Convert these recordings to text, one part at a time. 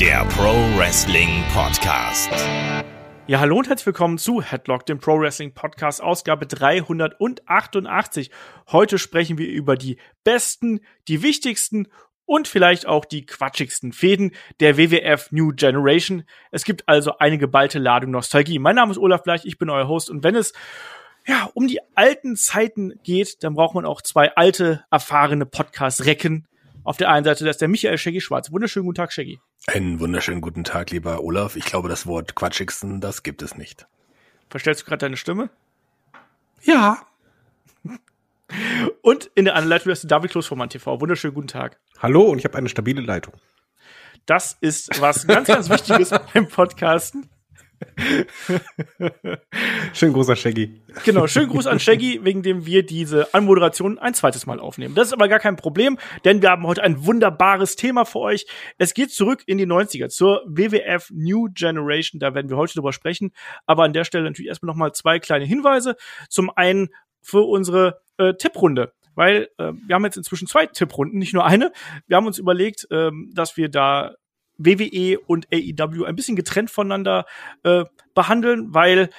Der Pro Wrestling Podcast. Ja, hallo und herzlich willkommen zu Headlock, dem Pro Wrestling Podcast, Ausgabe 388. Heute sprechen wir über die besten, die wichtigsten und vielleicht auch die quatschigsten Fäden der WWF New Generation. Es gibt also eine geballte Ladung Nostalgie. Mein Name ist Olaf Bleich, ich bin euer Host und wenn es um die alten Zeiten geht, dann braucht man auch zwei alte, erfahrene Podcast-Recken. Auf der einen Seite, das ist der Michael Shaggy Schwarz. Wunderschönen guten Tag, Shaggy. Einen wunderschönen guten Tag, lieber Olaf. Ich glaube, das Wort quatschigsten, das gibt es nicht. Verstellst du gerade deine Stimme? Ja. Und in der Anleitung ist David Klos von ManTV. Wunderschönen guten Tag. Hallo und ich habe eine stabile Leitung. Das ist was ganz, ganz Wichtiges beim Podcasten. Schönen Gruß an Shaggy. Genau, schönen Gruß an Shaggy, wegen dem wir diese Anmoderation ein zweites Mal aufnehmen. Das ist aber gar kein Problem, denn wir haben heute ein wunderbares Thema für euch. Es geht zurück in die 90er, zur WWF New Generation. Da werden wir heute drüber sprechen. Aber an der Stelle natürlich erstmal nochmal zwei kleine Hinweise. Zum einen für unsere Tipprunde. Weil wir haben jetzt inzwischen zwei Tipprunden, nicht nur eine. Wir haben uns überlegt, dass wir da WWE und AEW ein bisschen getrennt voneinander behandeln, weil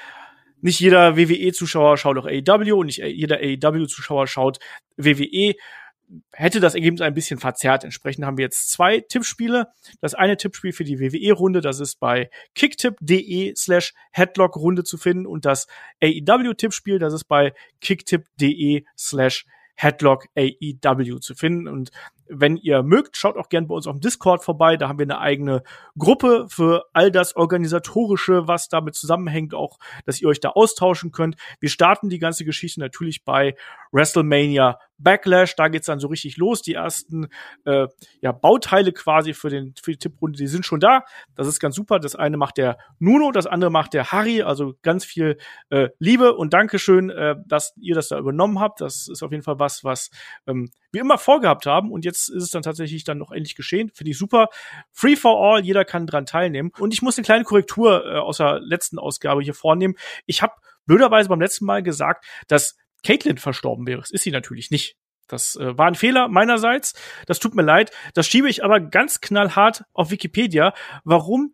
nicht jeder WWE-Zuschauer schaut auch AEW und nicht jeder AEW-Zuschauer schaut WWE. Hätte das Ergebnis ein bisschen verzerrt. Entsprechend haben wir jetzt zwei Tippspiele. Das eine Tippspiel für die WWE-Runde, das ist bei kicktipp.de/Headlock-Runde zu finden und das AEW-Tippspiel, das ist bei kicktipp.de/Headlock AEW zu finden. Und wenn ihr mögt, schaut auch gerne bei uns auf dem Discord vorbei. Da haben wir eine eigene Gruppe für all das Organisatorische, was damit zusammenhängt, auch, dass ihr euch da austauschen könnt. Wir starten die ganze Geschichte natürlich bei WrestleMania Backlash. Da geht's dann so richtig los. Die ersten Bauteile quasi für die Tipprunde, die sind schon da. Das ist ganz super. Das eine macht der Nuno, das andere macht der Harry. Also ganz viel Liebe und Dankeschön, dass ihr das da übernommen habt. Das ist auf jeden Fall was wir immer vorgehabt haben. Und jetzt ist es dann tatsächlich dann noch endlich geschehen. Finde ich super. Free for all. Jeder kann dran teilnehmen. Und ich muss eine kleine Korrektur aus der letzten Ausgabe hier vornehmen. Ich habe blöderweise beim letzten Mal gesagt, dass Caitlyn verstorben wäre. Das ist sie natürlich nicht. Das war ein Fehler meinerseits. Das tut mir leid. Das schiebe ich aber ganz knallhart auf Wikipedia, warum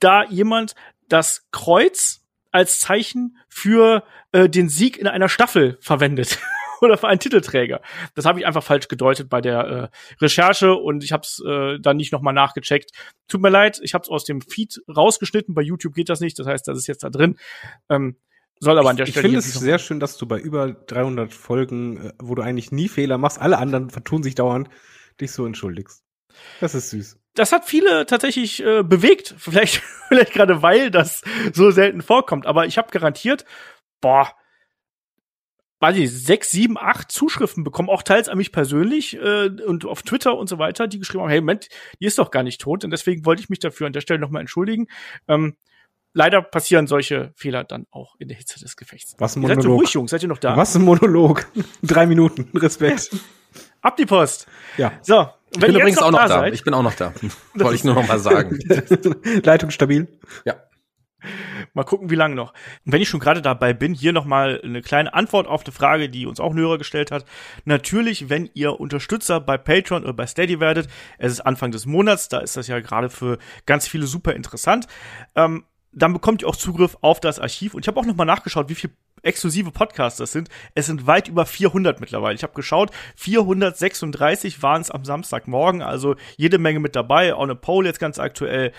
da jemand das Kreuz als Zeichen für den Sieg in einer Staffel verwendet. Oder für einen Titelträger. Das habe ich einfach falsch gedeutet bei der Recherche und ich habe es dann nicht nochmal nachgecheckt. Tut mir leid, ich habe es aus dem Feed rausgeschnitten. Bei YouTube geht das nicht. Das heißt, das ist jetzt da drin. Soll aber an der Stelle. Ich finde es sehr schön, dass du bei über 300 Folgen, wo du eigentlich nie Fehler machst, alle anderen vertun sich dauernd, dich so entschuldigst. Das ist süß. Das hat viele tatsächlich bewegt. Vielleicht gerade, weil das so selten vorkommt. Aber ich habe garantiert, 6, 7, 8 Zuschriften bekommen, auch teils an mich persönlich und auf Twitter und so weiter, die geschrieben haben, hey, Moment, die ist doch gar nicht tot. Und deswegen wollte ich mich dafür an der Stelle nochmal entschuldigen. Leider passieren solche Fehler dann auch in der Hitze des Gefechts. Was ein Monolog. Seid so ruhig, Jungs, seid ihr noch da? Was ein Monolog. 3 Minuten, Respekt. Ja. Ab die Post. Ja. So, ich bin übrigens auch noch da. Ich bin auch noch da. Wollte ich nur noch mal sagen. Leitung stabil. Ja. Mal gucken, wie lange noch. Und wenn ich schon gerade dabei bin, hier nochmal eine kleine Antwort auf eine Frage, die uns auch ein Hörer gestellt hat. Natürlich, wenn ihr Unterstützer bei Patreon oder bei Steady werdet, es ist Anfang des Monats, da ist das ja gerade für ganz viele super interessant, dann bekommt ihr auch Zugriff auf das Archiv. Und ich habe auch nochmal nachgeschaut, wie viele exklusive Podcasts das sind. Es sind weit über 400 mittlerweile. Ich habe geschaut, 436 waren es am Samstagmorgen. Also jede Menge mit dabei. On a Poll jetzt ganz aktuell.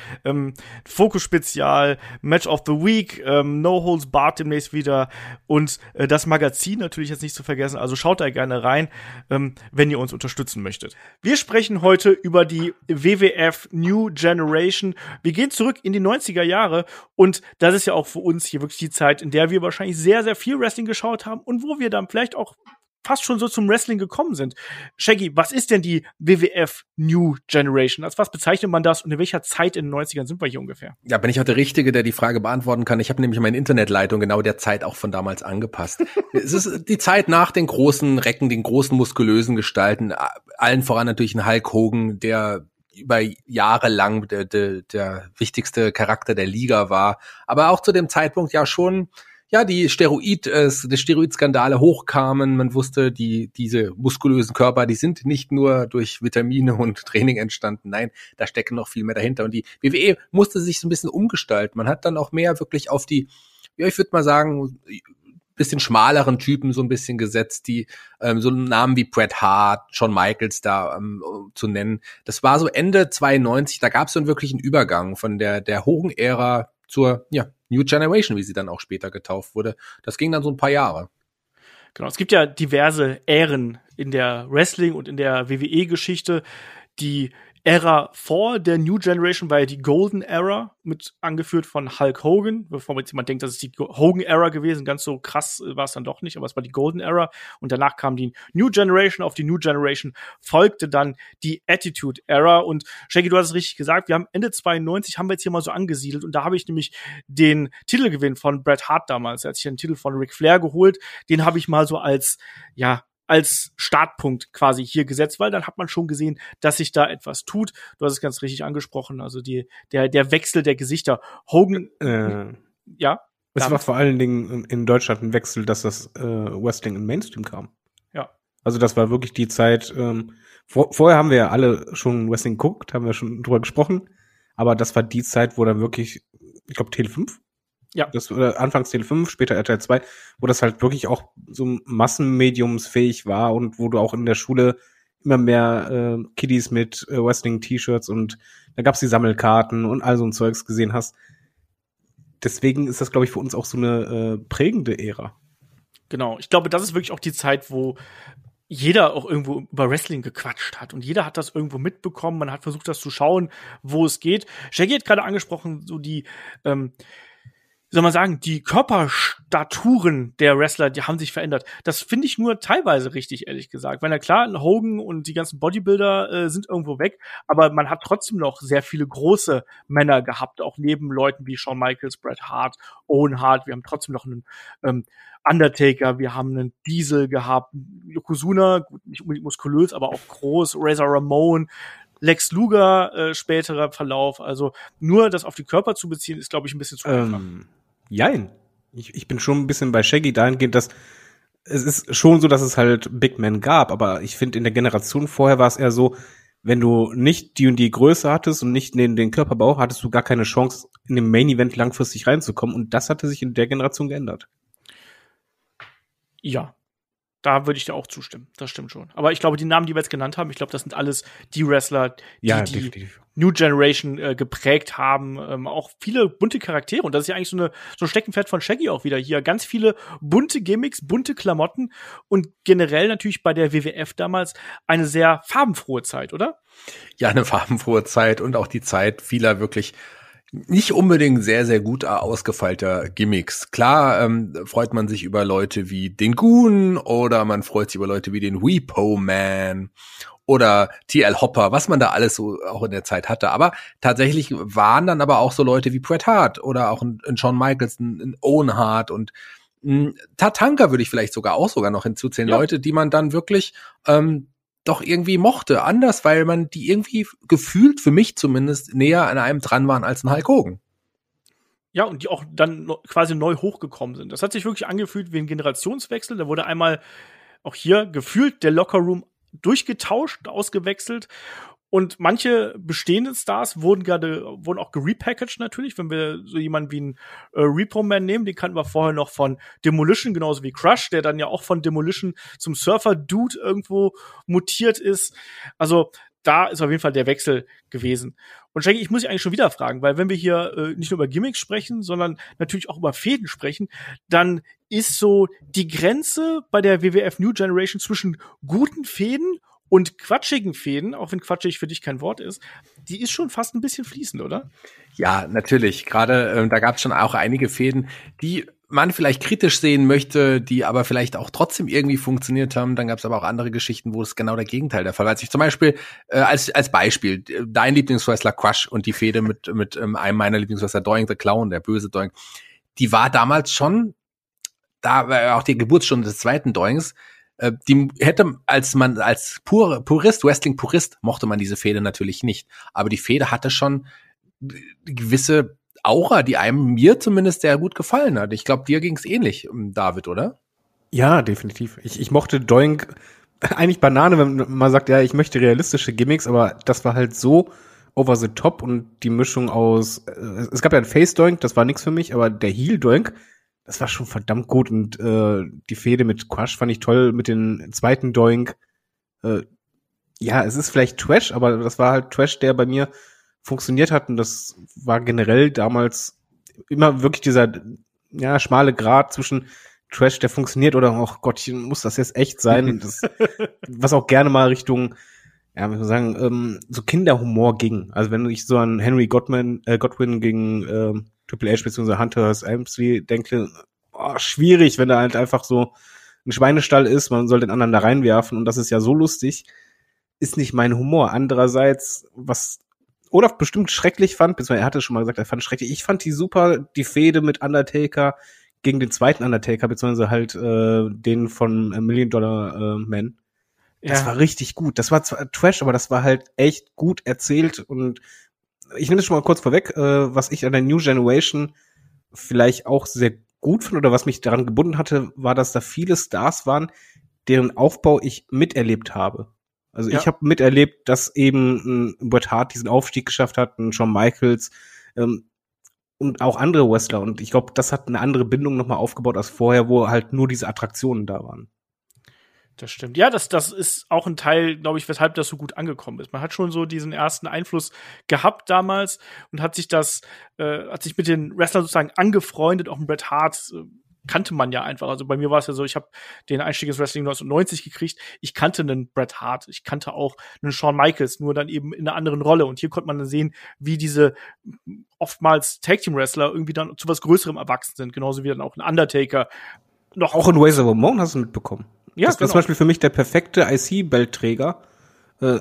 Fokus-Spezial, Match of the Week, No Holds Barred demnächst wieder. Und das Magazin natürlich jetzt nicht zu vergessen. Also schaut da gerne rein, wenn ihr uns unterstützen möchtet. Wir sprechen heute über die WWF New Generation. Wir gehen zurück in die 90er Jahre. Und das ist ja auch für uns hier wirklich die Zeit, in der wir wahrscheinlich sehr, sehr viel Wrestling geschaut haben und wo wir dann vielleicht auch fast schon so zum Wrestling gekommen sind. Shaggy, was ist denn die WWF New Generation? Als was bezeichnet man das und in welcher Zeit in den 90ern sind wir hier ungefähr? Ja, bin ich heute der Richtige, der die Frage beantworten kann. Ich habe nämlich meine Internetleitung genau der Zeit auch von damals angepasst. Es ist die Zeit nach den großen Recken, den großen muskulösen Gestalten, allen voran natürlich ein Hulk Hogan, der über Jahre lang der wichtigste Charakter der Liga war, aber auch zu dem Zeitpunkt ja schon ja, die Steroidskandale hochkamen. Man wusste, diese muskulösen Körper, die sind nicht nur durch Vitamine und Training entstanden. Nein, da stecken noch viel mehr dahinter. Und die WWE musste sich so ein bisschen umgestalten. Man hat dann auch mehr wirklich auf die, ja, ich würde mal sagen, bisschen schmaleren Typen so ein bisschen gesetzt, die so Namen wie Bret Hart, Shawn Michaels da zu nennen. Das war so Ende 92, da gab es so einen wirklichen Übergang von der Hogan-Ära zur New Generation, wie sie dann auch später getauft wurde. Das ging dann so ein paar Jahre. Genau, es gibt ja diverse Ähren in der Wrestling- und in der WWE-Geschichte. Die Ära vor der New Generation war ja die Golden Era, mit angeführt von Hulk Hogan, bevor man jetzt jemand denkt, das ist die Hogan Era gewesen, ganz so krass war es dann doch nicht, aber es war die Golden Era und danach kam die New Generation, auf die New Generation folgte dann die Attitude Era und Shaggy, du hast es richtig gesagt, wir haben Ende 92, haben wir jetzt hier mal so angesiedelt und da habe ich nämlich den Titelgewinn von Bret Hart damals, er hat sich den Titel von Ric Flair geholt, den habe ich mal so als Startpunkt quasi hier gesetzt, weil dann hat man schon gesehen, dass sich da etwas tut. Du hast es ganz richtig angesprochen, also der Wechsel der Gesichter. Hogan, ja. Es war vor allen Dingen in Deutschland ein Wechsel, dass das Wrestling in Mainstream kam. Ja. Also das war wirklich die Zeit, vorher haben wir ja alle schon Wrestling geguckt, haben wir schon drüber gesprochen, aber das war die Zeit, wo dann wirklich, ich glaube, Tele 5, ja, das anfangs Tele 5, später RTL 2, wo das halt wirklich auch so massenmediumsfähig war und wo du auch in der Schule immer mehr Kiddies mit Wrestling-T-Shirts und da gab's die Sammelkarten und all so ein Zeugs gesehen hast. Deswegen ist das, glaube ich, für uns auch so eine prägende Ära. Genau, ich glaube, das ist wirklich auch die Zeit, wo jeder auch irgendwo über Wrestling gequatscht hat und jeder hat das irgendwo mitbekommen. Man hat versucht, das zu schauen, wo es geht. Shaggy hat gerade angesprochen, so die soll man sagen, die Körperstaturen der Wrestler, die haben sich verändert. Das finde ich nur teilweise richtig, ehrlich gesagt. Weil na klar, Hogan und die ganzen Bodybuilder sind irgendwo weg, aber man hat trotzdem noch sehr viele große Männer gehabt, auch neben Leuten wie Shawn Michaels, Bret Hart, Owen Hart. Wir haben trotzdem noch einen Undertaker, wir haben einen Diesel gehabt, Yokozuna, gut, nicht unbedingt muskulös, aber auch groß, Razor Ramon, Lex Luger, späterer Verlauf. Also nur das auf den Körper zu beziehen, ist, glaube ich, ein bisschen zu einfach. Jein. Ich bin schon ein bisschen bei Shaggy dahingehend, dass es ist schon so, dass es halt Big Men gab, aber ich finde, in der Generation vorher war es eher so, wenn du nicht die und die Größe hattest und nicht den Körperbau, hattest du gar keine Chance, in dem Main-Event langfristig reinzukommen und das hatte sich in der Generation geändert. Ja. Da würde ich dir auch zustimmen, das stimmt schon. Aber ich glaube, die Namen, die wir jetzt genannt haben, ich glaube, das sind alles die Wrestler, die New Generation geprägt haben. Auch viele bunte Charaktere. Und das ist ja eigentlich so ein Steckenpferd von Shaggy auch wieder hier. Ganz viele bunte Gimmicks, bunte Klamotten und generell natürlich bei der WWF damals eine sehr farbenfrohe Zeit, oder? Ja, eine farbenfrohe Zeit und auch die Zeit vieler wirklich nicht unbedingt sehr, sehr gut ausgefeilter Gimmicks. Klar freut man sich über Leute wie den Goon oder man freut sich über Leute wie den Repo Man oder T.L. Hopper, was man da alles so auch in der Zeit hatte. Aber tatsächlich waren dann aber auch so Leute wie Bret Hart oder auch ein Shawn Michaels, ein Owen Hart und Tatanka würde ich vielleicht sogar noch hinzuzählen. Ja. Leute, die man dann wirklich doch irgendwie mochte. Anders, weil man die irgendwie gefühlt, für mich zumindest, näher an einem dran waren als ein Hulk Hogan. Ja, und die auch dann quasi neu hochgekommen sind. Das hat sich wirklich angefühlt wie ein Generationswechsel. Da wurde einmal auch hier gefühlt der Lockerroom durchgetauscht, ausgewechselt. Und manche bestehenden Stars wurden auch gerepackaged natürlich, wenn wir so jemanden wie einen Repo Man nehmen, den kannten wir vorher noch von Demolition, genauso wie Crush, der dann ja auch von Demolition zum Surfer-Dude irgendwo mutiert ist. Also da ist auf jeden Fall der Wechsel gewesen. Und Shaggy, ich muss dich eigentlich schon wieder fragen, weil wenn wir hier nicht nur über Gimmicks sprechen, sondern natürlich auch über Fäden sprechen, dann ist so die Grenze bei der WWF New Generation zwischen guten Fäden und quatschigen Fäden, auch wenn quatschig für dich kein Wort ist, die ist schon fast ein bisschen fließend, oder? Ja, natürlich. Gerade da gab es schon auch einige Fäden, die man vielleicht kritisch sehen möchte, die aber vielleicht auch trotzdem irgendwie funktioniert haben. Dann gab es aber auch andere Geschichten, wo es genau der Gegenteil der Fall war. Also ich zum Beispiel, als Beispiel, dein Lieblingswrestler Crush und die Fehde mit einem meiner Lieblingswrestler Doink, the Clown, der böse Doink, die war damals schon, da war auch die Geburtsstunde des zweiten Doinks, die hätte, als Purist, Wrestling-Purist, mochte man diese Fehde natürlich nicht. Aber die Fehde hatte schon gewisse Aura, die einem, mir zumindest, sehr gut gefallen hat. Ich glaube, dir ging es ähnlich, David, oder? Ja, definitiv. Ich mochte Doink, eigentlich Banane, wenn man sagt, ja, ich möchte realistische Gimmicks, aber das war halt so over the top und die Mischung aus, es gab ja ein Face-Doink, das war nichts für mich, aber der Heel-Doink, das war schon verdammt gut und die Fehde mit Crush fand ich toll, mit dem zweiten Doink. Ja, es ist vielleicht Trash, aber das war halt Trash, der bei mir funktioniert hat und das war generell damals immer wirklich dieser, ja, schmale Grat zwischen Trash, der funktioniert, oder auch Gottchen, muss das jetzt echt sein? Das, was auch gerne mal Richtung, ja, muss man sagen, so Kinderhumor ging. Also wenn ich so an Henry Godwin gegen Triple H bzw. Hunter Hearst Helmsley denke, oh, schwierig, wenn da halt einfach so ein Schweinestall ist, man soll den anderen da reinwerfen und das ist ja so lustig, ist nicht mein Humor. Andererseits, was Olaf bestimmt schrecklich fand, beziehungsweise er hatte schon mal gesagt, er fand schrecklich, ich fand die super, die Fehde mit Undertaker gegen den zweiten Undertaker, beziehungsweise halt den von $1 Million Man. Das war richtig gut. Das war zwar Trash, aber das war halt echt gut erzählt. Und ich nehme das schon mal kurz vorweg, was ich an der New Generation vielleicht auch sehr gut finde oder was mich daran gebunden hatte, war, dass da viele Stars waren, deren Aufbau ich miterlebt habe. Also ich habe miterlebt, dass eben ein Bret Hart diesen Aufstieg geschafft hat, ein Shawn Michaels, und auch andere Wrestler. Und ich glaube, das hat eine andere Bindung nochmal aufgebaut als vorher, wo halt nur diese Attraktionen da waren. Das stimmt. Ja, das ist auch ein Teil, glaube ich, weshalb das so gut angekommen ist. Man hat schon so diesen ersten Einfluss gehabt damals und hat sich hat sich mit den Wrestlern sozusagen angefreundet. Auch ein Bret Hart kannte man ja einfach. Also bei mir war es ja so, ich habe den Einstieg ins Wrestling 1990 gekriegt. Ich kannte einen Bret Hart. Ich kannte auch einen Shawn Michaels, nur dann eben in einer anderen Rolle. Und hier konnte man dann sehen, wie diese oftmals Tag-Team-Wrestler irgendwie dann zu was Größerem erwachsen sind. Genauso wie dann auch ein Undertaker. Noch auch in Razor Ramon hast du mitbekommen. Ja, das war zum Beispiel für mich der perfekte IC-Beltträger.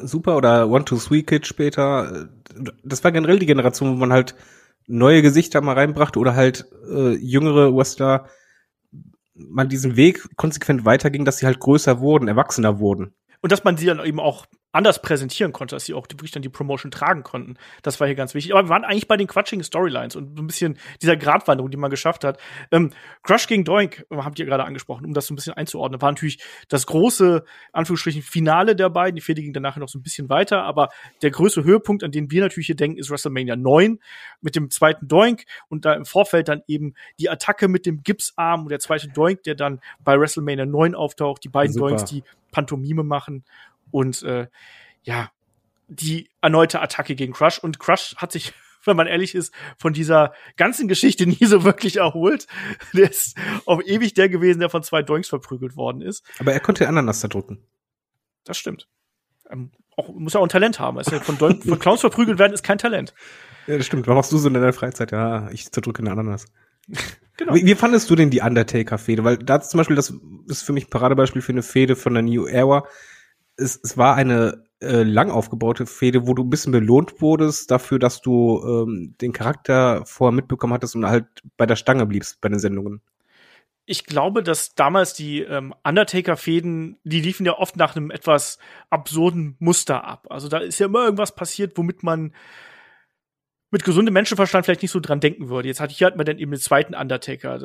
Super. Oder 1-2-3-Kid später. Das war generell die Generation, wo man halt neue Gesichter mal reinbrachte oder halt jüngere Wrestler man diesen Weg konsequent weiterging, dass sie halt größer wurden, erwachsener wurden. Und dass man sie dann eben auch anders präsentieren konnte, dass sie auch wirklich dann die Promotion tragen konnten. Das war hier ganz wichtig. Aber wir waren eigentlich bei den quatschigen Storylines und so ein bisschen dieser Gratwanderung, die man geschafft hat. Crush gegen Doink, habt ihr gerade angesprochen, um das so ein bisschen einzuordnen, war natürlich das große, Anführungsstrichen, Finale der beiden. Die Fehde ging dann nachher noch so ein bisschen weiter, aber der größte Höhepunkt, an den wir natürlich hier denken, ist WrestleMania 9 mit dem zweiten Doink und da im Vorfeld dann eben die Attacke mit dem Gipsarm und der zweite Doink, der dann bei WrestleMania 9 auftaucht, die beiden Doinks, die Pantomime machen und die erneute Attacke gegen Crush. Und Crush hat sich, wenn man ehrlich ist, von dieser ganzen Geschichte nie so wirklich erholt. Der ist auf ewig der gewesen, der von zwei Doinks verprügelt worden ist. Aber er konnte den Ananas da drücken. Das stimmt. Muss ja auch ein Talent haben. Also von Clowns verprügelt werden ist kein Talent. Ja, das stimmt. Was machst du so in deiner Freizeit? Ja, ich zerdrücke den Ananas. Genau. Wie fandest du denn die Undertaker-Fehde? Weil da zum Beispiel, das ist für mich ein Paradebeispiel für eine Fehde von der New Era. Es war eine lang aufgebaute Fehde, wo du ein bisschen belohnt wurdest dafür, dass du den Charakter vorher mitbekommen hattest und halt bei der Stange bliebst bei den Sendungen. Ich glaube, dass damals die Undertaker-Fäden, die liefen ja oft nach einem etwas absurden Muster ab. Also da ist ja immer irgendwas passiert, womit man mit gesundem Menschenverstand vielleicht nicht so dran denken würde. Jetzt hatten wir dann eben den zweiten Undertaker.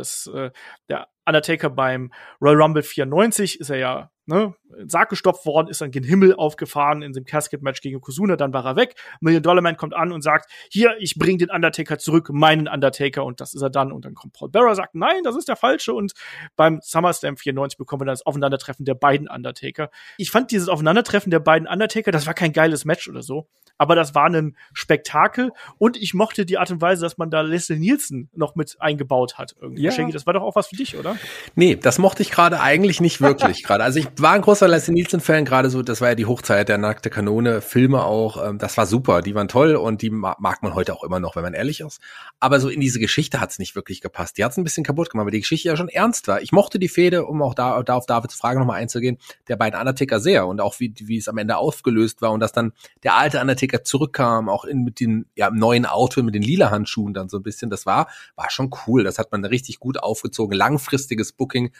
Der Undertaker beim Royal Rumble 94 ist er ja, ne, in den Sarg gestopft worden, ist dann gen Himmel aufgefahren in dem Casket-Match gegen Yokozuna, dann war er weg. $1 Million Man kommt an und sagt, hier, ich bring den Undertaker zurück, meinen Undertaker, und das ist er dann. Und dann kommt Paul Bearer, sagt, nein, das ist der Falsche, und beim SummerSlam 94 bekommen wir dann das Aufeinandertreffen der beiden Undertaker. Ich fand dieses Aufeinandertreffen der beiden Undertaker, das war kein geiles Match oder so, aber das war ein Spektakel und ich mochte die Art und Weise, dass man da Leslie Nielsen noch mit eingebaut hat. Irgendwie. Ja. Schenke, das war doch auch was für dich, oder? Nee, das mochte ich gerade eigentlich nicht wirklich gerade. Also ich war ein großer Leslie Nielsen-Fan, gerade so, das war ja die Hochzeit der Nackte Kanone, Filme auch, das war super, die waren toll und die mag man heute auch immer noch, wenn man ehrlich ist. Aber so in diese Geschichte hat's nicht wirklich gepasst. Die hat's ein bisschen kaputt gemacht, weil die Geschichte ja schon ernst war. Ich mochte die Fehde, um auch da auf Davids Frage nochmal einzugehen, der beiden Undertaker sehr und auch wie es am Ende aufgelöst war und dass dann der alte Undertaker zurückkam, auch mit dem neuen Outfit, mit den lila Handschuhen dann so ein bisschen, das war schon cool. Das hat man richtig gut aufgezogen, langfristiges Booking,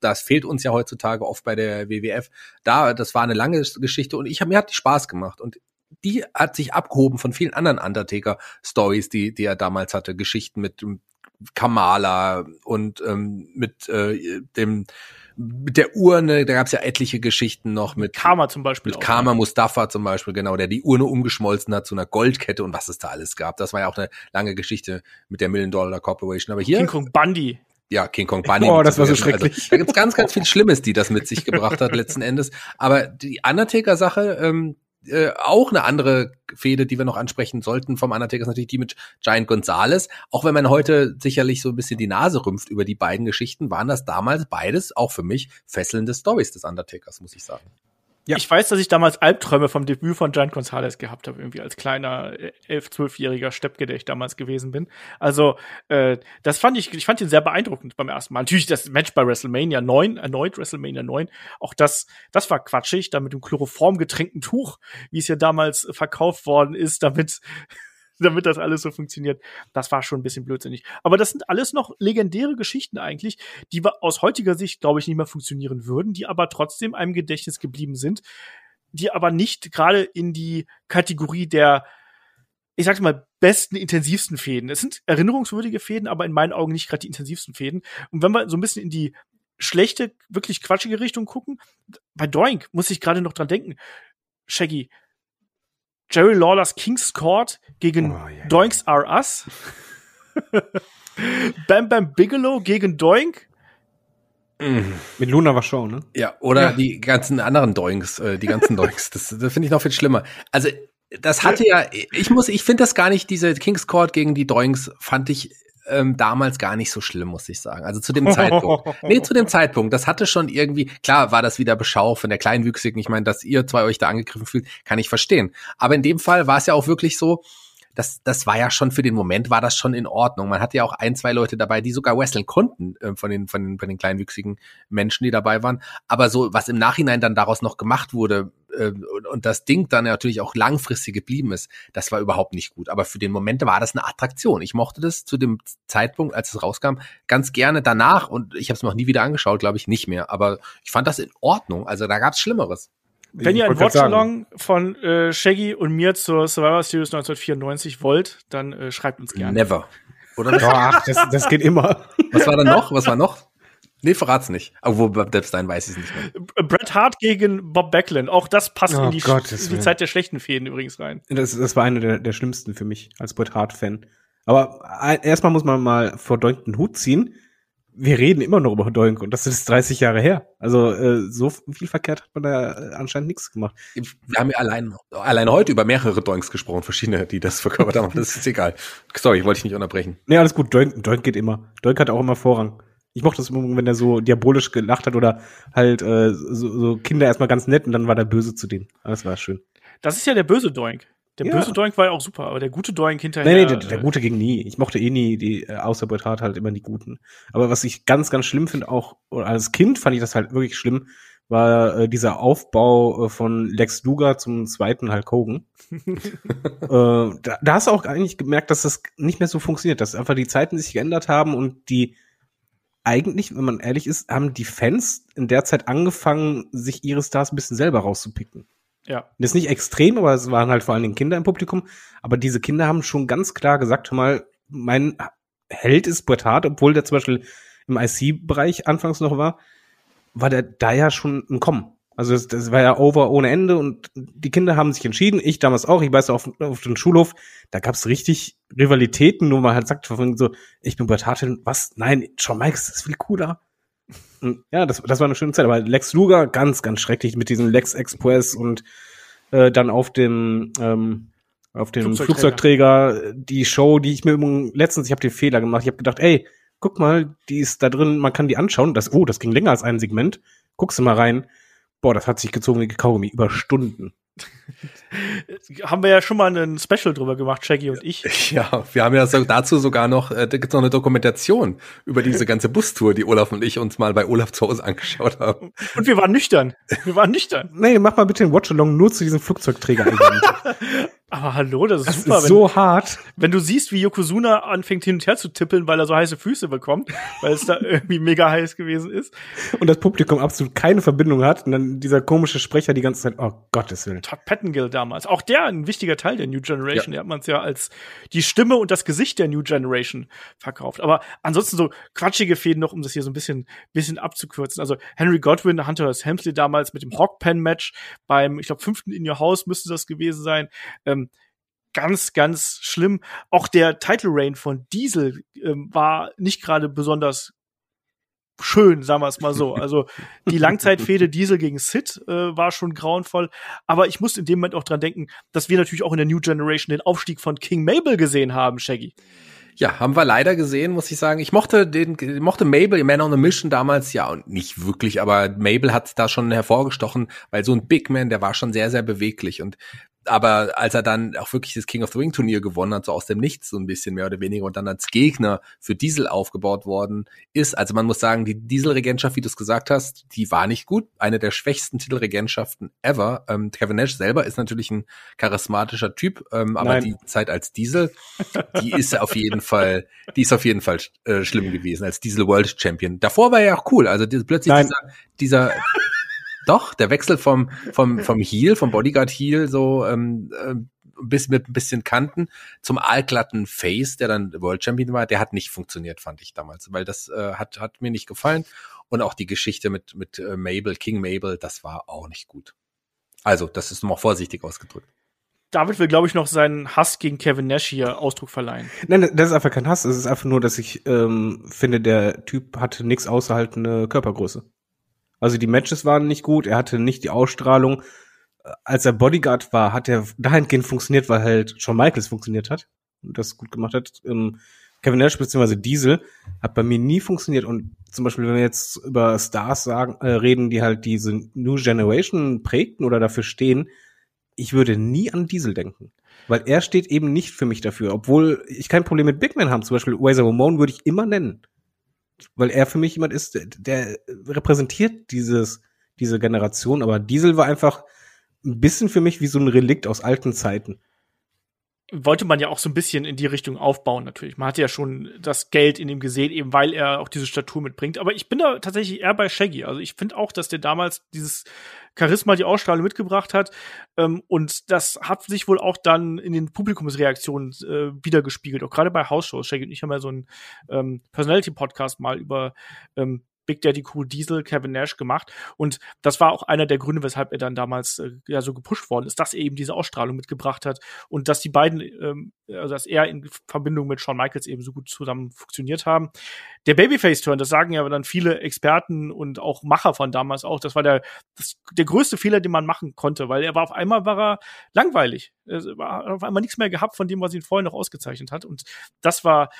das fehlt uns ja heutzutage oft bei der WWF. Das war eine lange Geschichte und mir hat die Spaß gemacht und die hat sich abgehoben von vielen anderen Undertaker-Stories, die er damals hatte. Geschichten mit Kamala und mit der Urne, da gab es ja etliche Geschichten noch. Mit Karma zum Beispiel. Mit Karma Mustafa zum Beispiel, genau, der die Urne umgeschmolzen hat zu einer Goldkette und was es da alles gab. Das war ja auch eine lange Geschichte mit der $1 Million Corporation. Aber hier King Kong Bundy. Ja, King Kong Bunny. Oh, das war so schrecklich. Also, da gibt's ganz, ganz viel Schlimmes, die das mit sich gebracht hat letzten Endes. Aber die Undertaker-Sache, auch eine andere Fehde, die wir noch ansprechen sollten vom Undertaker, ist natürlich die mit Giant Gonzalez. Auch wenn man heute sicherlich so ein bisschen die Nase rümpft über die beiden Geschichten, waren das damals beides auch für mich fesselnde Storys des Undertakers, muss ich sagen. Ja. Ich weiß, dass ich damals Albträume vom Debüt von Giant Gonzalez gehabt habe, irgendwie als kleiner 11-, 12-jähriger Steppke, der ich damals gewesen bin. Also, das fand ich fand ihn sehr beeindruckend beim ersten Mal. Natürlich das Match bei WrestleMania 9, erneut WrestleMania 9, auch das war quatschig, da mit dem Chloroform getränkten Tuch, wie es ja damals verkauft worden ist, damit das alles so funktioniert. Das war schon ein bisschen blödsinnig. Aber das sind alles noch legendäre Geschichten eigentlich, die aus heutiger Sicht, glaube ich, nicht mehr funktionieren würden, die aber trotzdem einem Gedächtnis geblieben sind, die aber nicht gerade in die Kategorie der, ich sag's mal, besten, intensivsten Fäden. Es sind erinnerungswürdige Fäden, aber in meinen Augen nicht gerade die intensivsten Fäden. Und wenn wir so ein bisschen in die schlechte, wirklich quatschige Richtung gucken, bei Doink muss ich gerade noch dran denken. Shaggy, Jerry Lawlers King's Court gegen Doinks R Us. Bam Bam Bigelow gegen Doink. Mm. Mit Luna war Show, ne? Ja, oder die ganzen anderen Doinks, die ganzen Doinks. Das finde ich noch viel schlimmer. Also, das hatte ja, ich finde das gar nicht, diese King's Court gegen die Doinks fand ich damals gar nicht so schlimm, muss ich sagen. Also zu dem Zeitpunkt. Nee, zu dem Zeitpunkt. Das hatte schon irgendwie, klar war das wieder Beschau von der Kleinwüchsigen. Ich meine, dass ihr zwei euch da angegriffen fühlt, kann ich verstehen. Aber in dem Fall war es ja auch wirklich so, das war ja schon für den Moment, war das schon in Ordnung. Man hatte ja auch ein, zwei Leute dabei, die sogar wrestlen konnten, von den kleinwüchsigen Menschen, die dabei waren. Aber so, was im Nachhinein dann daraus noch gemacht wurde, und das Ding dann natürlich auch langfristig geblieben ist, das war überhaupt nicht gut. Aber für den Moment war das eine Attraktion. Ich mochte das zu dem Zeitpunkt, als es rauskam, ganz gerne danach. Und ich habe es noch nie wieder angeschaut, glaube ich, nicht mehr. Aber ich fand das in Ordnung. Also da gab es Schlimmeres. Wenn ihr ein Watch-Along von Shaggy und mir zur Survivor Series 1994 wollt, dann schreibt uns gerne. Never. Oder? Ach, das geht immer. Was war dann noch? Nee, verrat's nicht. Obwohl, Bob Depstein weiß ich es nicht mehr. Bret Hart gegen Bob Backlund. Auch das passt in die Zeit der schlechten Fäden übrigens rein. Das war eine der schlimmsten für mich als Bret Hart-Fan. Aber erstmal muss man mal vor Doink den Hut ziehen. Wir reden immer noch über Doink und das ist 30 Jahre her. Also so viel verkehrt hat man da anscheinend nichts gemacht. Wir haben ja allein heute über mehrere Doinks gesprochen, verschiedene, die das verkörpert haben. Das ist egal. Sorry, wollte ich nicht unterbrechen. Nee, alles gut. Doink geht immer. Doink hat auch immer Vorrang. Ich mochte das immer, wenn er so diabolisch gelacht hat oder halt so Kinder erstmal ganz nett und dann war der Böse zu denen. Das war schön. Das ist ja der böse Doink. Der böse Doink war ja auch super, aber der gute Doink hinterher... Nee, der gute ging nie. Ich mochte eh nie die, außer Bret Hart halt immer die Guten. Aber was ich ganz, ganz schlimm finde, auch oder als Kind fand ich das halt wirklich schlimm, war dieser Aufbau von Lex Luger zum zweiten Hulk Hogan. Da hast du auch eigentlich gemerkt, dass das nicht mehr so funktioniert, dass einfach die Zeiten sich geändert haben und die eigentlich, wenn man ehrlich ist, haben die Fans in der Zeit angefangen, sich ihre Stars ein bisschen selber rauszupicken. Ja. Das ist nicht extrem, aber es waren halt vor allen Dingen Kinder im Publikum. Aber diese Kinder haben schon ganz klar gesagt, hör mal, mein Held ist Bret Hart, obwohl der zum Beispiel im IC-Bereich anfangs noch war der da ja schon im Kommen. Also das war ja over ohne Ende und die Kinder haben sich entschieden, ich damals auch, ich weiß auf dem Schulhof, da gab's richtig Rivalitäten, nur man halt sagt so, ich bin Bret Hart, was? Nein, Shawn Michaels ist viel cooler. Und ja, das war eine schöne Zeit, aber Lex Luger, ganz, ganz schrecklich mit diesem Lex Express und dann auf dem Flugzeugträger die Show, die ich mir letztens, ich habe den Fehler gemacht, ich habe gedacht, ey, guck mal, die ist da drin, man kann die anschauen, das ging länger als ein Segment, guckst du mal rein, boah, das hat sich gezogen wie Kaugummi, über Stunden. Haben wir ja schon mal einen Special drüber gemacht, Shaggy und ich. Ja, wir haben ja dazu sogar noch, da gibt's noch eine Dokumentation über diese ganze Bustour, die Olaf und ich uns mal bei Olaf zu Hause angeschaut haben. Und wir waren nüchtern. Nee, mach mal bitte den Watch-Along nur zu diesem Flugzeugträger. Aber hallo, das ist super. Ist so hart. Wenn du siehst, wie Yokozuna anfängt hin und her zu tippeln, weil er so heiße Füße bekommt, weil es da irgendwie mega heiß gewesen ist. Und das Publikum absolut keine Verbindung hat. Und dann dieser komische Sprecher die ganze Zeit, oh Gottes Willen. Todd Pettengill damals. Auch der, ein wichtiger Teil der New Generation. Ja. Der hat man es ja als die Stimme und das Gesicht der New Generation verkauft. Aber ansonsten so quatschige Fäden noch, um das hier so ein bisschen abzukürzen. Also Henry Godwin, Hunter S. Helmsley damals mit dem Hawkpen-Match beim, ich glaube, 5. In Your House müsste das gewesen sein. Ganz, ganz schlimm. Auch der Title Reign von Diesel war nicht gerade besonders schön, sagen wir es mal so. Also die Langzeitfehde Diesel gegen Sid war schon grauenvoll. Aber ich muss in dem Moment auch dran denken, dass wir natürlich auch in der New Generation den Aufstieg von King Mabel gesehen haben, Shaggy. Ja, haben wir leider gesehen, muss ich sagen. Ich mochte Mabel im Man on a Mission damals, ja, und nicht wirklich, aber Mabel hat da schon hervorgestochen, weil so ein Big Man, der war schon sehr, sehr beweglich. Aber als er dann auch wirklich das King of the Ring Turnier gewonnen hat, so aus dem Nichts so ein bisschen mehr oder weniger und dann als Gegner für Diesel aufgebaut worden ist, also man muss sagen, die Diesel-Regentschaft, wie du es gesagt hast, die war nicht gut. Eine der schwächsten Titelregentschaften ever. Kevin Nash selber ist natürlich ein charismatischer Typ, aber die Zeit als Diesel, die ist auf jeden Fall schlimm gewesen, als Diesel World Champion. Davor war er ja auch cool, also plötzlich dieser Doch, der Wechsel vom Heel, vom Bodyguard-Heel, so bis mit ein bisschen Kanten zum aalglatten Face, der dann World Champion war, der hat nicht funktioniert, fand ich damals, weil das hat mir nicht gefallen. Und auch die Geschichte mit Mabel, King Mabel, das war auch nicht gut. Also, das ist noch vorsichtig ausgedrückt. David will, glaube ich, noch seinen Hass gegen Kevin Nash hier Ausdruck verleihen. Nein, das ist einfach kein Hass, es ist einfach nur, dass ich finde, der Typ hatte nichts außer halt eine Körpergröße. Also die Matches waren nicht gut, er hatte nicht die Ausstrahlung. Als er Bodyguard war, hat er dahingehend funktioniert, weil halt Shawn Michaels funktioniert hat und das gut gemacht hat. Kevin Nash bzw. Diesel hat bei mir nie funktioniert. Und zum Beispiel, wenn wir jetzt über Stars reden, die halt diese New Generation prägten oder dafür stehen, ich würde nie an Diesel denken. Weil er steht eben nicht für mich dafür, obwohl ich kein Problem mit Big Men habe. Zum Beispiel Razor Ramon würde ich immer nennen. Weil er für mich jemand ist, der repräsentiert diese Generation, aber Diesel war einfach ein bisschen für mich wie so ein Relikt aus alten Zeiten. Wollte man ja auch so ein bisschen in die Richtung aufbauen natürlich. Man hatte ja schon das Geld in ihm gesehen, eben weil er auch diese Statur mitbringt. Aber ich bin da tatsächlich eher bei Shaggy. Also ich finde auch, dass der damals dieses Charisma, die Ausstrahlung mitgebracht hat. Und das hat sich wohl auch dann in den Publikumsreaktionen wiedergespiegelt. Auch gerade bei House-Shows. Shaggy und ich haben ja so einen Personality-Podcast mal über Big Daddy Cool Diesel, Kevin Nash gemacht. Und das war auch einer der Gründe, weshalb er dann damals so gepusht worden ist, dass er eben diese Ausstrahlung mitgebracht hat und dass die beiden, also dass er in Verbindung mit Shawn Michaels eben so gut zusammen funktioniert haben. Der Babyface-Turn, das sagen ja dann viele Experten und auch Macher von damals auch, das war der größte Fehler, den man machen konnte, weil auf einmal war er langweilig. Er hat auf einmal nichts mehr gehabt von dem, was ihn vorher noch ausgezeichnet hat. Und das war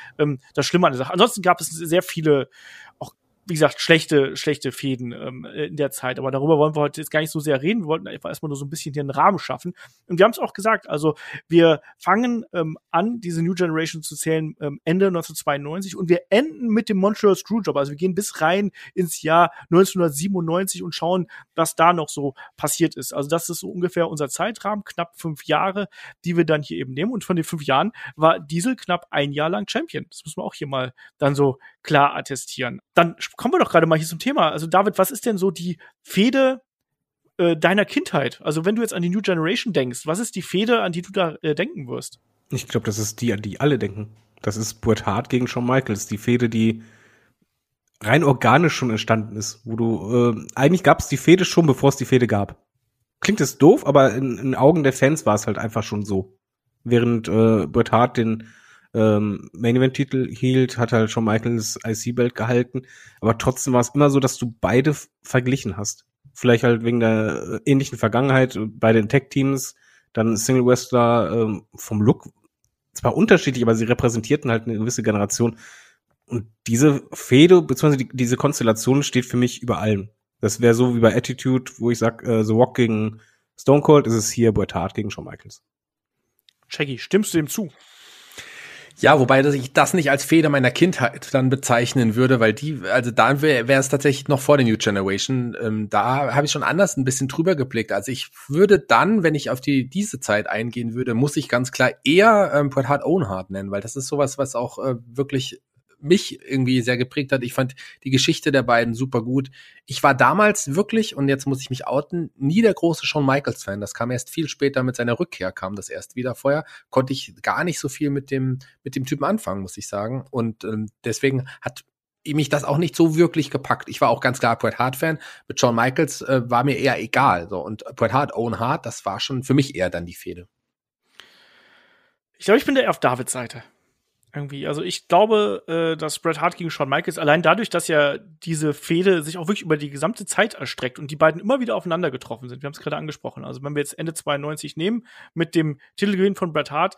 das Schlimme an der Sache. Ansonsten gab es sehr viele auch, wie gesagt, schlechte Fäden in der Zeit. Aber darüber wollen wir heute jetzt gar nicht so sehr reden. Wir wollten einfach erstmal nur so ein bisschen hier einen Rahmen schaffen. Und wir haben es auch gesagt, also wir fangen an, diese New Generation zu zählen Ende 1992 und wir enden mit dem Montreal Screwjob. Also wir gehen bis rein ins Jahr 1997 und schauen, was da noch so passiert ist. Also das ist so ungefähr unser Zeitrahmen, knapp 5 Jahre, die wir dann hier eben nehmen. Und von den 5 Jahren war Diesel knapp 1 Jahr lang Champion. Das müssen wir auch hier mal dann so klar attestieren. Dann kommen wir doch gerade mal hier zum Thema. Also David, was ist denn so die Fehde deiner Kindheit? Also wenn du jetzt an die New Generation denkst, was ist die Fehde, an die du da denken wirst? Ich glaube, das ist die, an die alle denken. Das ist Bret Hart gegen Shawn Michaels. Die Fehde, die rein organisch schon entstanden ist. Wo du eigentlich gab es die Fehde schon, bevor es die Fehde gab. Klingt es doof, aber in Augen der Fans war es halt einfach schon so. Während Bret Hart den Main-Event-Titel hielt, hat halt schon Michaels IC-Belt gehalten, aber trotzdem war es immer so, dass du beide verglichen hast. Vielleicht halt wegen der ähnlichen Vergangenheit bei den Tag-Teams, dann Single-Wrestler vom Look, zwar unterschiedlich, aber sie repräsentierten halt eine gewisse Generation und diese Fehde, beziehungsweise diese Konstellation steht für mich über allem. Das wäre so wie bei Attitude, wo ich sag, The Rock gegen Stone Cold, ist es hier Bret Hart gegen Shawn Michaels. Shaggy, stimmst du dem zu? Ja, wobei dass ich das nicht als Fehde meiner Kindheit dann bezeichnen würde, weil die, also da wäre es tatsächlich noch vor der New Generation. Da habe ich schon anders ein bisschen drüber geblickt. Also ich würde dann, wenn ich auf diese Zeit eingehen würde, muss ich ganz klar eher Bret Hart Owen Hart nennen, weil das ist sowas, was auch wirklich mich irgendwie sehr geprägt hat. Ich fand die Geschichte der beiden super gut. Ich war damals wirklich, und jetzt muss ich mich outen, nie der große Shawn Michaels Fan. Das kam erst viel später mit seiner Rückkehr, kam das erst wieder. Vorher konnte ich gar nicht so viel mit dem Typen anfangen, muss ich sagen. Und deswegen hat mich das auch nicht so wirklich gepackt. Ich war auch ganz klar Bret Hart Fan. Mit Shawn Michaels war mir eher egal. So. Und Bret Hart, Owen Hart, das war schon für mich eher dann die Fehde. Ich glaube, ich bin da auf Davids Seite. Irgendwie. Also ich glaube, dass Bret Hart gegen Shawn Michaels allein dadurch, dass ja diese Fehde sich auch wirklich über die gesamte Zeit erstreckt und die beiden immer wieder aufeinander getroffen sind. Wir haben es gerade angesprochen. Also wenn wir jetzt Ende 92 nehmen, mit dem Titelgewinn von Bret Hart,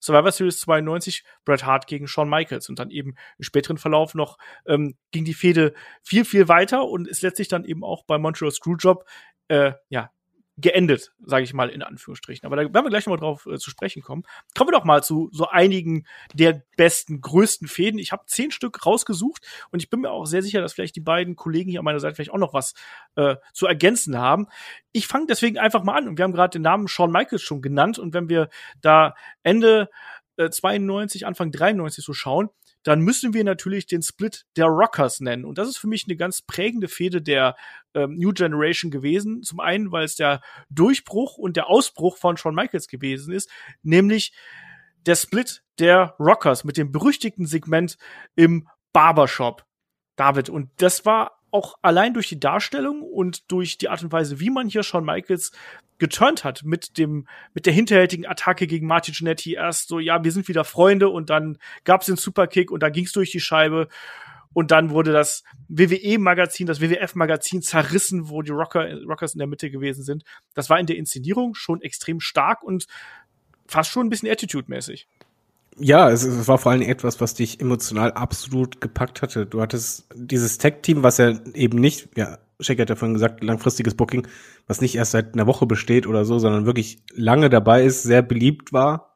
Survivor Series 92, Bret Hart gegen Shawn Michaels und dann eben im späteren Verlauf noch ging die Fehde viel, viel weiter und ist letztlich dann eben auch bei Montreal Screwjob geendet, sage ich mal in Anführungsstrichen. Aber da werden wir gleich nochmal drauf zu sprechen kommen. Kommen wir doch mal zu so einigen der besten, größten Fäden. Ich habe 10 Stück rausgesucht und ich bin mir auch sehr sicher, dass vielleicht die beiden Kollegen hier an meiner Seite vielleicht auch noch was zu ergänzen haben. Ich fange deswegen einfach mal an und wir haben gerade den Namen Shawn Michaels schon genannt und wenn wir da Ende 92, Anfang 93 so schauen, dann müssen wir natürlich den Split der Rockers nennen. Und das ist für mich eine ganz prägende Fehde der New Generation gewesen. Zum einen, weil es der Durchbruch und der Ausbruch von Shawn Michaels gewesen ist, nämlich der Split der Rockers mit dem berüchtigten Segment im Barbershop. David, und das war auch allein durch die Darstellung und durch die Art und Weise, wie man hier Shawn Michaels geturnt hat mit der hinterhältigen Attacke gegen Marty Jannetty erst so, ja, wir sind wieder Freunde und dann gab's den Superkick und dann ging's durch die Scheibe und dann wurde das WWE-Magazin, das WWF-Magazin zerrissen, wo die Rockers in der Mitte gewesen sind. Das war in der Inszenierung schon extrem stark und fast schon ein bisschen Attitude-mäßig. Ja, es war vor allem etwas, was dich emotional absolut gepackt hatte. Du hattest dieses Tag-Team, was ja eben nicht, ja, Shake hat ja vorhin gesagt, langfristiges Booking, was nicht erst seit einer Woche besteht oder so, sondern wirklich lange dabei ist, sehr, sehr beliebt war.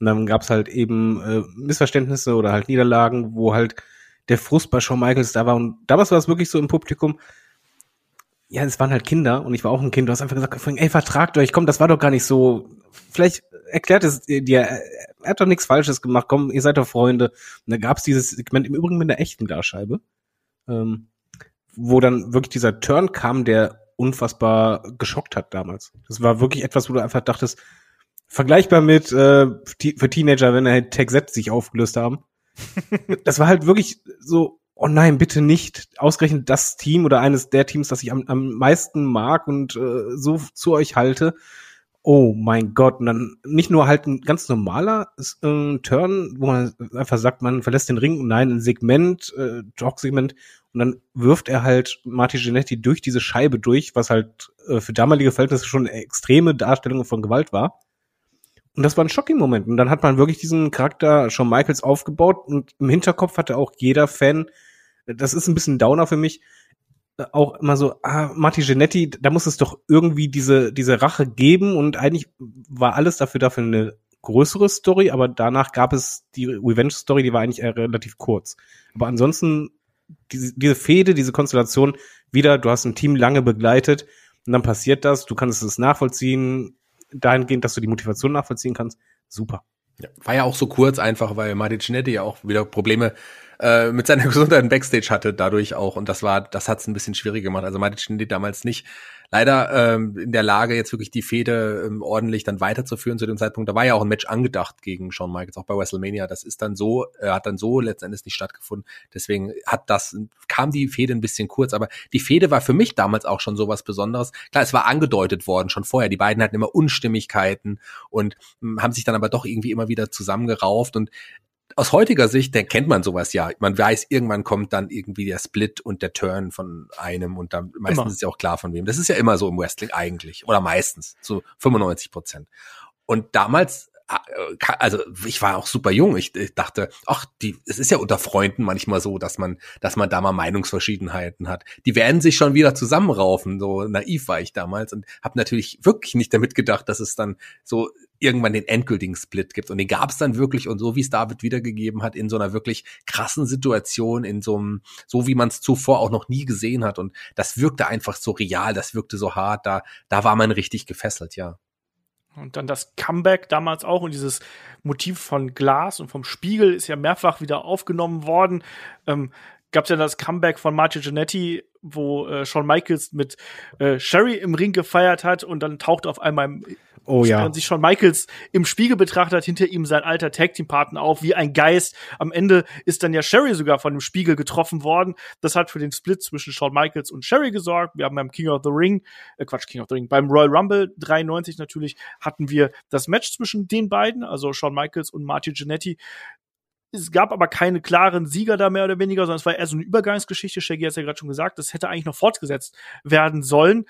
Und dann gab's halt eben Missverständnisse oder halt Niederlagen, wo halt der Frust bei Shawn Michaels da war. Und damals war es wirklich so im Publikum, ja, es waren halt Kinder und ich war auch ein Kind. Du hast einfach gesagt, ey, vertragt euch, komm, das war doch gar nicht so. Vielleicht erklärt es dir, er hat doch nichts Falsches gemacht, komm, ihr seid doch Freunde. Und da gab's dieses Segment, im Übrigen mit einer echten Glasscheibe, wo dann wirklich dieser Turn kam, der unfassbar geschockt hat damals. Das war wirklich etwas, wo du einfach dachtest, vergleichbar mit für Teenager, wenn halt Tech Z sich aufgelöst haben. Das war halt wirklich so, oh nein, bitte nicht. Ausgerechnet das Team oder eines der Teams, das ich am meisten mag und so zu euch halte. Oh mein Gott. Und dann nicht nur halt ein ganz normaler Turn, wo man einfach sagt, man verlässt den Ring. Nein, ein Segment, Talk-Segment. Und dann wirft er halt Marty Jannetty durch diese Scheibe durch, was halt für damalige Verhältnisse schon eine extreme Darstellung von Gewalt war. Und das war ein Shocking-Moment. Und dann hat man wirklich diesen Charakter Shawn Michaels aufgebaut. Und im Hinterkopf hatte auch jeder Fan, das ist ein bisschen Downer für mich, auch immer so, Marty Jannetty, da muss es doch irgendwie diese Rache geben. Und eigentlich war alles dafür eine größere Story. Aber danach gab es die Revenge-Story, die war eigentlich relativ kurz. Aber ansonsten diese Fehde, diese Konstellation, wieder, du hast ein Team lange begleitet und dann passiert das, du kannst es nachvollziehen, dahingehend, dass du die Motivation nachvollziehen kannst, super. Ja, war ja auch so kurz einfach, weil Marty Jannetty ja auch wieder Probleme mit seiner Gesundheit im Backstage hatte, dadurch auch, und das hat es ein bisschen schwierig gemacht, also Marty Jannetty damals nicht leider in der Lage, jetzt wirklich die Fehde ordentlich dann weiterzuführen zu dem Zeitpunkt. Da war ja auch ein Match angedacht gegen Shawn Michaels, auch bei WrestleMania. Das ist dann so, hat dann so letztendlich nicht stattgefunden. Deswegen kam die Fehde ein bisschen kurz. Aber die Fehde war für mich damals auch schon sowas Besonderes. Klar, es war angedeutet worden schon vorher. Die beiden hatten immer Unstimmigkeiten und haben sich dann aber doch irgendwie immer wieder zusammengerauft. Und aus heutiger Sicht, dann kennt man sowas ja. Man weiß, irgendwann kommt dann irgendwie der Split und der Turn von einem und dann meistens immer. Ist ja auch klar von wem. Das ist ja immer so im Wrestling eigentlich oder meistens zu 95%. Und damals also ich war auch super jung. Ich dachte, ach, es ist ja unter Freunden manchmal so, dass man da mal Meinungsverschiedenheiten hat. Die werden sich schon wieder zusammenraufen. So naiv war ich damals und habe natürlich wirklich nicht damit gedacht, dass es dann so irgendwann den endgültigen Split gibt. Und den gab es dann wirklich, und so wie es David wiedergegeben hat, in so einer wirklich krassen Situation, in so einem, so wie man es zuvor auch noch nie gesehen hat. Und das wirkte einfach so real, das wirkte so hart, da war man richtig gefesselt, ja. Und dann das Comeback damals auch, und dieses Motiv von Glas und vom Spiegel ist ja mehrfach wieder aufgenommen worden. Gab es ja das Comeback von Marty Jannetty, wo Shawn Michaels mit Sherry im Ring gefeiert hat, und dann taucht auf einmal während sich Shawn Michaels im Spiegel betrachtet, hinter ihm sein alter Tag-Team-Partner auf, wie ein Geist. Am Ende ist dann ja Sherry sogar von dem Spiegel getroffen worden. Das hat für den Split zwischen Shawn Michaels und Sherry gesorgt. Wir haben beim beim Royal Rumble 93 natürlich hatten wir das Match zwischen den beiden, also Shawn Michaels und Marty Jannetty. Es gab aber keine klaren Sieger da mehr oder weniger, sondern es war eher so eine Übergangsgeschichte. Shaggy hat es ja gerade schon gesagt, das hätte eigentlich noch fortgesetzt werden sollen.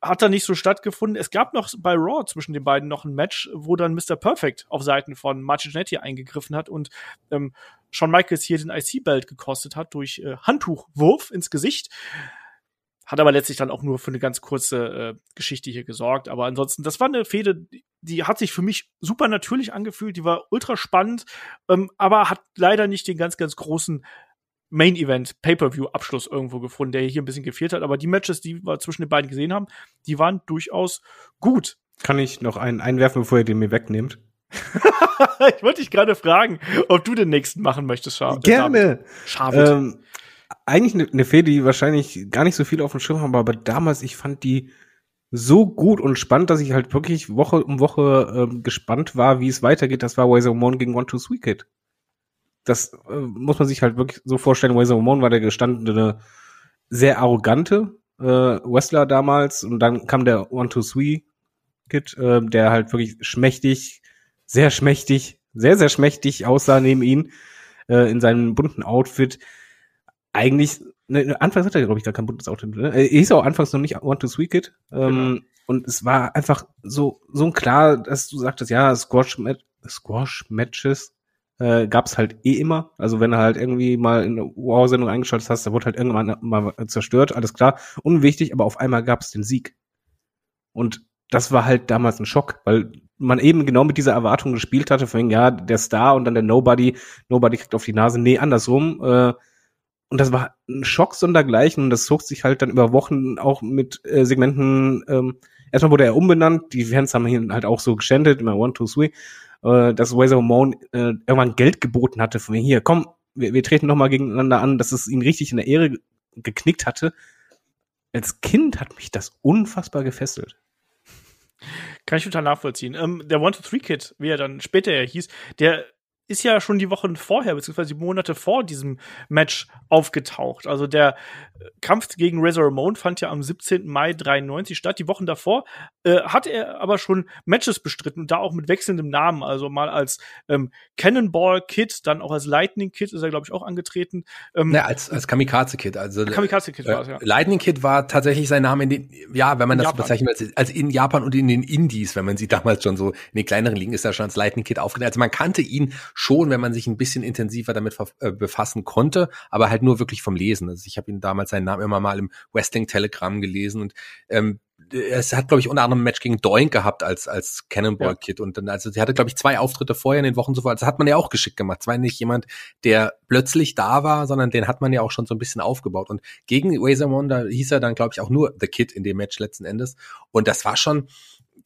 Hat da nicht so stattgefunden. Es gab noch bei Raw zwischen den beiden noch ein Match, wo dann Mr. Perfect auf Seiten von Marty Jannetty eingegriffen hat und Shawn Michaels hier den IC-Belt gekostet hat durch Handtuchwurf ins Gesicht. Hat aber letztlich dann auch nur für eine ganz kurze Geschichte hier gesorgt. Aber ansonsten, das war eine Fehde, die hat sich für mich super natürlich angefühlt. Die war ultra spannend, aber hat leider nicht den ganz, ganz großen Main-Event, Pay-Per-View-Abschluss irgendwo gefunden, der hier ein bisschen gefehlt hat. Aber die Matches, die wir zwischen den beiden gesehen haben, die waren durchaus gut. Kann ich noch einen einwerfen, bevor ihr den mir wegnehmt? Ich wollte dich gerade fragen, ob du den nächsten machen möchtest, Schaf. Gerne. Schaf. Eigentlich eine Fehde, die wahrscheinlich gar nicht so viel auf dem Schirm haben, aber damals, ich fand die so gut und spannend, dass ich halt wirklich Woche um Woche gespannt war, wie es weitergeht. Das war Razor Ramon gegen 1-2-3 Kid. Das muss man sich halt wirklich so vorstellen. Razor Ramon war der gestandene, sehr arrogante Wrestler damals. Und dann kam der 1-2-3 Kid, der halt wirklich schmächtig, sehr, sehr schmächtig aussah neben ihn in seinem bunten Outfit. Eigentlich, anfangs hat er, glaube ich, gar kein buntes Auto. Er hieß auch anfangs noch nicht 1-2-3 Kid. Genau. Und es war einfach so klar, dass du sagtest, ja, Squash-Matches gab's halt eh immer. Also wenn du halt irgendwie mal in eine Wow-Sendung eingeschaltet hast, da wurde halt irgendwann mal zerstört, alles klar. Unwichtig, aber auf einmal gab's den Sieg. Und das war halt damals ein Schock, weil man eben genau mit dieser Erwartung gespielt hatte, von ja, der Star und dann der Nobody kriegt auf die Nase. Nee, andersrum, und das war ein Schock sondergleichen, und das zog sich halt dann über Wochen auch mit Segmenten. Erstmal wurde er umbenannt, die Fans haben ihn halt auch so geschändet, immer 1-2-3, dass Razor Ramon irgendwann Geld geboten hatte von mir. Hier, komm, wir treten nochmal gegeneinander an, dass es ihn richtig in der Ehre geknickt hatte. Als Kind hat mich das unfassbar gefesselt. Kann ich total nachvollziehen. Der 1-2-3 Kid, wie er dann später hieß, der ist ja schon die Wochen vorher, beziehungsweise die Monate vor diesem Match aufgetaucht. Also der Kampf gegen Razor Ramon fand ja am 17. Mai 93 statt. Die Wochen davor hat er aber schon Matches bestritten, und da auch mit wechselndem Namen. Also mal als Cannonball Kid, dann auch als Lightning Kid ist er, glaube ich, auch angetreten. Als Kamikaze Kid. Also Kamikaze Kid war es, ja. Lightning Kid war tatsächlich sein Name in den, ja, wenn man das bezeichnet, als in Japan und in den Indies, wenn man sie damals schon so in den kleineren Ligen, ist er schon als Lightning Kid aufgetreten. Also man kannte ihn schon, wenn man sich ein bisschen intensiver damit befassen konnte, aber halt nur wirklich vom Lesen. Also ich habe ihn damals seinen Namen immer mal im Wrestling-Telegramm gelesen, und es hat, glaube ich, unter anderem ein Match gegen Doink gehabt als Cannonball Kid, und dann, also sie hatte, glaube ich, 2 Auftritte vorher in den Wochen zuvor. Also hat man ja auch geschickt gemacht. Es war nicht jemand, der plötzlich da war, sondern den hat man ja auch schon so ein bisschen aufgebaut. Und gegen Razor Ramon, da hieß er dann, glaube ich, auch nur The Kid in dem Match letzten Endes. Und das war schon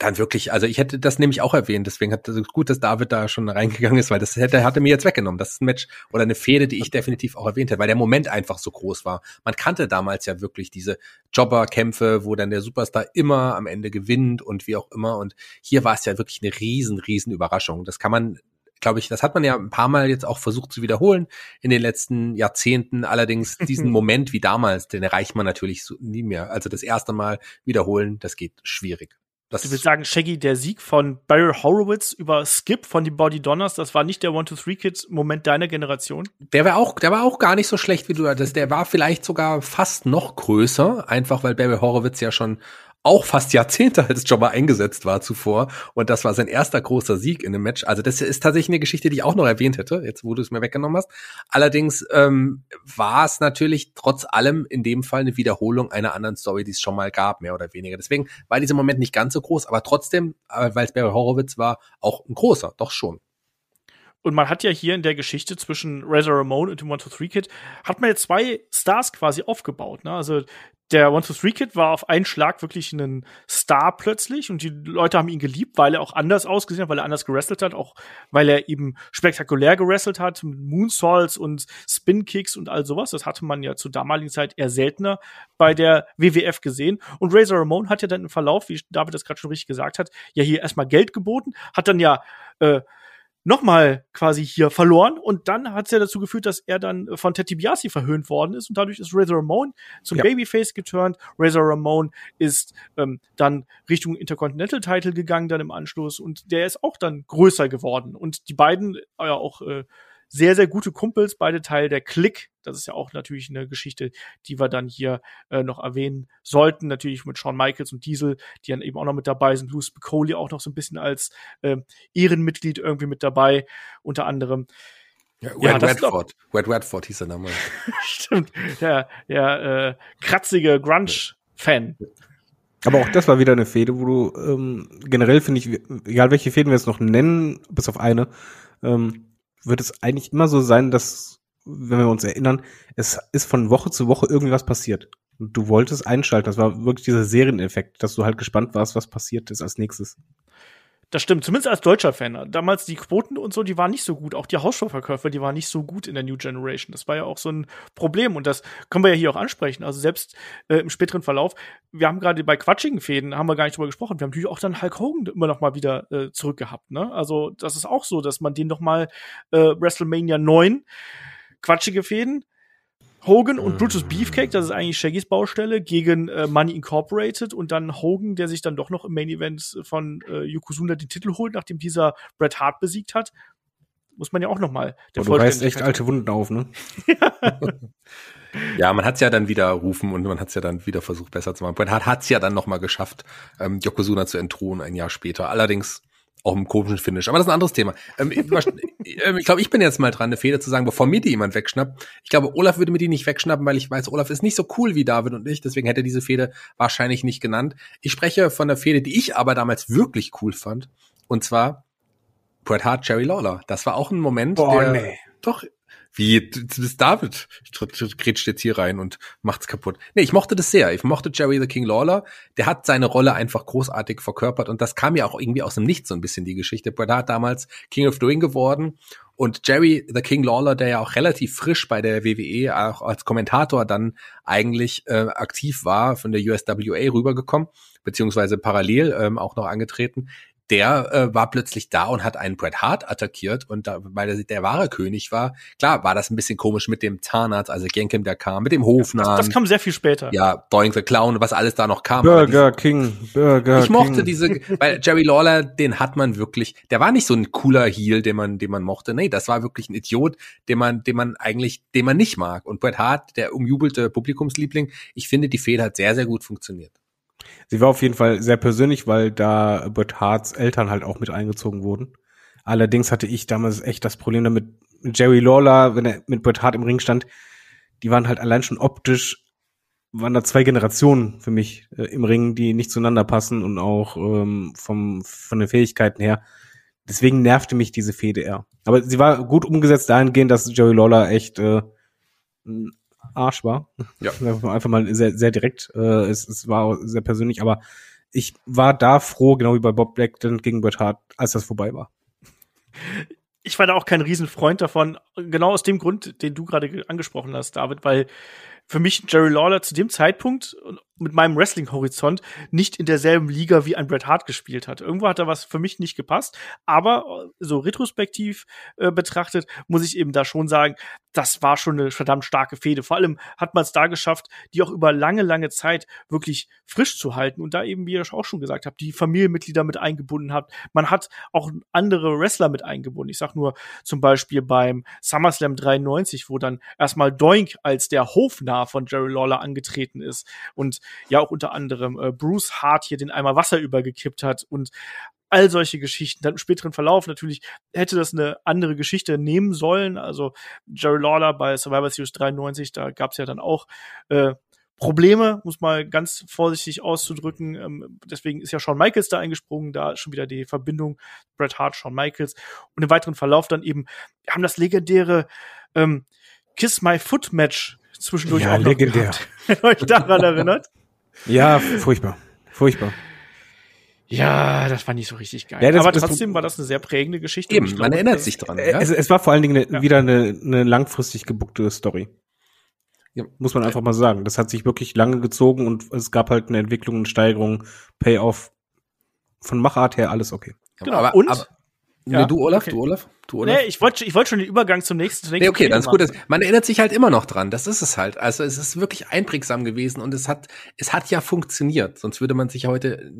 dann wirklich, also ich hätte das nämlich auch erwähnt, deswegen hat es gut, dass David da schon reingegangen ist, weil das hatte mir jetzt weggenommen. Das ist ein Match oder eine Fehde, die ich definitiv auch erwähnt hätte, weil der Moment einfach so groß war. Man kannte damals ja wirklich diese Jobber-Kämpfe, wo dann der Superstar immer am Ende gewinnt und wie auch immer. Und hier war es ja wirklich eine riesen Überraschung. Das kann man, glaube ich, das hat man ja ein paar Mal jetzt auch versucht zu wiederholen in den letzten Jahrzehnten. Allerdings diesen Moment wie damals, den erreicht man natürlich nie mehr. Also das erste Mal wiederholen, das geht schwierig. Ich will sagen, Shaggy, der Sieg von Barry Horowitz über Skip von den Body Donners, das war nicht der 1-2-3-Kid-Moment deiner Generation? Der war auch gar nicht so schlecht wie du hattest. Der war vielleicht sogar fast noch größer, einfach weil Barry Horowitz ja schon auch fast Jahrzehnte als Jobber eingesetzt war zuvor. Und das war sein erster großer Sieg in einem Match. Also das ist tatsächlich eine Geschichte, die ich auch noch erwähnt hätte, jetzt wo du es mir weggenommen hast. Allerdings war es natürlich trotz allem in dem Fall eine Wiederholung einer anderen Story, die es schon mal gab, mehr oder weniger. Deswegen war dieser Moment nicht ganz so groß, aber trotzdem, weil es Barry Horowitz war, auch ein großer, doch schon. Und man hat ja hier in der Geschichte zwischen Razor Ramon und dem 1-2-3-Kid, hat man jetzt zwei Stars quasi aufgebaut, ne? Also der 1-2-3-Kid war auf einen Schlag wirklich ein Star plötzlich und die Leute haben ihn geliebt, weil er auch anders ausgesehen hat, weil er anders gewrestelt hat, auch weil er eben spektakulär gewrestelt hat, mit Moonsaults und Spin-Kicks und all sowas. Das hatte man ja zur damaligen Zeit eher seltener bei der WWF gesehen. Und Razor Ramon hat ja dann im Verlauf, wie David das gerade schon richtig gesagt hat, ja hier erstmal Geld geboten, hat dann ja nochmal quasi hier verloren und dann hat es ja dazu geführt, dass er dann von Ted DiBiase verhöhnt worden ist und dadurch ist Razor Ramon zum Babyface geturnt. Razor Ramon ist dann Richtung Intercontinental Title gegangen dann im Anschluss und der ist auch dann größer geworden und die beiden ja auch sehr, sehr gute Kumpels, beide Teil der Clique. Das ist ja auch natürlich eine Geschichte, die wir dann hier noch erwähnen sollten. Natürlich mit Shawn Michaels und Diesel, die dann eben auch noch mit dabei sind. Louis Piccoli auch noch so ein bisschen als Ehrenmitglied irgendwie mit dabei, unter anderem. Ja, Red Redford hieß der Name. Stimmt, der kratzige Grunge-Fan. Aber auch das war wieder eine Fehde, wo du generell, finde ich, egal welche Fehden wir jetzt noch nennen, bis auf eine, wird es eigentlich immer so sein, dass, wenn wir uns erinnern, es ist von Woche zu Woche irgendwas passiert. Und du wolltest einschalten. Das war wirklich dieser Serieneffekt, dass du halt gespannt warst, was passiert ist als nächstes. Das stimmt, zumindest als deutscher Fan. Damals die Quoten und so, die waren nicht so gut. Auch die Hausverkäufer, die waren nicht so gut in der New Generation. Das war ja auch so ein Problem. Und das können wir ja hier auch ansprechen. Also selbst im späteren Verlauf, wir haben gerade bei quatschigen Fäden, haben wir gar nicht drüber gesprochen. Wir haben natürlich auch dann Hulk Hogan immer noch mal wieder zurückgehabt. Ne? Also das ist auch so, dass man den noch mal WrestleMania 9, quatschige Fäden, Hogan und Brutus Beefcake, das ist eigentlich Shaggys Baustelle, gegen Money Incorporated und dann Hogan, der sich dann doch noch im Main Event von Yokozuna den Titel holt, nachdem dieser Bret Hart besiegt hat. Muss man ja auch nochmal. Du reißt echt alte Wunden auf, ne? Ja, man hat's ja dann wieder rufen und man hat's ja dann wieder versucht, besser zu machen. Bret Hart hat's ja dann nochmal geschafft, Yokozuna zu entthronen ein Jahr später. Allerdings auch im komischen Finish. Aber das ist ein anderes Thema. Ich glaube, ich bin jetzt mal dran, eine Fehde zu sagen, bevor mir die jemand wegschnappt. Ich glaube, Olaf würde mir die nicht wegschnappen, weil ich weiß, Olaf ist nicht so cool wie David und ich. Deswegen hätte er diese Fehde wahrscheinlich nicht genannt. Ich spreche von der Fehde, die ich aber damals wirklich cool fand. Und zwar Bret Hart, Jerry Lawler. Das war auch ein Moment, Doch, wie David grätscht jetzt hier rein und macht's kaputt. Nee, ich mochte das sehr. Ich mochte Jerry the King Lawler. Der hat seine Rolle einfach großartig verkörpert und das kam ja auch irgendwie aus dem Nichts so ein bisschen, die Geschichte. Bret Hart damals King of the Ring geworden und Jerry the King Lawler, der ja auch relativ frisch bei der WWE auch als Kommentator dann eigentlich aktiv war, von der USWA rübergekommen, beziehungsweise parallel auch noch angetreten. Der war plötzlich da und hat einen Bret Hart attackiert und da, weil er der wahre König war, klar war das ein bisschen komisch mit dem Zahnarzt, also Genkem, der kam, mit dem Hofnarren. Das kam sehr viel später. Ja, Doink the Clown, was alles da noch kam. Burger King. Ich mochte diese, weil Jerry Lawler, den hat man wirklich, der war nicht so ein cooler Heel, den man mochte. Nee, das war wirklich ein Idiot, den man nicht mag. Und Bret Hart, der umjubelte Publikumsliebling, ich finde, die Fehde hat sehr, sehr gut funktioniert. Sie war auf jeden Fall sehr persönlich, weil da Bret Harts Eltern halt auch mit eingezogen wurden. Allerdings hatte ich damals echt das Problem damit, Jerry Lawler, wenn er mit Bret Hart im Ring stand, die waren halt allein schon optisch, waren da zwei Generationen für mich im Ring, die nicht zueinander passen und auch von den Fähigkeiten her. Deswegen nervte mich diese Fehde eher. Aber sie war gut umgesetzt dahingehend, dass Jerry Lawler echt Arsch war. Ja. Einfach mal sehr, sehr direkt. Es war sehr persönlich, aber ich war da froh, genau wie bei Bob Blackton gegen Bret Hart, als das vorbei war. Ich war da auch kein Riesenfreund davon, genau aus dem Grund, den du gerade angesprochen hast, David, weil für mich Jerry Lawler zu dem Zeitpunkt mit meinem Wrestling-Horizont nicht in derselben Liga wie ein Bret Hart gespielt hat. Irgendwo hat da was für mich nicht gepasst, aber so retrospektiv betrachtet, muss ich eben da schon sagen, das war schon eine verdammt starke Fehde. Vor allem hat man es da geschafft, die auch über lange, lange Zeit wirklich frisch zu halten und da eben, wie ich auch schon gesagt habe, die Familienmitglieder mit eingebunden hat. Man hat auch andere Wrestler mit eingebunden. Ich sag nur zum Beispiel beim SummerSlam 93, wo dann erstmal Doink als der Hofnarr von Jerry Lawler angetreten ist und ja auch unter anderem Bruce Hart hier den Eimer Wasser übergekippt hat und all solche Geschichten. Dann im späteren Verlauf natürlich hätte das eine andere Geschichte nehmen sollen. Also Jerry Lawler bei Survivor Series 93, da gab es ja dann auch Probleme, muss mal ganz vorsichtig auszudrücken. Deswegen ist ja Shawn Michaels da eingesprungen, da ist schon wieder die Verbindung Bret Hart, Shawn Michaels. Und im weiteren Verlauf dann eben haben das legendäre Kiss My Foot Match zwischendurch auch noch gehabt. Wenn euch daran erinnert. Ja, furchtbar. Ja, das war nicht so richtig geil. Ja, aber trotzdem war das eine sehr prägende Geschichte. Eben, man erinnert sich dran. Ja? Es war vor allen Dingen wieder eine langfristig gebuckte Story. Ja. Muss man einfach mal sagen. Das hat sich wirklich lange gezogen und es gab halt eine Entwicklung, eine Steigerung, Payoff. Von Machart her alles okay. Genau, Du, Olaf? Nee, ich wollte schon den Übergang zum nächsten. Nee, okay, dann ist gut. Man erinnert sich halt immer noch dran. Das ist es halt. Also es ist wirklich einprägsam gewesen und es hat ja funktioniert. Sonst würde man sich heute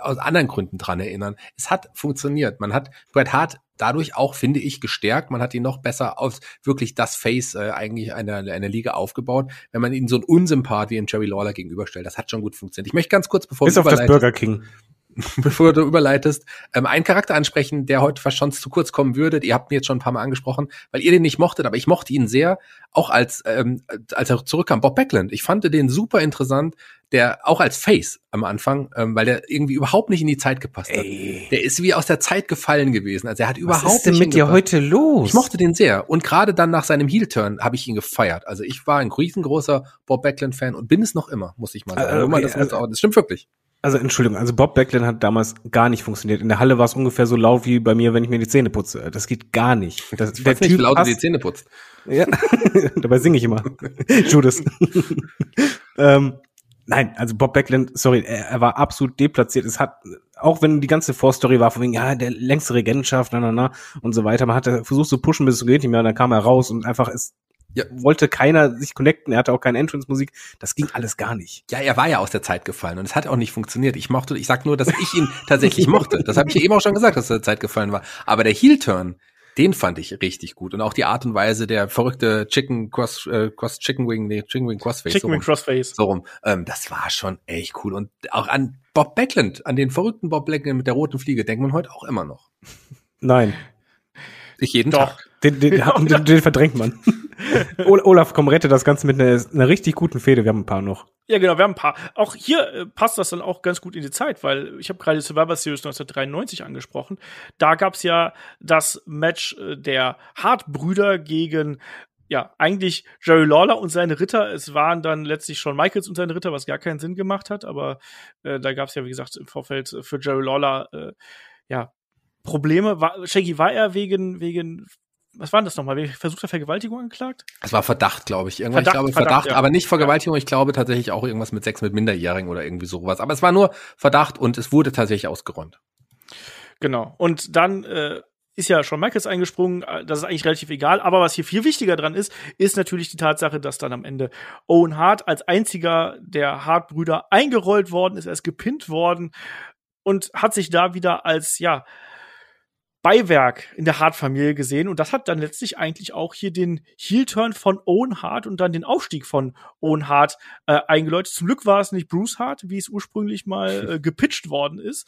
aus anderen Gründen dran erinnern. Es hat funktioniert. Man hat Bret Hart dadurch auch, finde ich, gestärkt. Man hat ihn noch besser auf wirklich das Face eigentlich einer Liga aufgebaut. Wenn man ihn so ein Unsympath wie in Jerry Lawler gegenüberstellt, das hat schon gut funktioniert. Ich möchte ganz kurz, bevor bis auf das Burger King. Bevor du überleitest, einen Charakter ansprechen, der heute fast schon zu kurz kommen würde. Ihr habt ihn jetzt schon ein paar Mal angesprochen, weil ihr den nicht mochtet, aber ich mochte ihn sehr, auch als er zurückkam, Bob Backlund. Ich fand den super interessant, der auch als Face am Anfang, weil der irgendwie überhaupt nicht in die Zeit gepasst hat. Ey. Der ist wie aus der Zeit gefallen gewesen. Also er hat überhaupt nicht. Was ist denn mit dir heute los? Ich mochte den sehr. Und gerade dann nach seinem Heel-Turn habe ich ihn gefeiert. Also ich war ein riesengroßer Bob Backlund-Fan und bin es noch immer, muss ich mal sagen. Okay, das stimmt wirklich. Also Entschuldigung, Bob Backlund hat damals gar nicht funktioniert. In der Halle war es ungefähr so laut wie bei mir, wenn ich mir die Zähne putze. Das geht gar nicht. Ich weiß nicht, wie laut du die Zähne putzt. Ja, dabei singe ich immer. Judas. Nein, also Bob Backlund, sorry, er war absolut deplatziert. Es hat, auch wenn die ganze Vorstory war, von wegen, ja, der längste Regentschaft, und so weiter. Man hat versucht zu pushen, bis es geht nicht mehr, und dann kam er raus und einfach ist. Ja, wollte keiner sich connecten, er hatte auch keine Entrance-Musik, das ging alles gar nicht. Ja, er war ja aus der Zeit gefallen und es hat auch nicht funktioniert. Ich sag nur, dass ich ihn tatsächlich mochte. Das habe ich ja eben auch schon gesagt, dass er aus der Zeit gefallen war. Aber der Heel-Turn, den fand ich richtig gut. Und auch die Art und Weise, der verrückte Chicken Wing Crossface. So rum. Das war schon echt cool. Und auch an Bob Backlund, an den verrückten Bob Backlund mit der roten Fliege, denkt man heute auch immer noch. Nein. Ich jeden Doch. Tag. Den verdrängt man. Olaf, komm, rette das Ganze mit einer richtig guten Fehde. Wir haben ein paar noch. Ja, genau, wir haben ein paar. Auch hier passt das dann auch ganz gut in die Zeit, weil ich habe gerade Survivor Series 1993 angesprochen. Da gab es ja das Match der Hart-Brüder gegen eigentlich Jerry Lawler und seine Ritter. Es waren dann letztlich Shawn Michaels und seine Ritter, was gar keinen Sinn gemacht hat. Aber da gab es ja, wie gesagt, im Vorfeld für Jerry Lawler Probleme. Shaggy war er wegen was war denn das nochmal? Versuchter Vergewaltigung angeklagt? Das war Verdacht, glaube ich. Irgendwann, Verdacht, aber nicht Vergewaltigung. Ja. Ich glaube tatsächlich auch irgendwas mit Sex mit Minderjährigen oder irgendwie sowas. Aber es war nur Verdacht und es wurde tatsächlich ausgeräumt. Genau. Und dann ist ja Shawn Michaels eingesprungen. Das ist eigentlich relativ egal. Aber was hier viel wichtiger dran ist, ist natürlich die Tatsache, dass dann am Ende Owen Hart als einziger der Hart-Brüder eingerollt worden ist. Er ist gepinnt worden und hat sich da wieder als, Beiwerk in der Hart-Familie gesehen und das hat dann letztlich eigentlich auch hier den Heel-Turn von Owen Hart und dann den Aufstieg von Owen Hart eingeläutet. Zum Glück war es nicht Bruce Hart, wie es ursprünglich mal gepitcht worden ist.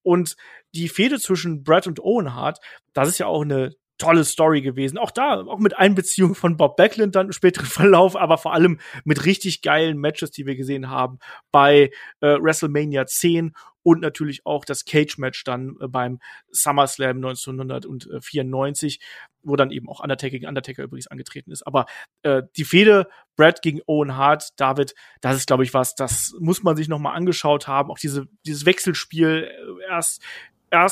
Und die Fehde zwischen Bret und Owen Hart, das ist ja auch eine tolle Story gewesen. Auch da, auch mit Einbeziehung von Bob Backlund dann im späteren Verlauf, aber vor allem mit richtig geilen Matches, die wir gesehen haben bei WrestleMania 10 und natürlich auch das Cage-Match dann beim SummerSlam 1994, wo dann eben auch Undertaker übrigens angetreten ist. Aber die Fehde Bret gegen Owen Hart, David, das ist, glaube ich, was, das muss man sich nochmal angeschaut haben. Auch dieses Wechselspiel erst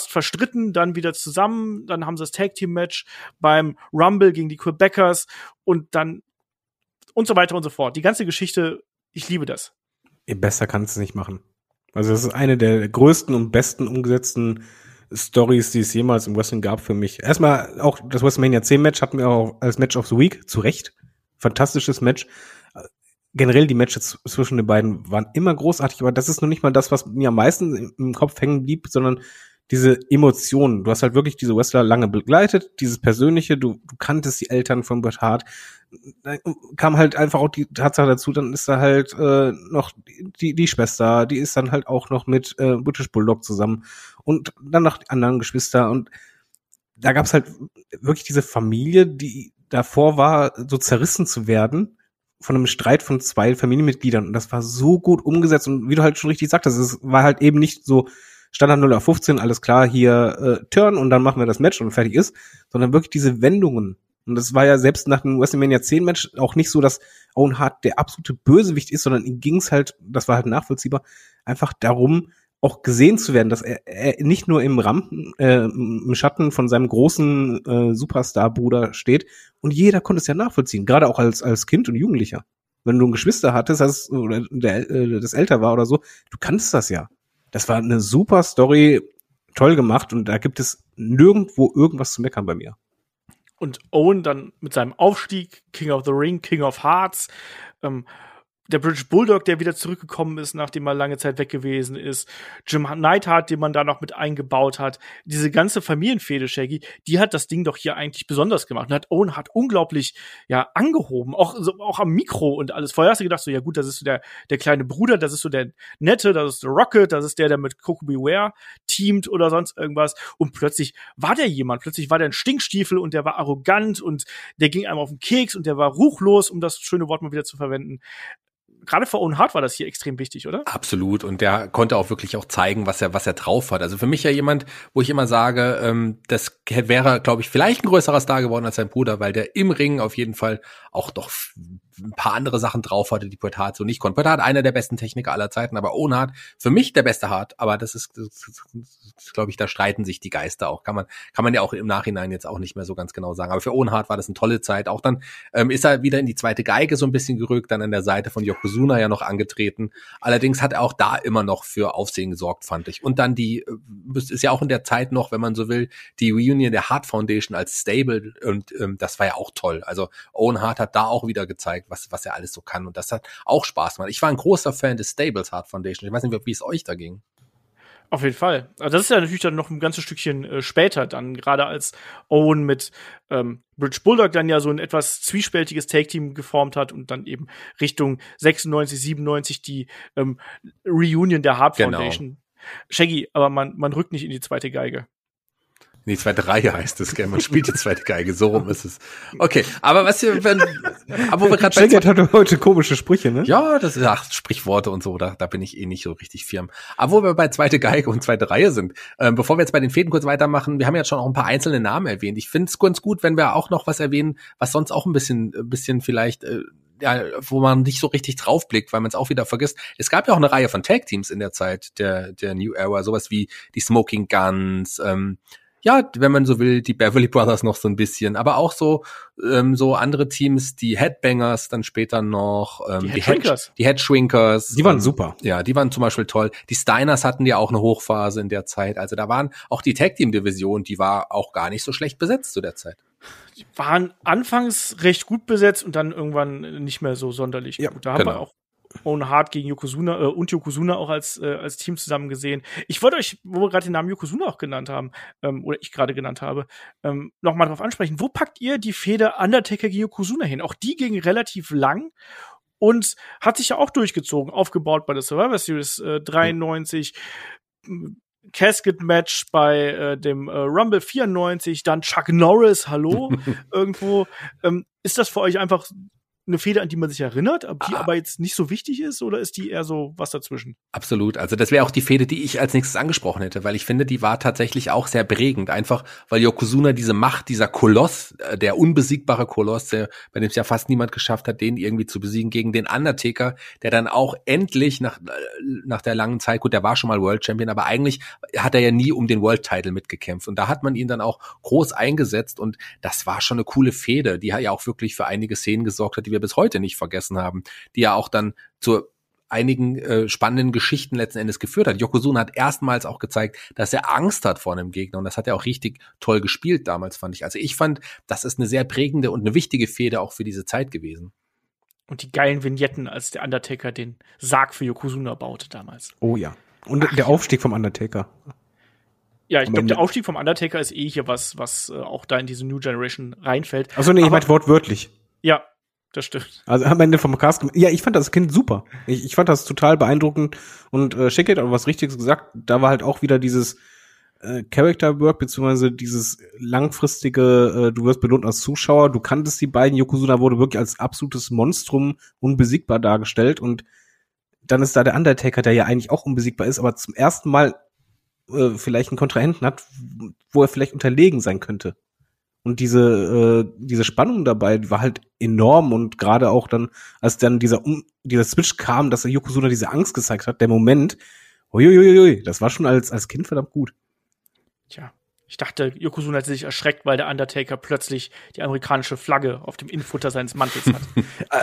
verstritten, dann wieder zusammen, dann haben sie das Tag-Team-Match beim Rumble gegen die Quebecers und dann und so weiter und so fort. Die ganze Geschichte, ich liebe das. Besser kannst du es nicht machen. Also das ist eine der größten und besten umgesetzten Stories, die es jemals im Wrestling gab für mich. Erstmal auch das WrestleMania 10 Match hatten wir auch als Match of the Week, zu Recht. Fantastisches Match. Generell die Matches zwischen den beiden waren immer großartig, aber das ist noch nicht mal das, was mir am meisten im Kopf hängen blieb, sondern diese Emotionen. Du hast halt wirklich diese Wrestler lange begleitet, dieses Persönliche, du kanntest die Eltern von Bret Hart. Dann kam halt einfach auch die Tatsache dazu, dann ist da halt noch die Schwester, die ist dann halt auch noch mit British Bulldog zusammen und dann noch die anderen Geschwister. Und da gab es halt wirklich diese Familie, die davor war, so zerrissen zu werden von einem Streit von zwei Familienmitgliedern. Und das war so gut umgesetzt. Und wie du halt schon richtig sagtest, es war halt eben nicht so Standard 0 auf 15, alles klar, hier Turn und dann machen wir das Match und fertig ist, sondern wirklich diese Wendungen. Und das war ja selbst nach dem WrestleMania 10 Match auch nicht so, dass Owen Hart der absolute Bösewicht ist, sondern ihm ging's halt, das war halt nachvollziehbar, einfach darum, auch gesehen zu werden, dass er nicht nur im Schatten von seinem großen Superstar-Bruder steht. Und jeder konnte es ja nachvollziehen, gerade auch als Kind und Jugendlicher. Wenn du ein Geschwister hattest, oder das älter war oder so, du kannst das ja. Das war eine super Story, toll gemacht, und da gibt es nirgendwo irgendwas zu meckern bei mir. Und Owen dann mit seinem Aufstieg, King of the Ring, King of Hearts, der British Bulldog, der wieder zurückgekommen ist, nachdem er lange Zeit weg gewesen ist. Jim Neidhart, den man da noch mit eingebaut hat. Diese ganze Familienfehde, Shaggy, die hat das Ding doch hier eigentlich besonders gemacht. Und hat Owen Hart unglaublich, ja, angehoben. Auch am Mikro und alles. Vorher hast du gedacht, so, ja gut, das ist so der kleine Bruder, das ist so der Nette, das ist der Rocket, das ist der mit Coco Beware teamt oder sonst irgendwas. Und plötzlich war der jemand. Plötzlich war der ein Stinkstiefel und der war arrogant und der ging einem auf den Keks und der war ruchlos, um das schöne Wort mal wieder zu verwenden. Gerade für Owen Hart war das hier extrem wichtig, oder? Absolut. Und der konnte auch wirklich auch zeigen, was er drauf hat. Also für mich ja jemand, wo ich immer sage, das wäre, glaube ich, vielleicht ein größerer Star geworden als sein Bruder, weil der im Ring auf jeden Fall auch doch ein paar andere Sachen drauf hatte, die Bret Hart so nicht konnte. Bret Hart, einer der besten Techniker aller Zeiten, aber Owen Hart, für mich der beste Hart. Aber das ist glaube ich, da streiten sich die Geister auch. Kann man ja auch im Nachhinein jetzt auch nicht mehr so ganz genau sagen. Aber für Owen Hart war das eine tolle Zeit. Auch dann ist er wieder in die zweite Geige so ein bisschen gerückt, dann an der Seite von Yokozuna ja noch angetreten. Allerdings hat er auch da immer noch für Aufsehen gesorgt, fand ich. Und dann ist ja auch in der Zeit noch, wenn man so will, die Reunion der Hart Foundation als Stable, und das war ja auch toll. Also Owen Hart hat da auch wieder gezeigt, was er alles so kann, und das hat auch Spaß gemacht. Ich war ein großer Fan des Stables Hart Foundation. Ich weiß nicht, wie es euch da ging. Auf jeden Fall. Also das ist ja natürlich dann noch ein ganzes Stückchen später dann, gerade als Owen mit British Bulldog dann ja so ein etwas zwiespältiges Tag-Team geformt hat und dann eben Richtung 96, 97 die Reunion der Hart Foundation. Genau. Shaggy, aber man rückt nicht in die zweite Geige. Die zweite Reihe heißt es, gell? Man spielt die zweite Geige, so rum ist es. Okay, aber was hier, aber wir gerade bei hat heute komische Sprüche, ne? Ja, das sind Sprichworte und so, da bin ich eh nicht so richtig firm. Aber wo wir bei zweite Geige und zweite Reihe sind, bevor wir jetzt bei den Fäden kurz weitermachen, wir haben jetzt schon auch ein paar einzelne Namen erwähnt. Ich finde es ganz gut, wenn wir auch noch was erwähnen, was sonst auch ein bisschen vielleicht, ja, wo man nicht so richtig draufblickt, weil man es auch wieder vergisst. Es gab ja auch eine Reihe von Tag-Teams in der Zeit der New Era, sowas wie die Smoking Guns, ja, wenn man so will, die Beverly Brothers noch so ein bisschen, aber auch so andere Teams, die Headbangers dann später noch. Die Headshrinkers. Die waren super. Ja, die waren zum Beispiel toll. Die Steiners hatten ja auch eine Hochphase in der Zeit. Also da waren auch die Tag-Team-Division, die war auch gar nicht so schlecht besetzt zu der Zeit. Die waren anfangs recht gut besetzt und dann irgendwann nicht mehr so sonderlich. Ja, gut, da haben wir auch Owen Hart gegen Yokozuna und Yokozuna auch als Team zusammen gesehen. Ich wollte euch, wo wir gerade den Namen Yokozuna auch genannt haben, oder ich gerade genannt habe, nochmal drauf ansprechen. Wo packt ihr die Fehde Undertaker gegen Yokozuna hin? Auch die ging relativ lang und hat sich ja auch durchgezogen, aufgebaut bei der Survivor Series 93, Casket-Match bei dem Rumble 94, dann Chuck Norris, hallo, irgendwo. Ist das für euch einfach eine Fehde, an die man sich erinnert, die aber jetzt nicht so wichtig ist, oder ist die eher so was dazwischen? Absolut. Also das wäre auch die Fehde, die ich als nächstes angesprochen hätte, weil ich finde, die war tatsächlich auch sehr prägend. Einfach, weil Yokozuna diese Macht, dieser Koloss, der unbesiegbare Koloss, bei dem es ja fast niemand geschafft hat, den irgendwie zu besiegen, gegen den Undertaker, der dann auch endlich nach der langen Zeit, gut, der war schon mal World Champion, aber eigentlich hat er ja nie um den World Title mitgekämpft. Und da hat man ihn dann auch groß eingesetzt, und das war schon eine coole Fehde, die hat ja auch wirklich für einige Szenen gesorgt hat, die wir bis heute nicht vergessen haben, die ja auch dann zu einigen spannenden Geschichten letzten Endes geführt hat. Yokozuna hat erstmals auch gezeigt, dass er Angst hat vor einem Gegner, und das hat er auch richtig toll gespielt damals, fand ich. Also ich fand, das ist eine sehr prägende und eine wichtige Fehde auch für diese Zeit gewesen. Und die geilen Vignetten, als der Undertaker den Sarg für Yokozuna baute damals. Oh ja, und der Aufstieg vom Undertaker. Ja, ich glaube, der Aufstieg vom Undertaker ist eh hier was auch da in diese New Generation reinfällt. Ach so, nee, ich meinte wortwörtlich. Ja, das stimmt. Also am Ende vom Cast. Ja, ich fand das Kind super. Ich fand das total beeindruckend und schick, hat auch was Richtiges gesagt. Da war halt auch wieder dieses Character Work, beziehungsweise dieses langfristige, du wirst belohnt als Zuschauer, du kanntest die beiden, Yokozuna wurde wirklich als absolutes Monstrum unbesiegbar dargestellt und dann ist da der Undertaker, der ja eigentlich auch unbesiegbar ist, aber zum ersten Mal vielleicht einen Kontrahenten hat, wo er vielleicht unterlegen sein könnte. Und diese Spannung dabei, die war halt enorm und gerade auch dann, als dann dieser Switch kam, dass der Yokozuna diese Angst gezeigt hat, der Moment, uiuiui, das war schon als Kind verdammt gut. Tja, ich dachte, Yokozuna hat sich erschreckt, weil der Undertaker plötzlich die amerikanische Flagge auf dem Innenfutter seines Mantels hat.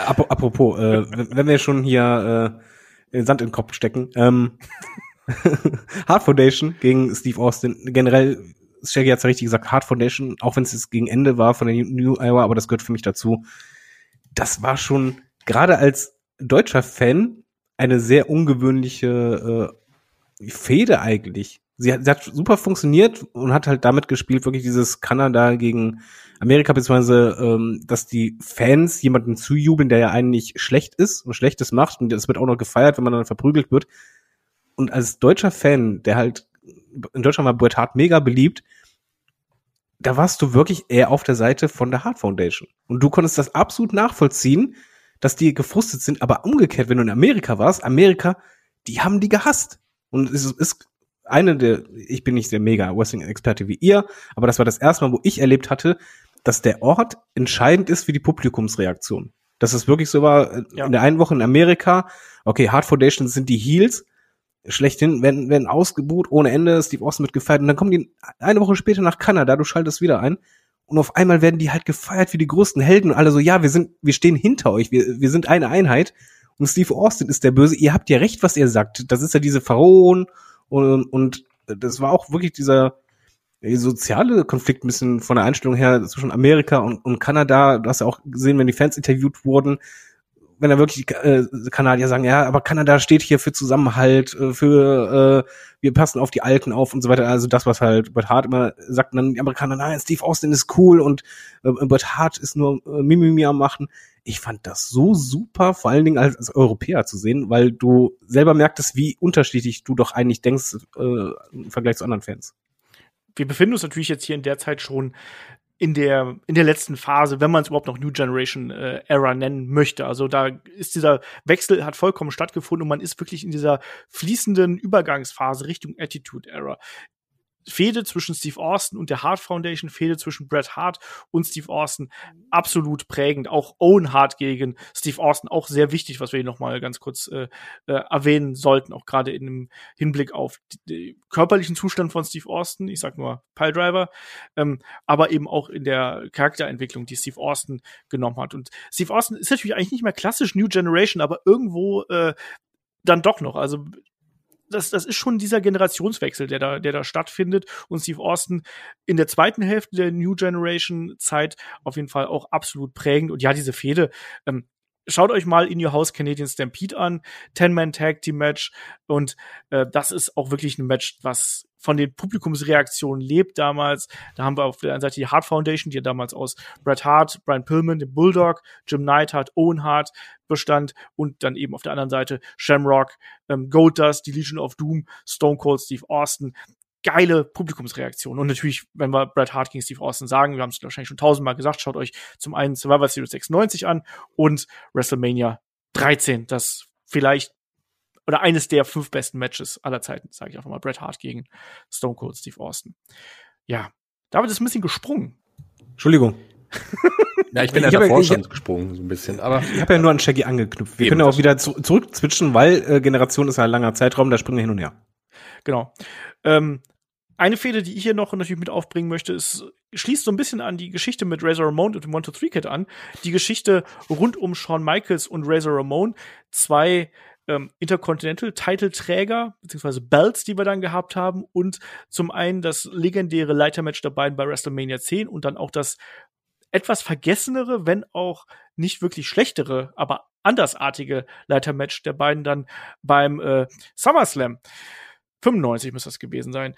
Apropos, wenn wir schon hier den Sand in den Kopf stecken, Hart Foundation gegen Steve Austin, generell, Shaggy hat es ja richtig gesagt, Hart Foundation, auch wenn es jetzt gegen Ende war von der New Era, aber das gehört für mich dazu, das war schon, gerade als deutscher Fan, eine sehr ungewöhnliche Fehde eigentlich. Sie hat super funktioniert und hat halt damit gespielt, wirklich dieses Kanada gegen Amerika, beziehungsweise dass die Fans jemanden zujubeln, der ja eigentlich schlecht ist und Schlechtes macht und das wird auch noch gefeiert, wenn man dann verprügelt wird. Und als deutscher Fan, der halt, in Deutschland war Bret Hart mega beliebt, da warst du wirklich eher auf der Seite von der Hart Foundation. Und du konntest das absolut nachvollziehen, dass die gefrustet sind, aber umgekehrt, wenn du in Amerika warst, die haben die gehasst. Und es ist ich bin nicht der mega Wrestling-Experte wie ihr, aber das war das erste Mal, wo ich erlebt hatte, dass der Ort entscheidend ist für die Publikumsreaktion. Dass es wirklich so war, ja. In der einen Woche in Amerika, okay, Hart Foundation sind die Heels, schlechthin, werden ausgebuht, ohne Ende, Steve Austin wird gefeiert und dann kommen die eine Woche später nach Kanada, du schaltest wieder ein und auf einmal werden die halt gefeiert wie die größten Helden und alle so, ja, wir stehen hinter euch, wir sind eine Einheit und Steve Austin ist der Böse, ihr habt ja recht, was ihr sagt, das ist ja diese Pharaonen. Und das war auch wirklich dieser soziale Konflikt ein bisschen von der Einstellung her zwischen Amerika und Kanada. Du hast ja auch gesehen, wenn die Fans interviewt wurden, wenn da wirklich Kanadier sagen, ja, aber Kanada steht hier für Zusammenhalt, für wir passen auf die Alten auf und so weiter. Also das, was halt Bret Hart immer sagt, dann die Amerikaner, nein, Steve Austin ist cool und Bret Hart ist nur Mimimi am Machen. Ich fand das so super, vor allen Dingen als Europäer zu sehen, weil du selber merktest, wie unterschiedlich du doch eigentlich denkst im Vergleich zu anderen Fans. Wir befinden uns natürlich jetzt hier in der Zeit schon in der letzten Phase, wenn man es überhaupt noch New Generation Era nennen möchte. Also da ist dieser Wechsel hat vollkommen stattgefunden und man ist wirklich in dieser fließenden Übergangsphase Richtung Attitude Era. Fehde zwischen Steve Austin und der Hart Foundation, Fehde zwischen Bret Hart und Steve Austin, absolut prägend. Auch Owen Hart gegen Steve Austin, auch sehr wichtig, was wir hier nochmal ganz kurz erwähnen sollten, auch gerade im Hinblick auf den körperlichen Zustand von Steve Austin, ich sag nur Piledriver, aber eben auch in der Charakterentwicklung, die Steve Austin genommen hat. Und Steve Austin ist natürlich eigentlich nicht mehr klassisch New Generation, aber irgendwo dann doch noch, also das ist schon dieser Generationswechsel, der da stattfindet und Steve Austin in der zweiten Hälfte der New Generation Zeit auf jeden Fall auch absolut prägend und ja, diese Fehde, schaut euch mal In Your House Canadian Stampede an, 10-Man-Tag-Team-Match und das ist auch wirklich ein Match, was von den Publikumsreaktionen lebt damals. Da haben wir auf der einen Seite die Hart Foundation, die ja damals aus Bret Hart, Brian Pillman, dem Bulldog, Jim Neidhart, Owen Hart bestand und dann eben auf der anderen Seite Shamrock, Goldust, die Legion of Doom, Stone Cold Steve Austin. Geile Publikumsreaktion. Und natürlich, wenn wir Bret Hart gegen Steve Austin sagen, wir haben es wahrscheinlich schon 1000-mal gesagt, schaut euch zum einen Survivor Series 96 an und WrestleMania 13, das vielleicht oder eines der 5 besten Matches aller Zeiten, sage ich einfach mal, Bret Hart gegen Stone Cold Steve Austin. Ja, David ist ein bisschen gesprungen. Entschuldigung. Ja, ich bin ja davor schon gesprungen, so ein bisschen. Aber ich habe ja nur an Shaggy angeknüpft. Wir können auch wieder zurückzwitschen, weil Generation ist ja ein langer Zeitraum, da springen wir hin und her. Genau. Eine Fehde, die ich hier noch natürlich mit aufbringen möchte, ist, schließt so ein bisschen an die Geschichte mit Razor Ramon und dem 1-2-3 Kid an. Die Geschichte rund um Shawn Michaels und Razor Ramon, 2 Intercontinental-Titelträger, beziehungsweise Belts, die wir dann gehabt haben und zum einen das legendäre Leitermatch der beiden bei WrestleMania 10 und dann auch das etwas vergessenere, wenn auch nicht wirklich schlechtere, aber andersartige Leitermatch der beiden dann beim SummerSlam. 95 müsste das gewesen sein.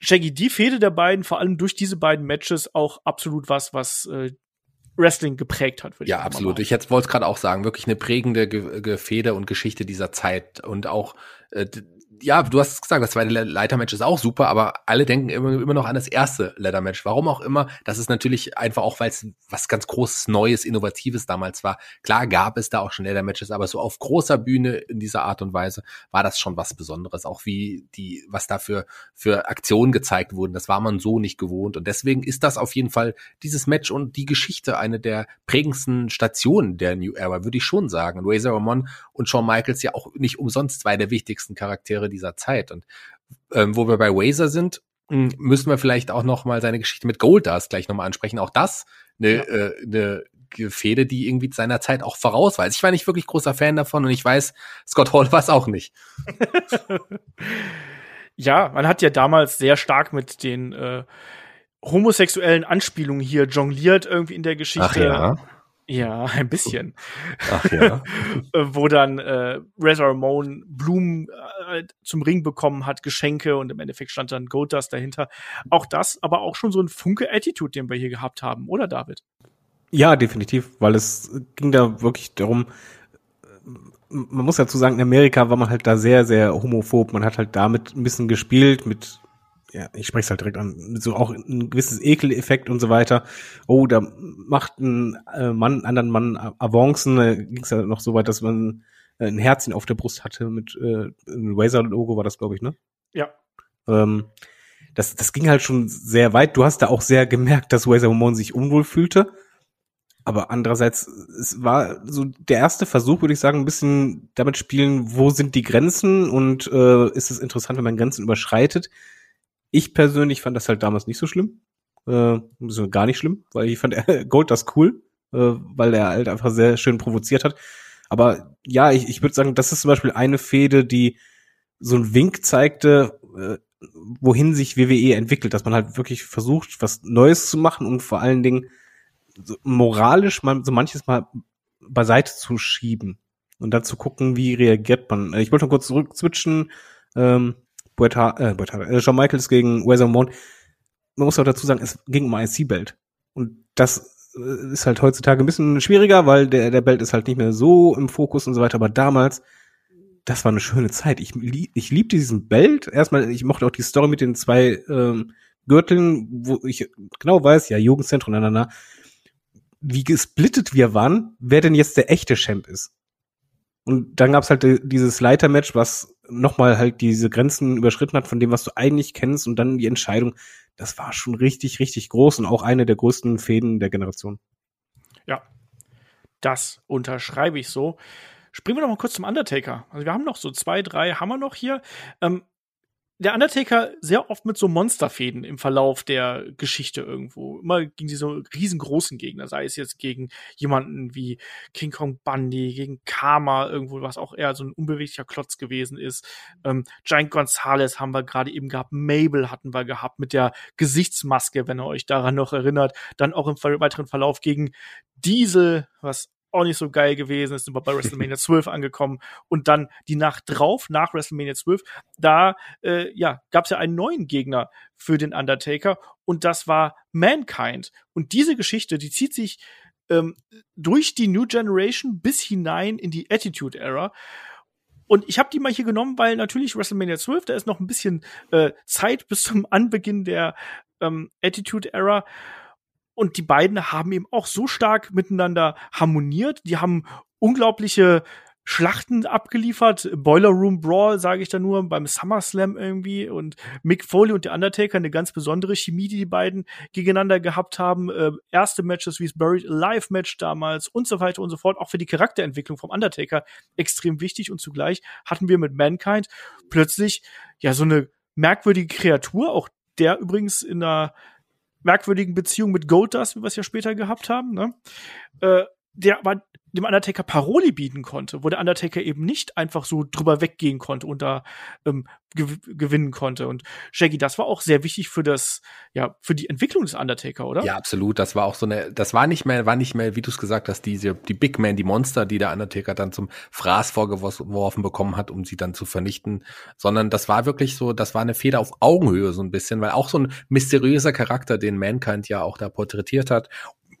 Shaggy, die Fehde der beiden, vor allem durch diese beiden Matches, auch absolut was Wrestling geprägt hat. Ja, absolut. Ich wollte es gerade auch sagen, wirklich eine prägende Fehde und Geschichte dieser Zeit. Und auch, ja, du hast es gesagt, das zweite Leitermatch ist auch super, aber alle denken immer noch an das erste Leitermatch. Warum auch immer, das ist natürlich einfach auch, weil es was ganz Großes, Neues, Innovatives damals war. Klar gab es da auch schon Leitermatches, aber so auf großer Bühne in dieser Art und Weise war das schon was Besonderes. Auch was da für Aktionen gezeigt wurden, das war man so nicht gewohnt. Und deswegen ist das auf jeden Fall dieses Match und die Geschichte eine der prägendsten Stationen der New Era, würde ich schon sagen. Razor Ramon und Shawn Michaels ja auch nicht umsonst zwei der wichtigsten Charaktere dieser Zeit. Und wo wir bei Razor sind, müssen wir vielleicht auch noch mal seine Geschichte mit Goldust gleich noch mal ansprechen. Auch das eine Fehde, die irgendwie seiner Zeit auch voraus war. Ich war nicht wirklich großer Fan davon und ich weiß, Scott Hall war es auch nicht. Ja, man hat ja damals sehr stark mit den homosexuellen Anspielungen hier jongliert irgendwie in der Geschichte. Ach ja. Ja, ein bisschen. Ach ja. Wo dann Razor Ramon Blumen zum Ring bekommen hat, Geschenke, und im Endeffekt stand dann Goldust dahinter. Auch das, aber auch schon so ein Funke-Attitude, den wir hier gehabt haben, oder David? Ja, definitiv, weil es ging da wirklich darum, man muss dazu sagen, in Amerika war man halt da sehr, sehr homophob. Man hat halt damit ein bisschen gespielt mit, ja, ich spreche es halt direkt an, so auch ein gewisses Ekeleffekt und so weiter. Oh, da macht ein Mann, anderen Mann Avancen, ging es ja noch so weit, dass man ein Herzchen auf der Brust hatte mit einem Razor-Logo war das, glaube ich, ne? Ja. Das ging halt schon sehr weit. Du hast da auch sehr gemerkt, dass Razor Ramon sich unwohl fühlte. Aber andererseits, es war so der erste Versuch, würde ich sagen, ein bisschen damit spielen, wo sind die Grenzen und ist es interessant, wenn man Grenzen überschreitet. Ich persönlich fand das halt damals nicht so schlimm, gar nicht schlimm, weil ich fand Goldust cool, weil er halt einfach sehr schön provoziert hat. Aber ja, ich würde sagen, das ist zum Beispiel eine Fehde, die so einen Wink zeigte, wohin sich WWE entwickelt, dass man halt wirklich versucht, was Neues zu machen und vor allen Dingen so moralisch so manches Mal beiseite zu schieben und dann zu gucken, wie reagiert man. Ich wollte noch kurz zurückzwitschen, Shawn Michaels gegen Razor Ramon. Man muss auch dazu sagen, es ging um IC-Belt. Und das ist halt heutzutage ein bisschen schwieriger, weil der Belt ist halt nicht mehr so im Fokus und so weiter. Aber damals, das war eine schöne Zeit. Ich liebte diesen Belt. Erstmal, ich mochte auch die Story mit den zwei Gürteln, wo ich genau weiß, ja, Jugendzentrum, wie gesplittet wir waren, wer denn jetzt der echte Champ ist. Und dann gab's halt dieses Leiter-Match, was nochmal halt diese Grenzen überschritten hat von dem, was du eigentlich kennst, und dann die Entscheidung, das war schon richtig, richtig groß und auch eine der größten Fehden der Generation. Ja, das unterschreibe ich so. Springen wir noch mal kurz zum Undertaker. Also wir haben noch so 2, 3, haben wir noch hier. Der Undertaker sehr oft mit so Monsterfäden im Verlauf der Geschichte irgendwo. Immer gegen diese riesengroßen Gegner, sei es jetzt gegen jemanden wie King Kong Bundy, gegen Karma irgendwo, was auch eher so ein unbeweglicher Klotz gewesen ist. Giant Gonzalez haben wir gerade eben gehabt, Mabel hatten wir gehabt mit der Gesichtsmaske, wenn ihr euch daran noch erinnert. Dann auch im weiteren Verlauf gegen Diesel, was auch nicht so geil gewesen ist, sind wir bei WrestleMania 12 angekommen, und dann die Nacht drauf, nach WrestleMania 12, da gab es ja einen neuen Gegner für den Undertaker, und das war Mankind. Und diese Geschichte, die zieht sich durch die New Generation bis hinein in die Attitude Era. Und ich habe die mal hier genommen, weil natürlich WrestleMania 12, da ist noch ein bisschen Zeit bis zum Anbeginn der Attitude Era. Und die beiden haben eben auch so stark miteinander harmoniert. Die haben unglaubliche Schlachten abgeliefert. Boiler Room Brawl, sage ich da nur, beim SummerSlam irgendwie. Und Mick Foley und der Undertaker, eine ganz besondere Chemie, die beiden gegeneinander gehabt haben. Erste Matches wie das Buried Alive Match damals und so weiter und so fort. Auch für die Charakterentwicklung vom Undertaker extrem wichtig. Und zugleich hatten wir mit Mankind plötzlich ja so eine merkwürdige Kreatur. Auch der übrigens in einer merkwürdigen Beziehung mit Goldust, wie wir es ja später gehabt haben, ne? Der war dem Undertaker Paroli bieten konnte, wo der Undertaker eben nicht einfach so drüber weggehen konnte und da gewinnen konnte. Und Shaggy, das war auch sehr wichtig für das, ja, für die Entwicklung des Undertaker, oder? Ja, absolut. Das war auch so eine, das war nicht mehr, wie du es gesagt hast, die Big Man, die Monster, die der Undertaker dann zum Fraß vorgeworfen bekommen hat, um sie dann zu vernichten, sondern das war wirklich so, das war eine Feder auf Augenhöhe so ein bisschen, weil auch so ein mysteriöser Charakter, den Mankind ja auch da porträtiert hat.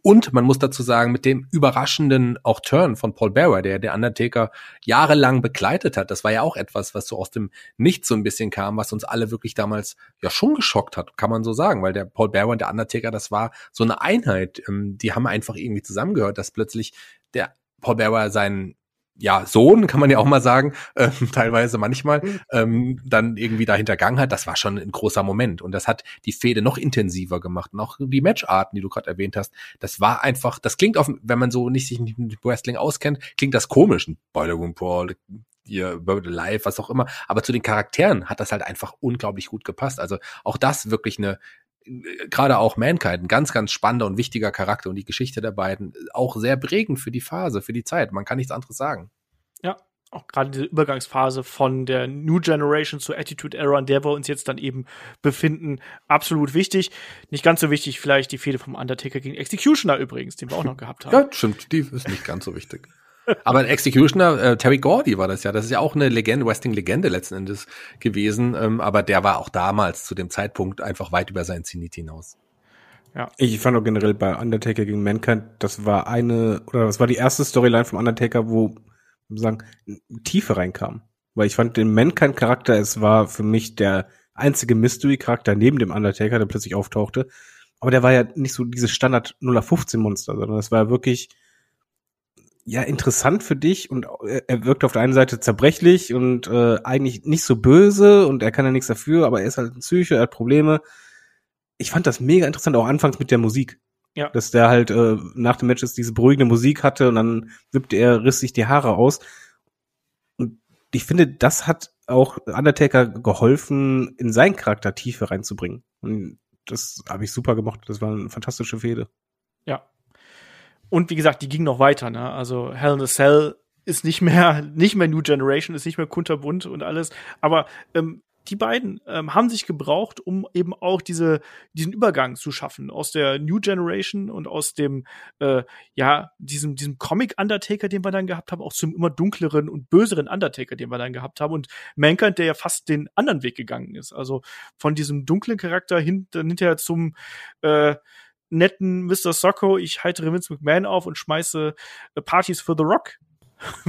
Und man muss dazu sagen, mit dem überraschenden auch Turn von Paul Bearer, der den Undertaker jahrelang begleitet hat, das war ja auch etwas, was so aus dem Nichts so ein bisschen kam, was uns alle wirklich damals ja schon geschockt hat, kann man so sagen, weil der Paul Bearer und der Undertaker, das war so eine Einheit, die haben einfach irgendwie zusammengehört, dass plötzlich der Paul Bearer seinen ja, Sohn, kann man ja auch mal sagen, teilweise manchmal, dann irgendwie da hintergangen hat, das war schon ein großer Moment. Und das hat die Fehde noch intensiver gemacht. Und auch die Matcharten, die du gerade erwähnt hast, das war einfach, das klingt auf, wenn man so nicht sich mit Wrestling auskennt, klingt das komisch. Ein Boiler Room Brawl, Bird Alive, was auch immer. Aber zu den Charakteren hat das halt einfach unglaublich gut gepasst. Also auch das wirklich eine, gerade auch Mankind, ein ganz, ganz spannender und wichtiger Charakter und die Geschichte der beiden auch sehr prägend für die Phase, für die Zeit. Man kann nichts anderes sagen. Ja, auch gerade diese Übergangsphase von der New Generation zur Attitude Era, in der wir uns jetzt dann eben befinden, absolut wichtig. Nicht ganz so wichtig vielleicht die Fehde vom Undertaker gegen Executioner übrigens, den wir auch noch gehabt haben. Ja, stimmt, die ist nicht ganz so wichtig. Aber ein Executioner, Terry Gordy war das ja. Das ist ja auch eine Legende, Wrestling-Legende letzten Endes gewesen. Aber der war auch damals zu dem Zeitpunkt einfach weit über seinen Zenit hinaus. Ja. Ich fand auch generell bei Undertaker gegen Mankind, das war die erste Storyline vom Undertaker, wo, sagen, Tiefe reinkam. Weil ich fand den Mankind-Charakter, es war für mich der einzige Mystery-Charakter neben dem Undertaker, der plötzlich auftauchte. Aber der war ja nicht so dieses Standard 0-15-Monster, sondern es war wirklich ja, interessant für dich und er wirkt auf der einen Seite zerbrechlich und eigentlich nicht so böse und er kann ja nichts dafür, aber er ist halt ein Psycho, er hat Probleme. Ich fand das mega interessant, auch anfangs mit der Musik. Ja. Dass der halt nach dem Match diese beruhigende Musik hatte und dann wippte er, riss sich die Haare aus. Und ich finde, das hat auch Undertaker geholfen, in seinen Charakter Tiefe reinzubringen. Und das habe ich super gemacht. Das war eine fantastische Fehde. Ja. Und wie gesagt, die ging noch weiter, ne? Also Hell in a Cell ist nicht mehr New Generation, ist nicht mehr kunterbunt und alles. Aber die beiden haben sich gebraucht, um eben auch diesen Übergang zu schaffen aus der New Generation und aus dem diesem Comic Undertaker, den wir dann gehabt haben, auch zum immer dunkleren und böseren Undertaker, den wir dann gehabt haben und Mankind, der ja fast den anderen Weg gegangen ist, also von diesem dunklen Charakter hinterher zum netten Mr. Socko, ich heitere Vince McMahon auf und schmeiße Partys für The Rock.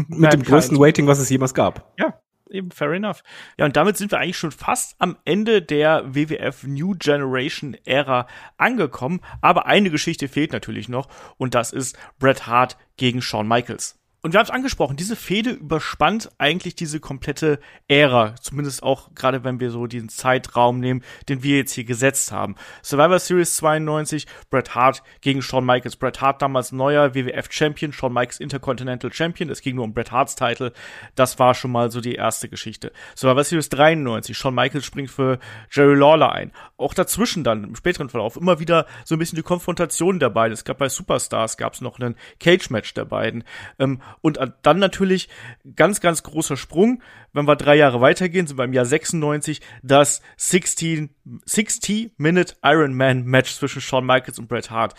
Mit dem größten Rating, was es jemals gab. Ja, eben, fair enough. Ja, und damit sind wir eigentlich schon fast am Ende der WWF New Generation Ära angekommen. Aber eine Geschichte fehlt natürlich noch und das ist Bret Hart gegen Shawn Michaels. Und wir haben es angesprochen, diese Fehde überspannt eigentlich diese komplette Ära. Zumindest auch, gerade wenn wir so diesen Zeitraum nehmen, den wir jetzt hier gesetzt haben. Survivor Series 92, Bret Hart gegen Shawn Michaels. Bret Hart damals neuer WWF-Champion, Shawn Michaels Intercontinental Champion. Es ging nur um Bret Harts Titel. Das war schon mal so die erste Geschichte. Survivor Series 93, Shawn Michaels springt für Jerry Lawler ein. Auch dazwischen dann, im späteren Verlauf, immer wieder so ein bisschen die Konfrontation der beiden. Es gab bei Superstars, gab es noch einen Cage-Match der beiden. Und dann natürlich ganz, ganz großer Sprung. Wenn wir 3 Jahre weitergehen, sind wir im Jahr 96 das 60-Minute Ironman-Match zwischen Shawn Michaels und Bret Hart.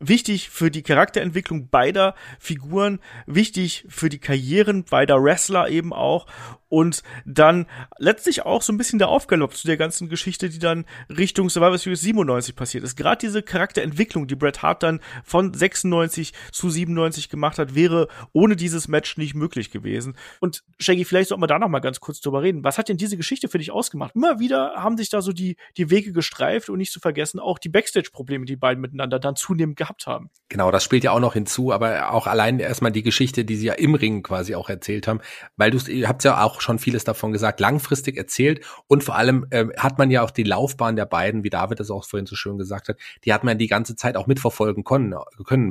Wichtig für die Charakterentwicklung beider Figuren, wichtig für die Karrieren beider Wrestler eben auch. Und dann letztlich auch so ein bisschen der Aufgalopp zu der ganzen Geschichte, die dann Richtung Survivor Series 97 passiert ist. Gerade diese Charakterentwicklung, die Bret Hart dann von 96 zu 97 gemacht hat, wäre ohne dieses Match nicht möglich gewesen. Und Shaggy, vielleicht sollten wir da noch mal ganz kurz drüber reden. Was hat denn diese Geschichte für dich ausgemacht? Immer wieder haben sich da so die Wege gestreift und nicht zu vergessen auch die Backstage-Probleme, die beiden miteinander dann zunehmend gehabt haben. Genau, das spielt ja auch noch hinzu, aber auch allein erstmal die Geschichte, die sie ja im Ring quasi auch erzählt haben, weil ihr habt ja auch schon vieles davon gesagt, langfristig erzählt und vor allem hat man ja auch die Laufbahn der beiden, wie David das auch vorhin so schön gesagt hat, die hat man die ganze Zeit auch mitverfolgen können.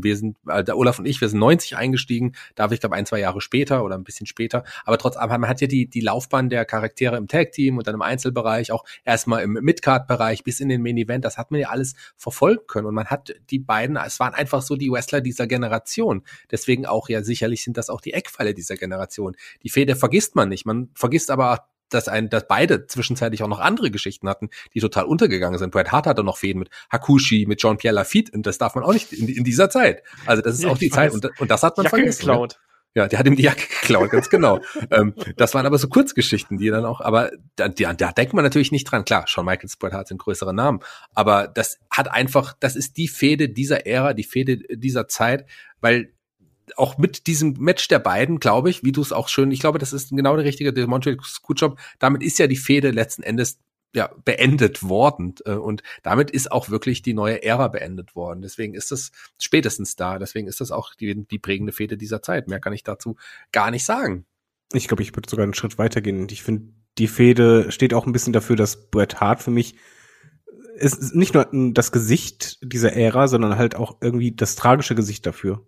Wir sind, der Olaf und ich, wir sind 90 eingestiegen, Da war ich, glaube 1-2 Jahre später oder ein bisschen später. Aber trotz allem, man hat ja die Laufbahn der Charaktere im Tag-Team und dann im Einzelbereich, auch erstmal im Midcard-Bereich bis in den Main-Event. Das hat man ja alles verfolgen können. Und man hat die beiden, es waren einfach so die Wrestler dieser Generation. Deswegen auch, ja, sicherlich sind das auch die Eckpfeiler dieser Generation. Die Fehde vergisst man nicht. Man vergisst aber auch, dass beide zwischenzeitlich auch noch andere Geschichten hatten, die total untergegangen sind. Bret Hart hatte noch Fäden mit Hakushi, mit Jean-Pierre Lafitte, und das darf man auch nicht in dieser Zeit. Also das ist ja auch die Zeit, und das hat man Jacke vergessen. Geklaut. Ja, der hat ihm die Jacke geklaut, ganz genau. Das waren aber so Kurzgeschichten, die dann auch, aber da denkt man natürlich nicht dran. Klar, Shawn Michaels, Bret Hart sind größere Namen, aber das hat einfach, das ist die Fehde dieser Ära, die Fehde dieser Zeit, weil auch mit diesem Match der beiden, glaube ich, wie du es auch schön, ich glaube, das ist genau der richtige, der Montreal Screwjob, damit ist ja die Fehde letzten Endes ja beendet worden, und damit ist auch wirklich die neue Ära beendet worden. Deswegen ist das spätestens da, deswegen ist das auch die prägende Fehde dieser Zeit. Mehr kann ich dazu gar nicht sagen. Ich glaube, ich würde sogar einen Schritt weitergehen. Ich finde, die Fehde steht auch ein bisschen dafür, dass Bret Hart für mich ist nicht nur das Gesicht dieser Ära, sondern halt auch irgendwie das tragische Gesicht dafür.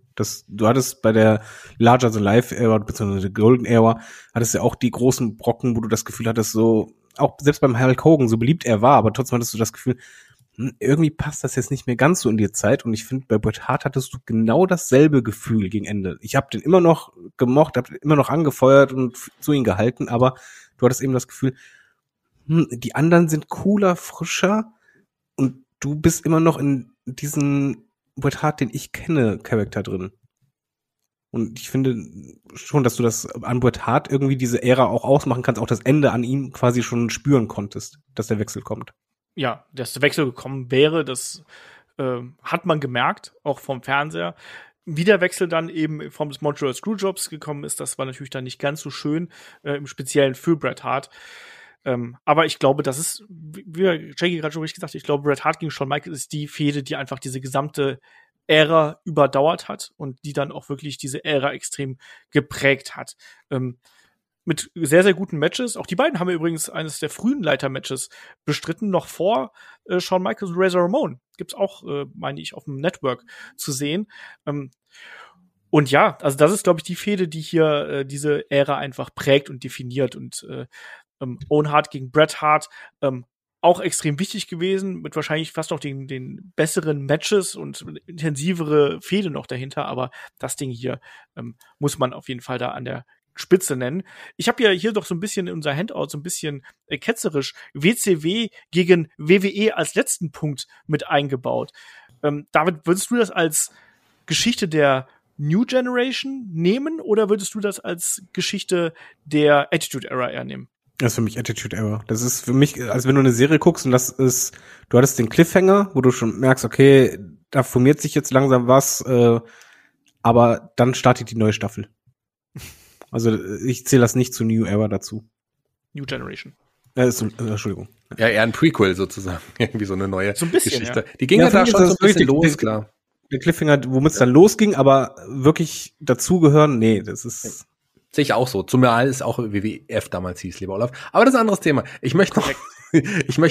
Du hattest bei der Larger Than Life Era, beziehungsweise Golden Era, hattest ja auch die großen Brocken, wo du das Gefühl hattest, so, auch selbst beim Hulk Hogan, so beliebt er war, aber trotzdem hattest du das Gefühl, irgendwie passt das jetzt nicht mehr ganz so in die Zeit. Und ich finde, bei Bret Hart hattest du genau dasselbe Gefühl gegen Ende. Ich habe den immer noch gemocht, habe immer noch angefeuert und zu ihm gehalten, aber du hattest eben das Gefühl, die anderen sind cooler, frischer, und du bist immer noch in diesen Bret Hart, den ich kenne, Charakter drin. Und ich finde schon, dass du das an Bret Hart irgendwie diese Ära auch ausmachen kannst, auch das Ende an ihm quasi schon spüren konntest, dass der Wechsel kommt. Ja, dass der Wechsel gekommen wäre, das hat man gemerkt, auch vom Fernseher. Wie der Wechsel dann eben in Form des Montreal Screwjobs gekommen ist, das war natürlich dann nicht ganz so schön, im Speziellen für Bret Hart. Aber ich glaube, das ist, wie Jackie gerade schon richtig gesagt, ich glaube, Bret Hart gegen Shawn Michaels ist die Fehde, die einfach diese gesamte Ära überdauert hat und die dann auch wirklich diese Ära extrem geprägt hat. Mit sehr, sehr guten Matches. Auch die beiden haben übrigens eines der frühen Leiter-Matches bestritten, noch vor Shawn Michaels und Razor Ramon. Gibt's auch, meine ich, auf dem Network zu sehen. Und ja, also das ist, glaube ich, die Fehde, die hier diese Ära einfach prägt und definiert, und Owen Hart gegen Bret Hart, auch extrem wichtig gewesen, mit wahrscheinlich fast noch den besseren Matches und intensivere Fehde noch dahinter, aber das Ding hier muss man auf jeden Fall da an der Spitze nennen. Ich habe ja hier doch so ein bisschen in unser Handout so ein bisschen ketzerisch WCW gegen WWE als letzten Punkt mit eingebaut. David, würdest du das als Geschichte der New Generation nehmen oder würdest du das als Geschichte der Attitude Era eher nehmen? Das ist für mich Attitude Era. Das ist für mich, als wenn du eine Serie guckst und das ist, du hattest den Cliffhanger, wo du schon merkst, okay, da formiert sich jetzt langsam was, aber dann startet die neue Staffel. Also ich zähle das nicht zu New Era dazu. New Generation. Entschuldigung. Ja, eher ein Prequel sozusagen. Irgendwie so eine neue so ein bisschen, Geschichte. Ja. Die ging ja da schon so ein bisschen los, klar. Der Cliffhanger, womit es dann losging, aber wirklich dazugehören, nee, das ist... Sehe ich auch so. Zumal es auch WWF damals hieß, lieber Olaf. Aber das ist ein anderes Thema. Ich möchte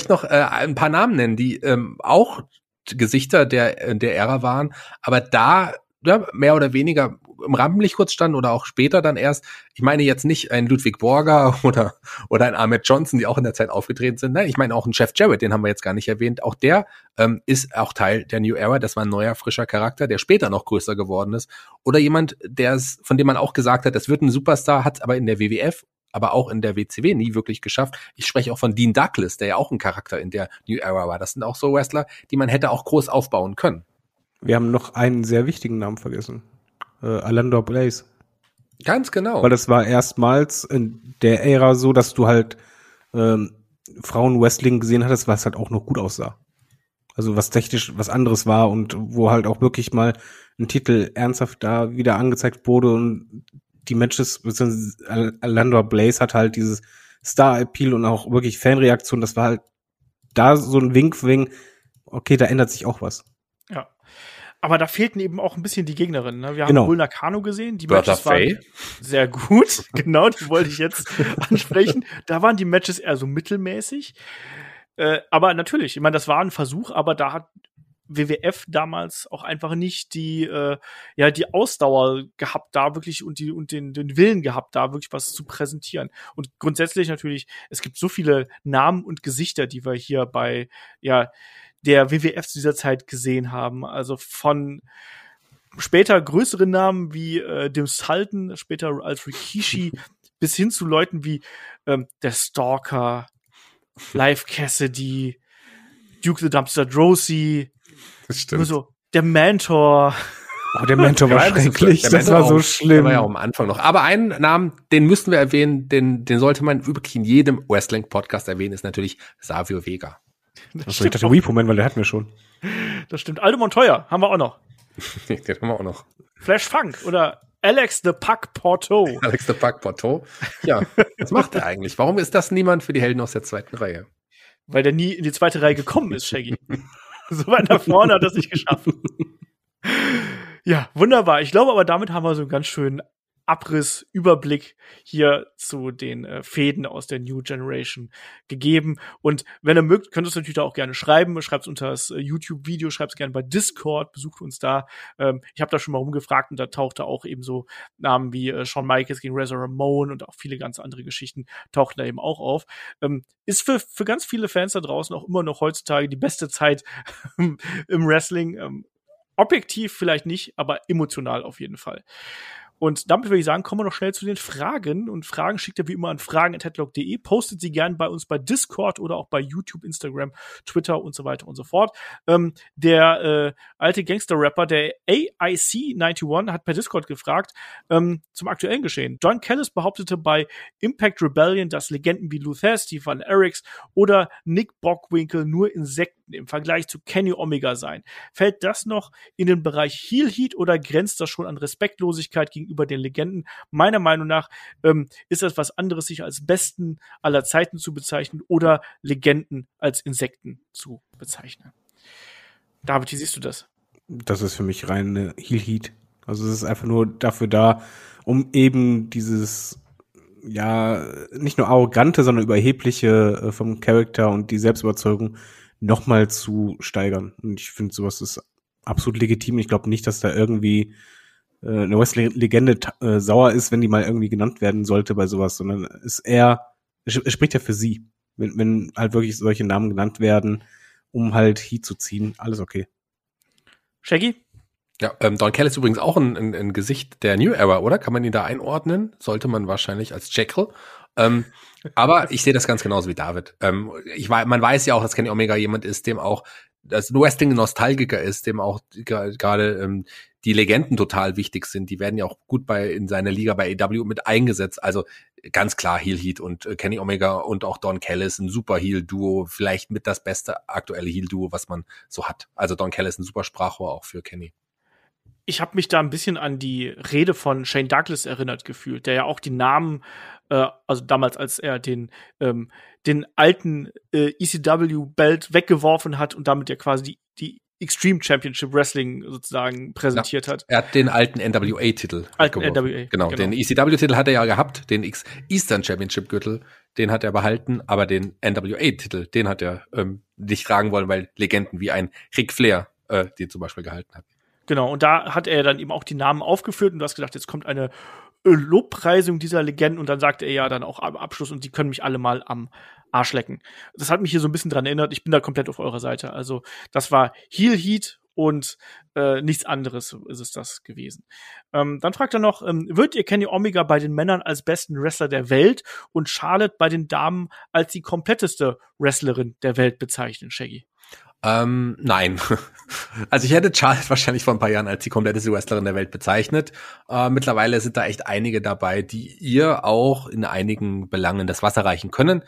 noch ein paar Namen nennen, die auch Gesichter der Ära waren, aber da ja, mehr oder weniger im Rampenlicht kurz standen oder auch später dann erst. Ich meine jetzt nicht einen Ludwig Borger oder einen Ahmed Johnson, die auch in der Zeit aufgetreten sind. Nein, ich meine auch einen Jeff Jarrett, den haben wir jetzt gar nicht erwähnt. Auch der ist auch Teil der New Era. Das war ein neuer, frischer Charakter, der später noch größer geworden ist. Oder jemand, von dem man auch gesagt hat, das wird ein Superstar, hat es aber in der WWF, aber auch in der WCW nie wirklich geschafft. Ich spreche auch von Dean Douglas, der ja auch ein Charakter in der New Era war. Das sind auch so Wrestler, die man hätte auch groß aufbauen können. Wir haben noch einen sehr wichtigen Namen vergessen. Alundra Blaze. Ganz genau. Weil das war erstmals in der Ära so, dass du halt Frauen-Wrestling gesehen hattest, was halt auch noch gut aussah. Also was technisch was anderes war und wo halt auch wirklich mal ein Titel ernsthaft da wieder angezeigt wurde und die Matches, beziehungsweise Alundra Blaze hat halt dieses Star-Appeal und auch wirklich Fanreaktion, das war halt da so ein Wink wegen, okay, da ändert sich auch was. Ja. Aber da fehlten eben auch ein bisschen die Gegnerinnen. Ne? Wir haben Bull Nakano gesehen. Die Matches waren sehr gut. Genau, die wollte ich jetzt ansprechen. Da waren die Matches eher so mittelmäßig. Aber natürlich, ich meine, das war ein Versuch, aber da hat WWF damals auch einfach nicht die die Ausdauer gehabt, da wirklich und den Willen gehabt, da wirklich was zu präsentieren. Und grundsätzlich natürlich, es gibt so viele Namen und Gesichter, die wir hier bei der WWF zu dieser Zeit gesehen haben. Also von später größeren Namen wie dem Sultan, später als Rikishi, bis hin zu Leuten wie der Stalker, Live Cassidy, Duke the Dumpster Drosy, das stimmt. So, der Mentor. Oh, der Mentor war schrecklich. Das war so schlimm. Der war ja auch am Anfang noch. Aber einen Namen, den müssen wir erwähnen, den sollte man wirklich in jedem Wrestling-Podcast erwähnen, ist natürlich Savio Vega. Das stimmt. Ich dachte, Moment, weil der hatten wir schon. Das stimmt. Aldo Montoya haben wir auch noch. Den haben wir auch noch. Flash Funk oder Alex the Puck Porto. Alex the Puck Porto. Ja, was macht er eigentlich? Warum ist das niemand für die Helden aus der zweiten Reihe? Weil der nie in die zweite Reihe gekommen ist, Shaggy. So weit nach vorne hat er es nicht geschafft. Ja, wunderbar. Ich glaube aber, damit haben wir so einen ganz schönen Abriss, Überblick hier zu den Fäden aus der New Generation gegeben. Und wenn ihr mögt, könnt ihr es natürlich auch gerne schreiben. Schreibt es unter das YouTube-Video, schreibt es gerne bei Discord, besucht uns da. Ich habe da schon mal rumgefragt und da tauchte auch eben so Namen wie Shawn Michaels gegen Razor Ramon und auch viele ganz andere Geschichten tauchten da eben auch auf. Ist für ganz viele Fans da draußen auch immer noch heutzutage die beste Zeit im Wrestling. Objektiv vielleicht nicht, aber emotional auf jeden Fall. Und damit würde ich sagen, kommen wir noch schnell zu den Fragen. Und Fragen schickt ihr wie immer an fragen@headlock.de. Postet sie gerne bei uns bei Discord oder auch bei YouTube, Instagram, Twitter und so weiter und so fort. Der alte Gangster-Rapper, der AIC91, hat per Discord gefragt zum aktuellen Geschehen. Don Callis behauptete bei Impact Rebellion, dass Legenden wie Luthers, Steve Van Eriks oder Nick Bockwinkel nur Insekten im Vergleich zu Kenny Omega seien. Fällt das noch in den Bereich Heel Heat oder grenzt das schon an Respektlosigkeit gegenüber den Legenden? Meiner Meinung nach ist das was anderes, sich als Besten aller Zeiten zu bezeichnen oder Legenden als Insekten zu bezeichnen. David, wie siehst du das? Das ist für mich reine Heel-Heat. Also es ist einfach nur dafür da, um eben dieses nicht nur arrogante, sondern überhebliche vom Charakter und die Selbstüberzeugung nochmal zu steigern. Und ich finde, sowas ist absolut legitim. Ich glaube nicht, dass da irgendwie eine Wrestling-Legende sauer ist, wenn die mal irgendwie genannt werden sollte bei sowas, sondern ist eher, es spricht ja für sie, wenn halt wirklich solche Namen genannt werden, um halt Heat zu ziehen, alles okay. Shaggy? Ja, Don Callis ist übrigens auch ein Gesicht der New Era, oder? Kann man ihn da einordnen? Sollte man wahrscheinlich als Jekyll. Aber ich sehe das ganz genauso wie David. Man weiß ja auch, dass Kenny Omega jemand ist, dem auch das Wrestling-Nostalgiker ist, dem auch gerade die Legenden total wichtig sind. Die werden ja auch gut in seiner Liga bei AEW mit eingesetzt. Also ganz klar Heel Heat und Kenny Omega und auch Don Callis, ein super Heel-Duo. Vielleicht mit das beste aktuelle Heel-Duo, was man so hat. Also Don Callis, ein super Sprachrohr auch für Kenny. Ich habe mich da ein bisschen an die Rede von Shane Douglas erinnert gefühlt, der ja auch die Namen, also damals, als er den alten ECW-Belt weggeworfen hat und damit ja quasi die Extreme Championship Wrestling sozusagen präsentiert hat. Er hat den alten NWA-Titel weggeworfen. Genau, den ECW-Titel hat er ja gehabt, den Eastern Championship-Gürtel, den hat er behalten, aber den NWA-Titel, den hat er nicht tragen wollen, weil Legenden wie ein Ric Flair den zum Beispiel gehalten hat. Genau, und da hat er dann eben auch die Namen aufgeführt und du hast gedacht, jetzt kommt eine Lobpreisung dieser Legenden und dann sagt er ja dann auch am Abschluss und die können mich alle mal am Arsch lecken. Das hat mich hier so ein bisschen dran erinnert, ich bin da komplett auf eurer Seite. Also das war Heel Heat und nichts anderes ist es das gewesen. Dann fragt er noch, würdet ihr Kenny Omega bei den Männern als besten Wrestler der Welt und Charlotte bei den Damen als die kompletteste Wrestlerin der Welt bezeichnen, Shaggy? Nein. Also ich hätte Charlotte wahrscheinlich vor ein paar Jahren als die kompletteste Wrestlerin der Welt bezeichnet. Mittlerweile sind da echt einige dabei, die ihr auch in einigen Belangen das Wasser reichen können.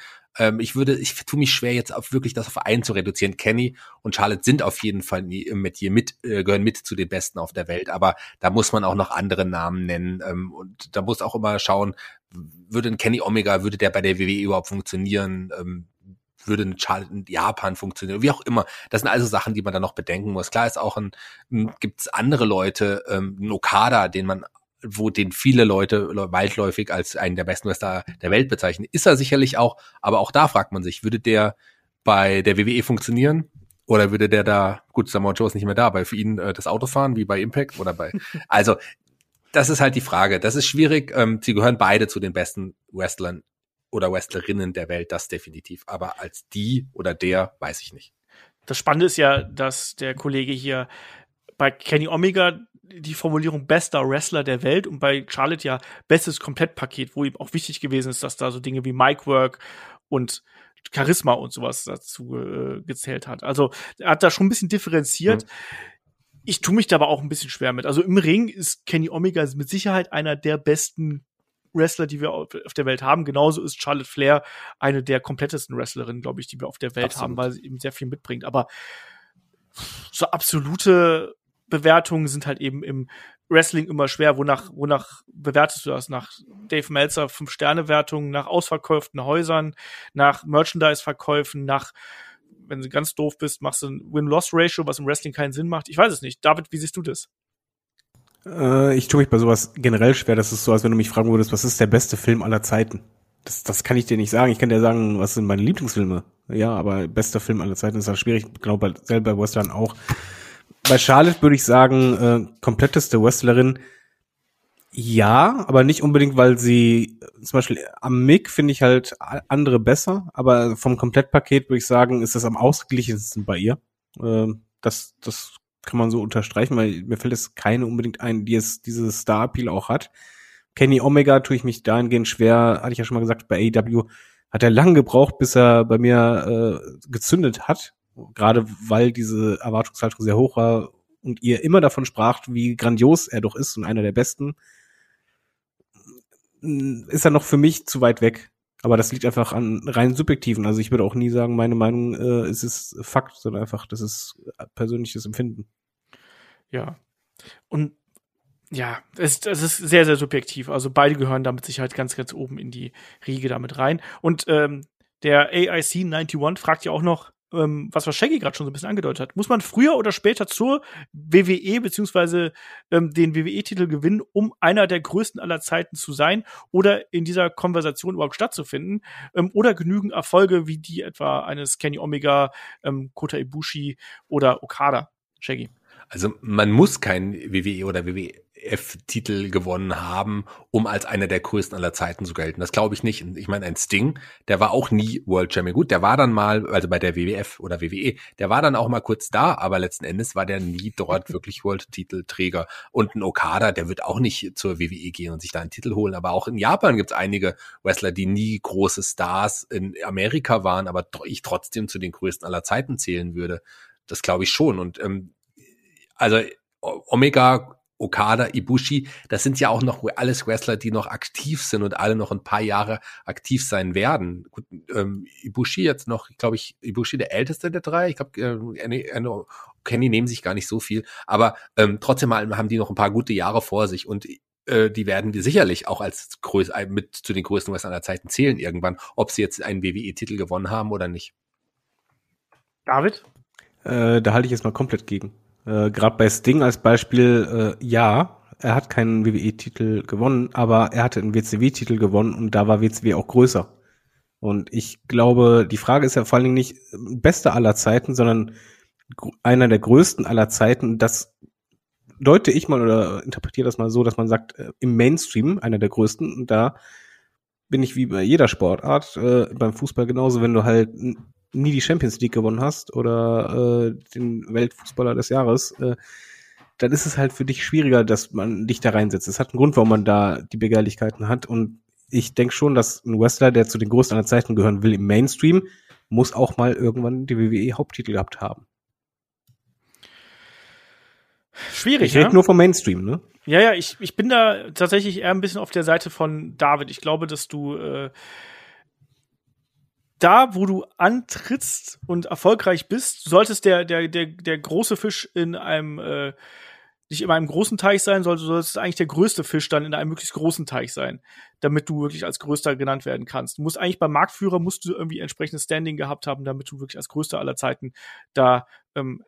Ich tue mich schwer, jetzt auf wirklich das auf einen zu reduzieren. Kenny und Charlotte sind auf jeden Fall gehören mit zu den Besten auf der Welt. Aber da muss man auch noch andere Namen nennen. Und da muss auch immer schauen, würde ein Kenny Omega, würde der bei der WWE überhaupt funktionieren? Würde eine Charlotte in Japan funktionieren, wie auch immer. Das sind also Sachen, die man dann noch bedenken muss. Klar ist auch gibt's andere Leute, einen Okada, den viele Leute weitläufig als einen der besten Wrestler der Welt bezeichnen. Ist er sicherlich auch, aber auch da fragt man sich, würde der bei der WWE funktionieren? Oder würde der da, gut, Samoa Joe ist nicht mehr da, weil für ihn das Auto fahren, wie bei Impact oder bei, also das ist halt die Frage, das ist schwierig, sie gehören beide zu den besten Wrestlern oder Wrestlerinnen der Welt, das definitiv, aber als die oder der, weiß ich nicht. Das Spannende ist ja, dass der Kollege hier bei Kenny Omega die Formulierung bester Wrestler der Welt und bei Charlotte ja bestes Komplettpaket, wo ihm auch wichtig gewesen ist, dass da so Dinge wie Micwork und Charisma und sowas dazu gezählt hat. Also er hat da schon ein bisschen differenziert. Mhm. Ich tue mich da aber auch ein bisschen schwer mit. Also im Ring ist Kenny Omega mit Sicherheit einer der besten Wrestler, die wir auf der Welt haben. Genauso ist Charlotte Flair eine der komplettesten Wrestlerinnen, glaube ich, die wir auf der Welt haben, weil sie eben sehr viel mitbringt. Aber so absolute Bewertungen sind halt eben im Wrestling immer schwer. Wonach bewertest du das? Nach Dave Meltzer 5-Sterne-Wertungen, nach ausverkauften Häusern, nach Merchandise-Verkäufen, nach, wenn du ganz doof bist, machst du ein Win-Loss-Ratio, was im Wrestling keinen Sinn macht. Ich weiß es nicht. David, wie siehst du das? Ich tue mich bei sowas generell schwer. Das ist so, als wenn du mich fragen würdest, was ist der beste Film aller Zeiten? Das kann ich dir nicht sagen. Ich kann dir sagen, was sind meine Lieblingsfilme? Ja, aber bester Film aller Zeiten ist halt schwierig. Ich glaube, selber bei Western auch. Bei Charlotte würde ich sagen, kompletteste Wrestlerin, ja, aber nicht unbedingt, weil sie, zum Beispiel am Mick finde ich halt andere besser, aber vom Komplettpaket würde ich sagen, ist das am ausgeglichensten bei ihr. Das kann man so unterstreichen, weil mir fällt es keine unbedingt ein, die es dieses Star-Appeal auch hat. Kenny Omega tue ich mich dahingehend schwer, hatte ich ja schon mal gesagt, bei AEW hat er lange gebraucht, bis er bei mir gezündet hat. Gerade weil diese Erwartungshaltung sehr hoch war und ihr immer davon sprach, wie grandios er doch ist und einer der Besten, ist er noch für mich zu weit weg. Aber das liegt einfach an rein subjektiven. Also ich würde auch nie sagen, meine Meinung ist Fakt, sondern einfach, das ist persönliches Empfinden. Ja. Und ja, es ist sehr, sehr subjektiv. Also beide gehören da mit Sicherheit ganz, ganz oben in die Riege damit rein. Und der AIC 91 fragt ja auch noch, was Shaggy gerade schon so ein bisschen angedeutet hat, muss man früher oder später zur WWE bzw. den WWE-Titel gewinnen, um einer der größten aller Zeiten zu sein oder in dieser Konversation überhaupt stattzufinden, oder genügen Erfolge wie die etwa eines Kenny Omega, Kota Ibushi oder Okada? Shaggy. Also man muss keinen WWE oder WWF-Titel gewonnen haben, um als einer der größten aller Zeiten zu gelten. Das glaube ich nicht. Ich meine, ein Sting, der war auch nie World Champion. Gut, der war dann mal, also bei der WWF oder WWE, der war dann auch mal kurz da, aber letzten Endes war der nie dort wirklich World-Titelträger. Und ein Okada, der wird auch nicht zur WWE gehen und sich da einen Titel holen. Aber auch in Japan gibt es einige Wrestler, die nie große Stars in Amerika waren, aber ich trotzdem zu den größten aller Zeiten zählen würde. Das glaube ich schon. Und also Omega, Okada, Ibushi, das sind ja auch noch alles Wrestler, die noch aktiv sind und alle noch ein paar Jahre aktiv sein werden. Gut, Ibushi jetzt noch, glaube ich, Ibushi der älteste der drei. Ich glaube, Kenny nehmen sich gar nicht so viel. Aber trotzdem haben die noch ein paar gute Jahre vor sich. Und die werden wir sicherlich auch als mit zu den größten Wrestlern aller Zeiten zählen irgendwann, ob sie jetzt einen WWE-Titel gewonnen haben oder nicht. David? Da halte ich jetzt mal komplett gegen. Gerade bei Sting als Beispiel, ja, er hat keinen WWE-Titel gewonnen, aber er hatte einen WCW-Titel gewonnen und da war WCW auch größer. Und ich glaube, die Frage ist ja vor allen Dingen nicht bester aller Zeiten, sondern einer der größten aller Zeiten. Das deute ich mal oder interpretiere das mal so, dass man sagt, im Mainstream einer der größten. Und da bin ich wie bei jeder Sportart, beim Fußball genauso, wenn du halt nie die Champions League gewonnen hast oder den Weltfußballer des Jahres, dann ist es halt für dich schwieriger, dass man dich da reinsetzt. Es hat einen Grund, warum man da die Begehrlichkeiten hat. Und ich denke schon, dass ein Wrestler, der zu den größten aller Zeiten gehören will im Mainstream, muss auch mal irgendwann die WWE-Haupttitel gehabt haben. Schwierig, ich rede nur vom Mainstream, ne? Ja, ja, ich bin da tatsächlich eher ein bisschen auf der Seite von David. Ich glaube, dass du da, wo du antrittst und erfolgreich bist, solltest der große Fisch in einem nicht in einem großen Teich sein, solltest eigentlich der größte Fisch dann in einem möglichst großen Teich sein, damit du wirklich als größter genannt werden kannst. Du musst eigentlich beim Marktführer musst du irgendwie entsprechendes Standing gehabt haben, damit du wirklich als größter aller Zeiten da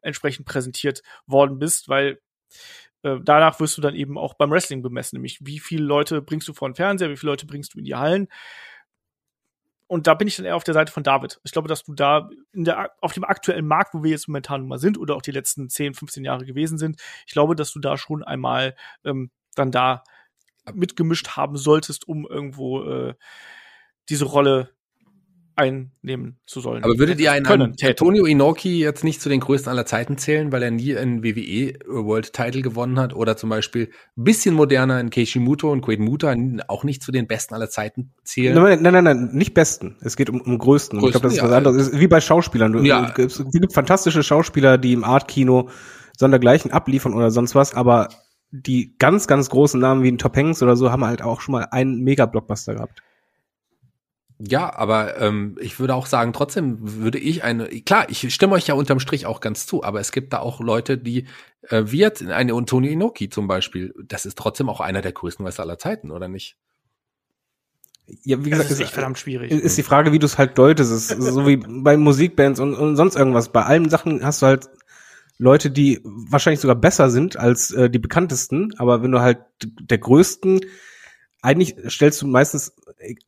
entsprechend präsentiert worden bist, weil danach wirst du dann eben auch beim Wrestling bemessen, nämlich wie viele Leute bringst du vor den Fernseher, wie viele Leute bringst du in die Hallen. Und da bin ich dann eher auf der Seite von David. Ich glaube, dass du da auf dem aktuellen Markt, wo wir jetzt momentan mal sind oder auch die letzten 10, 15 Jahre gewesen sind, ich glaube, dass du da schon einmal dann da mitgemischt haben solltest, um irgendwo diese Rolle einnehmen zu sollen. Aber würde dir einen Antonio Inoki jetzt nicht zu den größten aller Zeiten zählen, weil er nie einen WWE World Title gewonnen hat oder zum Beispiel ein bisschen moderner in Keishimoto und Koet Muta auch nicht zu den besten aller Zeiten zählen? Nein, nicht besten. Es geht um größten. Ich glaube, das ist was anderes. Ist wie bei Schauspielern. Es gibt fantastische Schauspieler, die im Art-Kino sondergleichen abliefern oder sonst was, aber die ganz, ganz großen Namen wie ein Top Hanks oder so haben halt auch schon mal einen Mega-Blockbuster gehabt. Ja, aber ich würde auch sagen, trotzdem würde ich klar, ich stimme euch ja unterm Strich auch ganz zu, aber es gibt da auch Leute, die eine Antonio Inoki zum Beispiel, das ist trotzdem auch einer der größten Wrestler aller Zeiten, oder nicht? Ja, wie gesagt, das ist echt verdammt schwierig. Ist die Frage, wie du es halt deutest, ist so wie bei Musikbands und sonst irgendwas. Bei allen Sachen hast du halt Leute, die wahrscheinlich sogar besser sind als die bekanntesten, aber wenn du halt der größten, eigentlich stellst du meistens,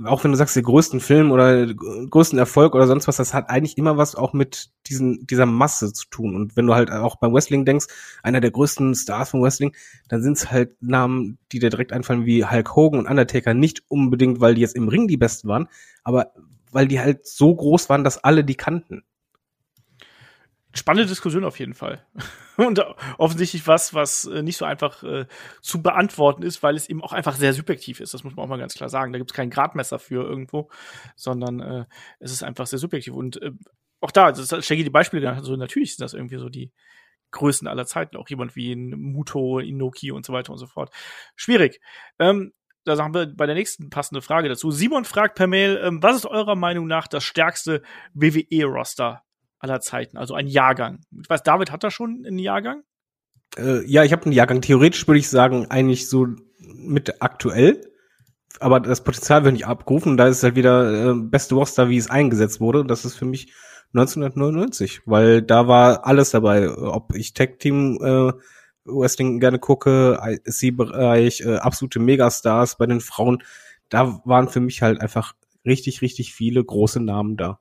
auch wenn du sagst, den größten Film oder größten Erfolg oder sonst was, das hat eigentlich immer was auch mit dieser Masse zu tun. Und wenn du halt auch beim Wrestling denkst, einer der größten Stars vom Wrestling, dann sind es halt Namen, die dir direkt einfallen wie Hulk Hogan und Undertaker. Nicht unbedingt, weil die jetzt im Ring die Besten waren, aber weil die halt so groß waren, dass alle die kannten. Spannende Diskussion auf jeden Fall. Und offensichtlich was nicht so einfach zu beantworten ist, weil es eben auch einfach sehr subjektiv ist. Das muss man auch mal ganz klar sagen. Da gibt es kein Gradmesser für irgendwo, sondern es ist einfach sehr subjektiv. Und auch da, das ist Shaggy die Beispiele genannt, also natürlich sind das irgendwie so die Größen aller Zeiten. Auch jemand wie Muto, Inoki und so weiter und so fort. Schwierig. Da haben wir bei der nächsten passende Frage dazu. Simon fragt per Mail, was ist eurer Meinung nach das stärkste WWE-Roster aller Zeiten, also ein Jahrgang? Ich weiß, David hat da schon einen Jahrgang? Ja, ich habe einen Jahrgang. Theoretisch würde ich sagen, eigentlich so mit aktuell, aber das Potenzial wird nicht abgerufen. Da ist halt wieder beste Roster, wie es eingesetzt wurde. Das ist für mich 1999, weil da war alles dabei. Ob ich Tag-Team Wrestling gerne gucke, IC-Bereich, absolute Megastars bei den Frauen, da waren für mich halt einfach richtig, richtig viele große Namen da.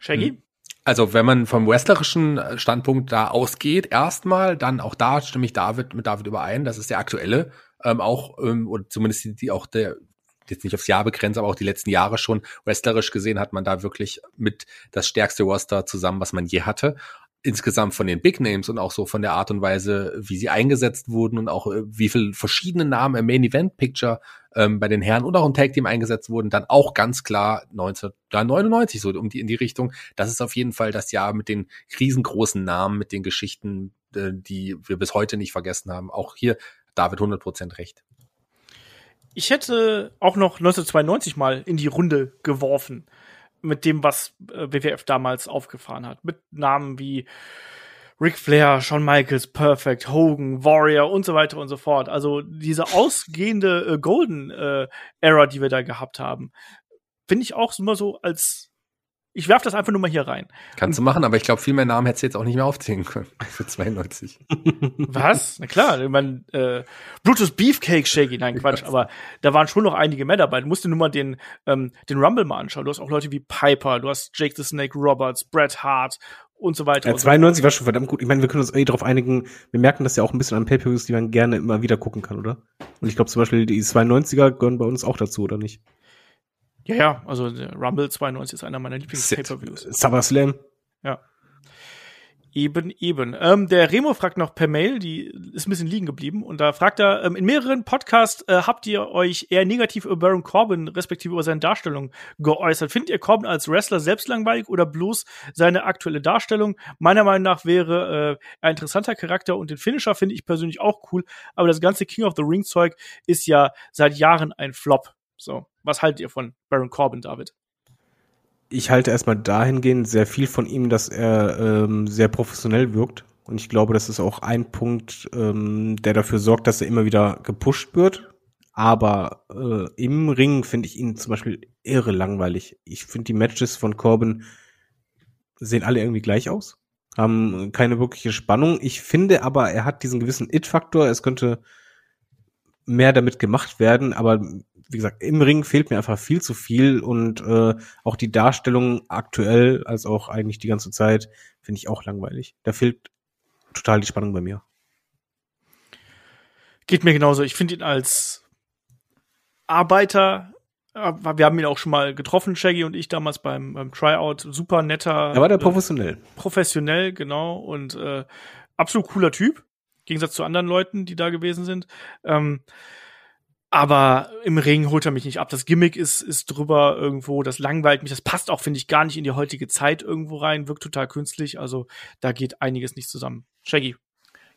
Shaggy? Also wenn man vom wrestlerischen Standpunkt da ausgeht, erstmal, dann auch da stimme ich mit David überein, das ist der aktuelle, oder zumindest die auch der, jetzt nicht aufs Jahr begrenzt, aber auch die letzten Jahre schon, wrestlerisch gesehen hat man da wirklich mit das stärkste Roster zusammen, was man je hatte. Insgesamt von den Big Names und auch so von der Art und Weise, wie sie eingesetzt wurden und auch wie viele verschiedene Namen im Main Event Picture bei den Herren und auch im Tag Team eingesetzt wurden, dann auch ganz klar 1999 so in die Richtung. Das ist auf jeden Fall das Jahr mit den riesengroßen Namen, mit den Geschichten, die wir bis heute nicht vergessen haben. Auch hier David 100% recht. Ich hätte auch noch 1992 mal in die Runde geworfen, mit dem, was WWF damals aufgefahren hat. Mit Namen wie Ric Flair, Shawn Michaels, Perfect, Hogan, Warrior und so weiter und so fort. Also diese ausgehende Golden-Era, die wir da gehabt haben, finde ich auch immer so als ich werfe das einfach nur mal hier rein. Kannst du machen, aber ich glaube, viel mehr Namen hättest du jetzt auch nicht mehr aufzählen können für 92. Was? Na klar, ich meine, Brutus Beefcake Shaggy, nein, Quatsch, aber da waren schon noch einige mehr dabei. Du musst dir nur mal den Rumble mal anschauen. Du hast auch Leute wie Piper, du hast Jake the Snake Roberts, Bret Hart und so weiter. Ja, 92 war schon verdammt gut. Ich meine, wir können uns eh darauf einigen, wir merken das ja auch ein bisschen an Pay-Per-Views, die man gerne immer wieder gucken kann, oder? Und ich glaube zum Beispiel, die 92er gehören bei uns auch dazu, oder nicht? Ja, also Rumble 92 ist einer meiner Lieblings-Pay-Per-Views. SummerSlam. Ja. Eben. Der Remo fragt noch per Mail, die ist ein bisschen liegen geblieben. Und da fragt er, in mehreren Podcasts habt ihr euch eher negativ über Baron Corbin, respektive über seine Darstellung, geäußert. Findet ihr Corbin als Wrestler selbst langweilig oder bloß seine aktuelle Darstellung? Meiner Meinung nach wäre ein interessanter Charakter und den Finisher finde ich persönlich auch cool. Aber das ganze King of the Ring Zeug ist ja seit Jahren ein Flop. So, was haltet ihr von Baron Corbin, David? Ich halte erstmal dahingehend sehr viel von ihm, dass er sehr professionell wirkt. Und ich glaube, das ist auch ein Punkt, der dafür sorgt, dass er immer wieder gepusht wird. Aber im Ring finde ich ihn zum Beispiel irre langweilig. Ich finde, die Matches von Corbin sehen alle irgendwie gleich aus, haben keine wirkliche Spannung. Ich finde aber, er hat diesen gewissen It-Faktor. Es könnte mehr damit gemacht werden, aber wie gesagt, im Ring fehlt mir einfach viel zu viel und auch die Darstellung aktuell als auch eigentlich die ganze Zeit finde ich auch langweilig. Da fehlt total die Spannung bei mir. Geht mir genauso. Ich finde ihn als Arbeiter, wir haben ihn auch schon mal getroffen, Shaggy und ich damals beim Tryout, super netter. Da war der professionell. Professionell, genau. Und absolut cooler Typ, im Gegensatz zu anderen Leuten, die da gewesen sind. Aber im Ring holt er mich nicht ab. Das Gimmick ist drüber irgendwo, das langweilt mich. Das passt auch, finde ich, gar nicht in die heutige Zeit irgendwo rein, wirkt total künstlich. Also da geht einiges nicht zusammen. Shaggy.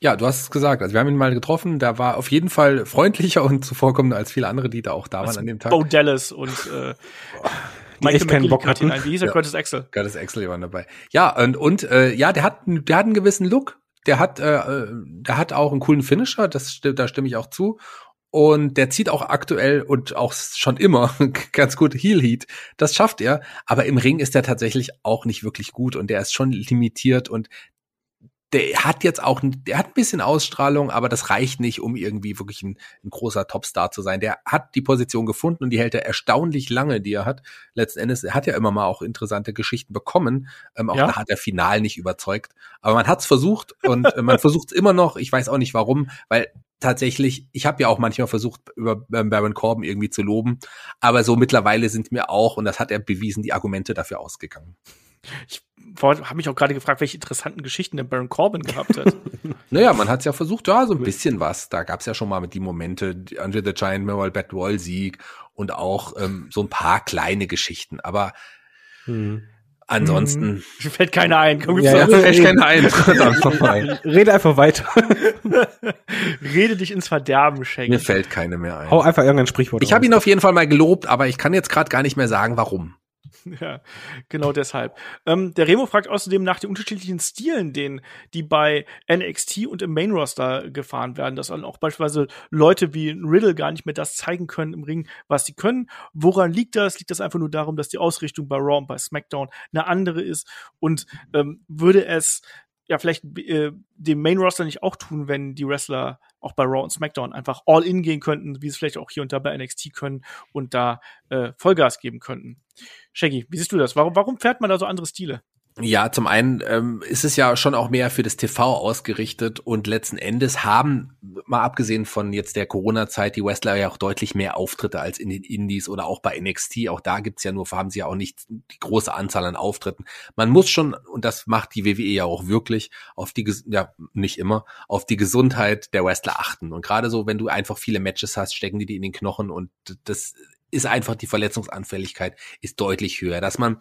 Ja, du hast es gesagt. Also wir haben ihn mal getroffen. Der war auf jeden Fall freundlicher und zuvorkommender als viele andere, die da auch da waren an dem Tag. Bo Dallas und Michael McGillicuddy, Bock hatten. Wie hieß er? Ja. Curtis Axel. Curtis Axel waren dabei. Ja, und der hat einen gewissen Look. Der hat auch einen coolen Finisher. Da stimme ich auch zu. Und der zieht auch aktuell und auch schon immer ganz gut Heel Heat. Das schafft er. Aber im Ring ist der tatsächlich auch nicht wirklich gut und der ist schon limitiert und der hat ein bisschen Ausstrahlung, aber das reicht nicht, um irgendwie wirklich ein großer Topstar zu sein. Der hat die Position gefunden und die hält er erstaunlich lange, die er hat. Letzten Endes, er hat ja immer mal auch interessante Geschichten bekommen. Da hat er final nicht überzeugt. Aber man hat's versucht und man versucht's immer noch. Ich weiß auch nicht warum, weil tatsächlich, ich habe ja auch manchmal versucht, über Baron Corbin irgendwie zu loben. Aber so mittlerweile sind mir auch, und das hat er bewiesen, die Argumente dafür ausgegangen. Ich habe mich auch gerade gefragt, welche interessanten Geschichten der Baron Corbin gehabt hat. Naja, man hat es ja versucht, ja, so ein bisschen was. Da gab es ja schon mal mit die Momente, Andre the Giant Memorial Bad Wall Sieg und auch so ein paar kleine Geschichten. Aber ansonsten fällt keiner ein. Rede einfach weiter. Rede dich ins Verderben, Schenk. Mir fällt keine mehr ein. Hau einfach irgendein Sprichwort. Ich habe ihn auf jeden Fall mal gelobt, aber ich kann jetzt gerade gar nicht mehr sagen, warum. Ja, genau deshalb. Der Remo fragt außerdem nach den unterschiedlichen Stilen, die bei NXT und im Main Roster gefahren werden, dass dann auch beispielsweise Leute wie Riddle gar nicht mehr das zeigen können im Ring, was sie können. Woran liegt das? Liegt das einfach nur darum, dass die Ausrichtung bei Raw und bei SmackDown eine andere ist? Und würde es ja vielleicht dem Main Roster nicht auch tun, wenn die Wrestler auch bei Raw und SmackDown einfach all in gehen könnten, wie sie es vielleicht auch hier und da bei NXT können und da Vollgas geben könnten. Shaggy, wie siehst du das? Warum fährt man da so andere Stile? Ja, zum einen ist es ja schon auch mehr für das TV ausgerichtet und letzten Endes haben, mal abgesehen von jetzt der Corona-Zeit, die Wrestler ja auch deutlich mehr Auftritte als in den Indies oder auch bei NXT. Auch da gibt's ja nur, haben sie ja auch nicht die große Anzahl an Auftritten. Man muss schon, und das macht die WWE ja auch wirklich, auf die Gesundheit der Wrestler achten. Und gerade so, wenn du einfach viele Matches hast, stecken die in den Knochen und das ist einfach, die Verletzungsanfälligkeit ist deutlich höher, dass man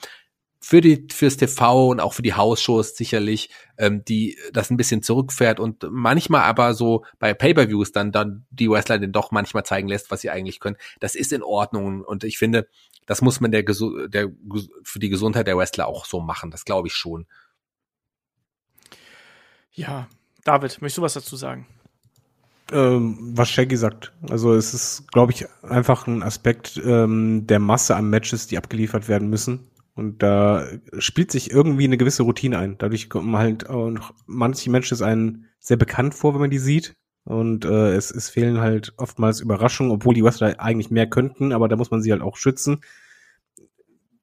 fürs TV und auch für die Hausshows sicherlich, die das ein bisschen zurückfährt und manchmal aber so bei Pay-per-Views dann die Wrestler dann doch manchmal zeigen lässt, was sie eigentlich können. Das ist in Ordnung und ich finde, das muss man für die Gesundheit der Wrestler auch so machen. Das glaube ich schon. Ja, David, möchtest du was dazu sagen? Was Shaggy sagt. Also es ist, glaube ich, einfach ein Aspekt der Masse an Matches, die abgeliefert werden müssen. Und da spielt sich irgendwie eine gewisse Routine ein. Dadurch kommen halt auch manche Matches einen sehr bekannt vor, wenn man die sieht. Und es fehlen halt oftmals Überraschungen, obwohl die Wrestler eigentlich mehr könnten, aber da muss man sie halt auch schützen.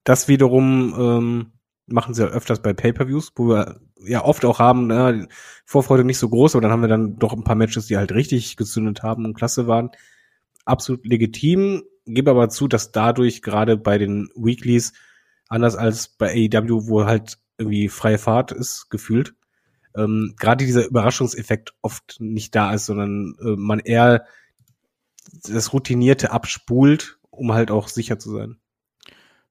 Das wiederum machen sie ja öfters bei Pay-per-Views, wo wir ja oft auch haben, Vorfreude nicht so groß, aber dann haben wir dann doch ein paar Matches, die halt richtig gezündet haben und klasse waren. Absolut legitim. Gebe aber zu, dass dadurch gerade bei den Weeklies anders als bei AEW, wo halt irgendwie freie Fahrt ist, gefühlt. Gerade dieser Überraschungseffekt oft nicht da ist, sondern man eher das Routinierte abspult, um halt auch sicher zu sein.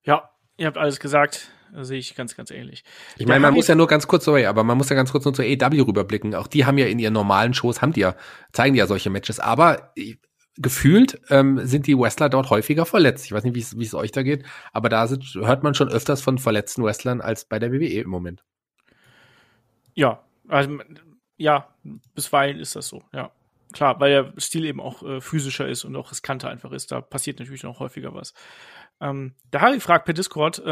Ja, ihr habt alles gesagt. Sehe ich ganz, ganz ähnlich. Ich meine, man muss ja ganz kurz nur zur AEW rüberblicken. Auch die haben ja in ihren normalen Shows, zeigen die ja solche Matches. Aber gefühlt sind die Wrestler dort häufiger verletzt. Ich weiß nicht, wie es euch da geht, aber da hört man schon öfters von verletzten Wrestlern als bei der WWE im Moment. Ja, also ja, bisweilen ist das so, ja. Klar, weil der Stil eben auch physischer ist und auch riskanter einfach ist. Da passiert natürlich noch häufiger was. Der Harry fragt per Discord,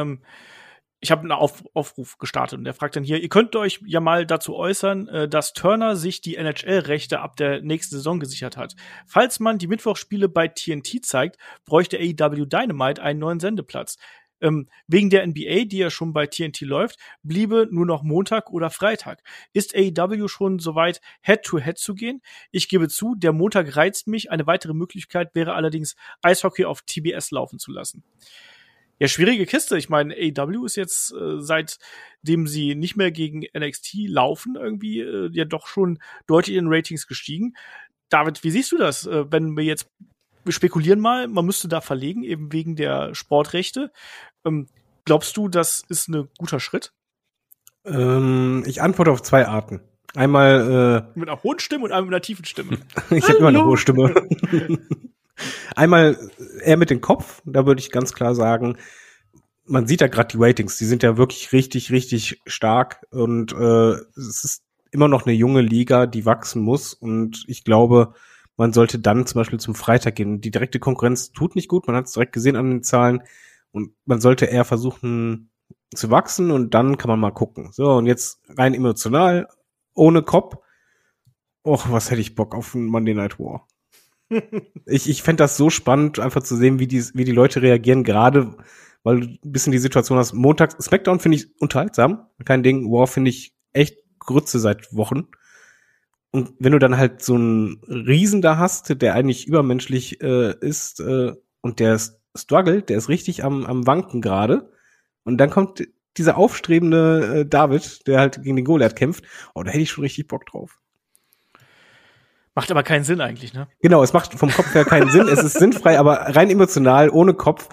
ich habe einen Aufruf gestartet und der fragt dann hier, ihr könnt euch ja mal dazu äußern, dass Turner sich die NHL-Rechte ab der nächsten Saison gesichert hat. Falls man die Mittwochsspiele bei TNT zeigt, bräuchte AEW Dynamite einen neuen Sendeplatz. Wegen der NBA, die ja schon bei TNT läuft, bliebe nur noch Montag oder Freitag. Ist AEW schon soweit, Head-to-Head zu gehen? Ich gebe zu, der Montag reizt mich. Eine weitere Möglichkeit wäre allerdings, Eishockey auf TBS laufen zu lassen. Ja, schwierige Kiste. Ich meine, AEW ist jetzt, seitdem sie nicht mehr gegen NXT laufen, irgendwie ja doch schon deutlich in Ratings gestiegen. David, wie siehst du das, wenn wir jetzt wir spekulieren mal, man müsste da verlegen, eben wegen der Sportrechte. Glaubst du, das ist ein guter Schritt? Ich antworte auf zwei Arten. Einmal mit einer hohen Stimme und einmal mit einer tiefen Stimme. Ich habe immer eine hohe Stimme. Einmal eher mit dem Kopf, da würde ich ganz klar sagen, man sieht ja gerade die Ratings, die sind ja wirklich richtig, richtig stark und es ist immer noch eine junge Liga, die wachsen muss und ich glaube, man sollte dann zum Beispiel zum Freitag gehen. Die direkte Konkurrenz tut nicht gut, man hat es direkt gesehen an den Zahlen und man sollte eher versuchen zu wachsen und dann kann man mal gucken. So, und jetzt rein emotional, ohne Kopf, och, was hätte ich Bock auf ein Monday Night War. Ich fände das so spannend, einfach zu sehen, wie die Leute reagieren, gerade weil du ein bisschen die Situation hast. Montags, Smackdown finde ich unterhaltsam, kein Ding. Wow, finde ich echt Grütze seit Wochen. Und wenn du dann halt so einen Riesen da hast, der eigentlich übermenschlich ist und der struggelt, der ist richtig am Wanken gerade. Und dann kommt dieser aufstrebende David, der halt gegen den Goliath kämpft. Oh, da hätte ich schon richtig Bock drauf. Macht aber keinen Sinn eigentlich, ne? Genau, es macht vom Kopf her keinen Sinn. Es ist sinnfrei, aber rein emotional, ohne Kopf.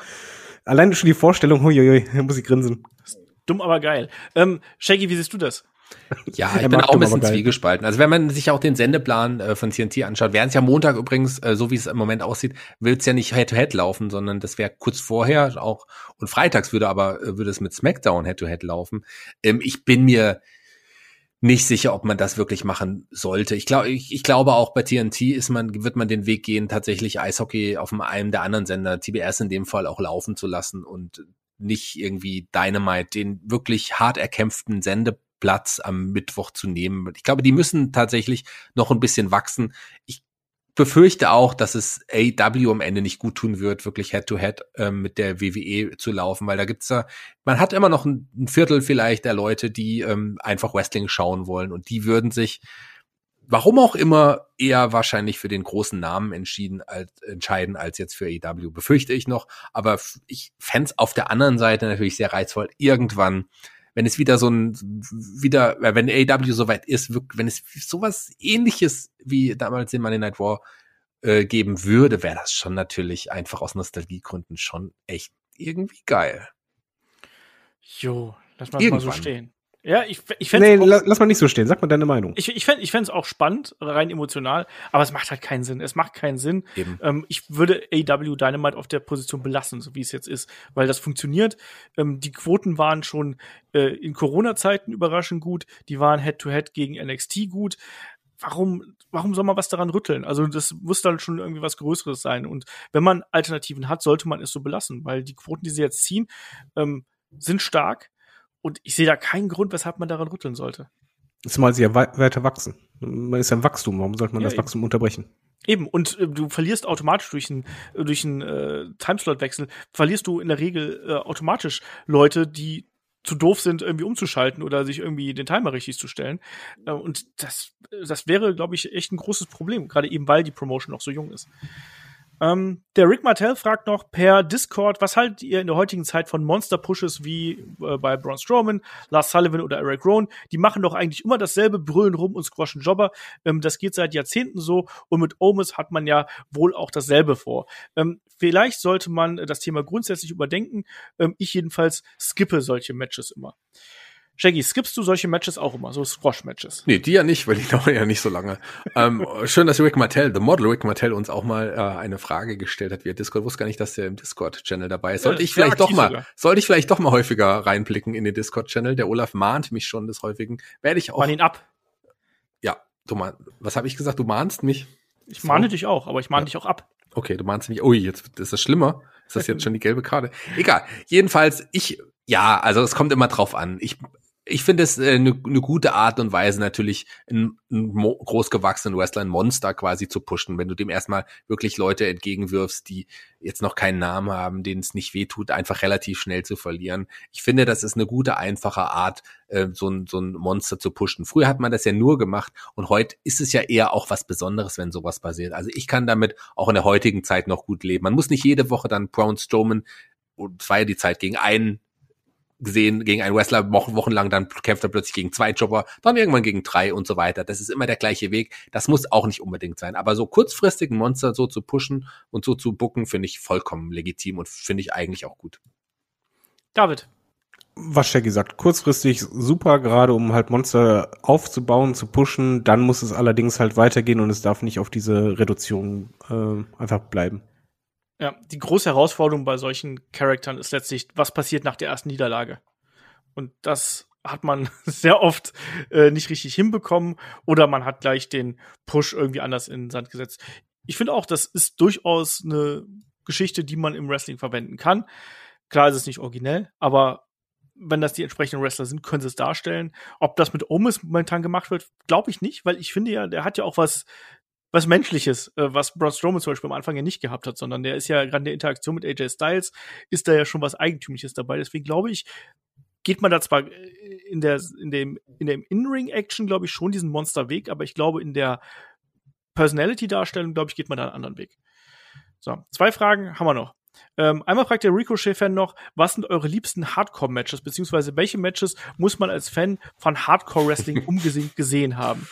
Allein schon die Vorstellung, huiuiui, da muss ich grinsen. Dumm, aber geil. Shaggy, wie siehst du das? Ja, ich bin auch ein bisschen zwiegespalten. Also wenn man sich auch den Sendeplan von TNT anschaut, während es ja Montag übrigens, so wie es im Moment aussieht, will es ja nicht Head-to-Head laufen, sondern das wäre kurz vorher auch. Und freitags würde es mit SmackDown Head-to-Head laufen. Ich bin mir nicht sicher, ob man das wirklich machen sollte. Ich glaube auch bei TNT wird man den Weg gehen, tatsächlich Eishockey auf einem der anderen Sender, TBS in dem Fall, auch laufen zu lassen und nicht irgendwie Dynamite, den wirklich hart erkämpften Sendeplatz am Mittwoch zu nehmen. Ich glaube, die müssen tatsächlich noch ein bisschen wachsen. Ich befürchte auch, dass es AEW am Ende nicht gut tun wird, wirklich Head-to-Head mit der WWE zu laufen, weil da gibt's ja, man hat immer noch ein Viertel vielleicht der Leute, die einfach Wrestling schauen wollen und die würden sich, warum auch immer, eher wahrscheinlich für den großen Namen entscheiden als jetzt für AEW, befürchte ich noch, aber ich fänd's auf der anderen Seite natürlich sehr reizvoll, irgendwann, wenn es wenn AEW soweit ist, wenn es sowas ähnliches wie damals den Monday Night War geben würde, wäre das schon natürlich einfach aus Nostalgiegründen schon echt irgendwie geil. Jo, lass mal so stehen. Ja, ich fänd's lass mal nicht so stehen, sag mal deine Meinung. Ich fänd's auch spannend, rein emotional, aber es macht halt keinen Sinn. Es macht keinen Sinn. Ich würde AEW Dynamite auf der Position belassen, so wie es jetzt ist, weil das funktioniert. Die Quoten waren schon in Corona-Zeiten überraschend gut, die waren Head-to-Head gegen NXT gut. Warum soll man was daran rütteln? Also das muss dann schon irgendwie was Größeres sein. Und wenn man Alternativen hat, sollte man es so belassen, weil die Quoten, die sie jetzt ziehen, sind stark. Und ich sehe da keinen Grund, weshalb man daran rütteln sollte. Zumal sie ja weiter wachsen. Man ist ja im Wachstum. Warum sollte man das Wachstum unterbrechen? Eben. Und du verlierst automatisch durch einen Timeslot-Wechsel, verlierst du in der Regel automatisch Leute, die zu doof sind, irgendwie umzuschalten oder sich irgendwie den Timer richtig zu stellen. Und das wäre, glaube ich, echt ein großes Problem. Gerade eben, weil die Promotion noch so jung ist. Der Rick Martell fragt noch per Discord, was haltet ihr in der heutigen Zeit von Monster-Pushes wie bei Braun Strowman, Lars Sullivan oder Eric Rowan? Die machen doch eigentlich immer dasselbe, brüllen rum und squashen Jobber. Das geht seit Jahrzehnten so und mit Omos hat man ja wohl auch dasselbe vor. Vielleicht sollte man das Thema grundsätzlich überdenken. Ich jedenfalls skippe solche Matches immer. Shaggy, skippst du solche Matches auch immer, so Squash-Matches? Nee, die ja nicht, weil die dauern ja nicht so lange. Schön, dass Rick Martell, The Model Rick Martell, uns auch mal eine Frage gestellt hat via Discord. Ich wusste gar nicht, dass der im Discord-Channel dabei ist. Sollte ich vielleicht doch mal häufiger reinblicken in den Discord-Channel? Der Olaf mahnt mich schon des Häufigen. Werde ich auch. Mahn ihn ab. Ja, was habe ich gesagt? Du mahnst mich? Ich mahne dich auch, aber ich mahne dich auch ab. Okay, du mahnst mich. Ui, jetzt ist das schlimmer. Ist das jetzt schon die gelbe Karte? Egal. Jedenfalls, Ja, also es kommt immer drauf an. Ich finde es eine gute Art und Weise, natürlich einen großgewachsenen Wrestler, ein Monster quasi zu pushen, wenn du dem erstmal wirklich Leute entgegenwirfst, die jetzt noch keinen Namen haben, denen es nicht wehtut, einfach relativ schnell zu verlieren. Ich finde, das ist eine gute, einfache Art, so ein Monster zu pushen. Früher hat man das ja nur gemacht und heute ist es ja eher auch was Besonderes, wenn sowas passiert. Also ich kann damit auch in der heutigen Zeit noch gut leben. Man muss nicht jede Woche dann Braun Strowman, und war ja die Zeit, gegen einen Wrestler wochenlang, dann kämpft er plötzlich gegen 2 Jobber, dann irgendwann gegen 3 und so weiter. Das ist immer der gleiche Weg. Das muss auch nicht unbedingt sein. Aber so kurzfristigen Monster so zu pushen und so zu booken, finde ich vollkommen legitim und finde ich eigentlich auch gut. David. Was Shaggy sagt, kurzfristig super, gerade um halt Monster aufzubauen, zu pushen. Dann muss es allerdings halt weitergehen und es darf nicht auf diese Reduzierung einfach bleiben. Ja, die große Herausforderung bei solchen Charaktern ist letztlich, was passiert nach der ersten Niederlage? Und das hat man sehr oft nicht richtig hinbekommen oder man hat gleich den Push irgendwie anders in den Sand gesetzt. Ich finde auch, das ist durchaus eine Geschichte, die man im Wrestling verwenden kann. Klar ist es nicht originell, aber wenn das die entsprechenden Wrestler sind, können sie es darstellen. Ob das mit Omis momentan gemacht wird, glaube ich nicht, weil ich finde ja, der hat ja auch was Menschliches, was Braun Strowman zum Beispiel am Anfang ja nicht gehabt hat, sondern der ist ja gerade in der Interaktion mit AJ Styles, ist da ja schon was Eigentümliches dabei. Deswegen glaube ich, geht man da zwar in dem In-Ring-Action, glaube ich, schon diesen Monsterweg, aber ich glaube, in der Personality-Darstellung, glaube ich, geht man da einen anderen Weg. So, 2 Fragen haben wir noch. Einmal fragt der Ricochet-Fan noch, was sind eure liebsten Hardcore-Matches, beziehungsweise welche Matches muss man als Fan von Hardcore-Wrestling gesehen haben?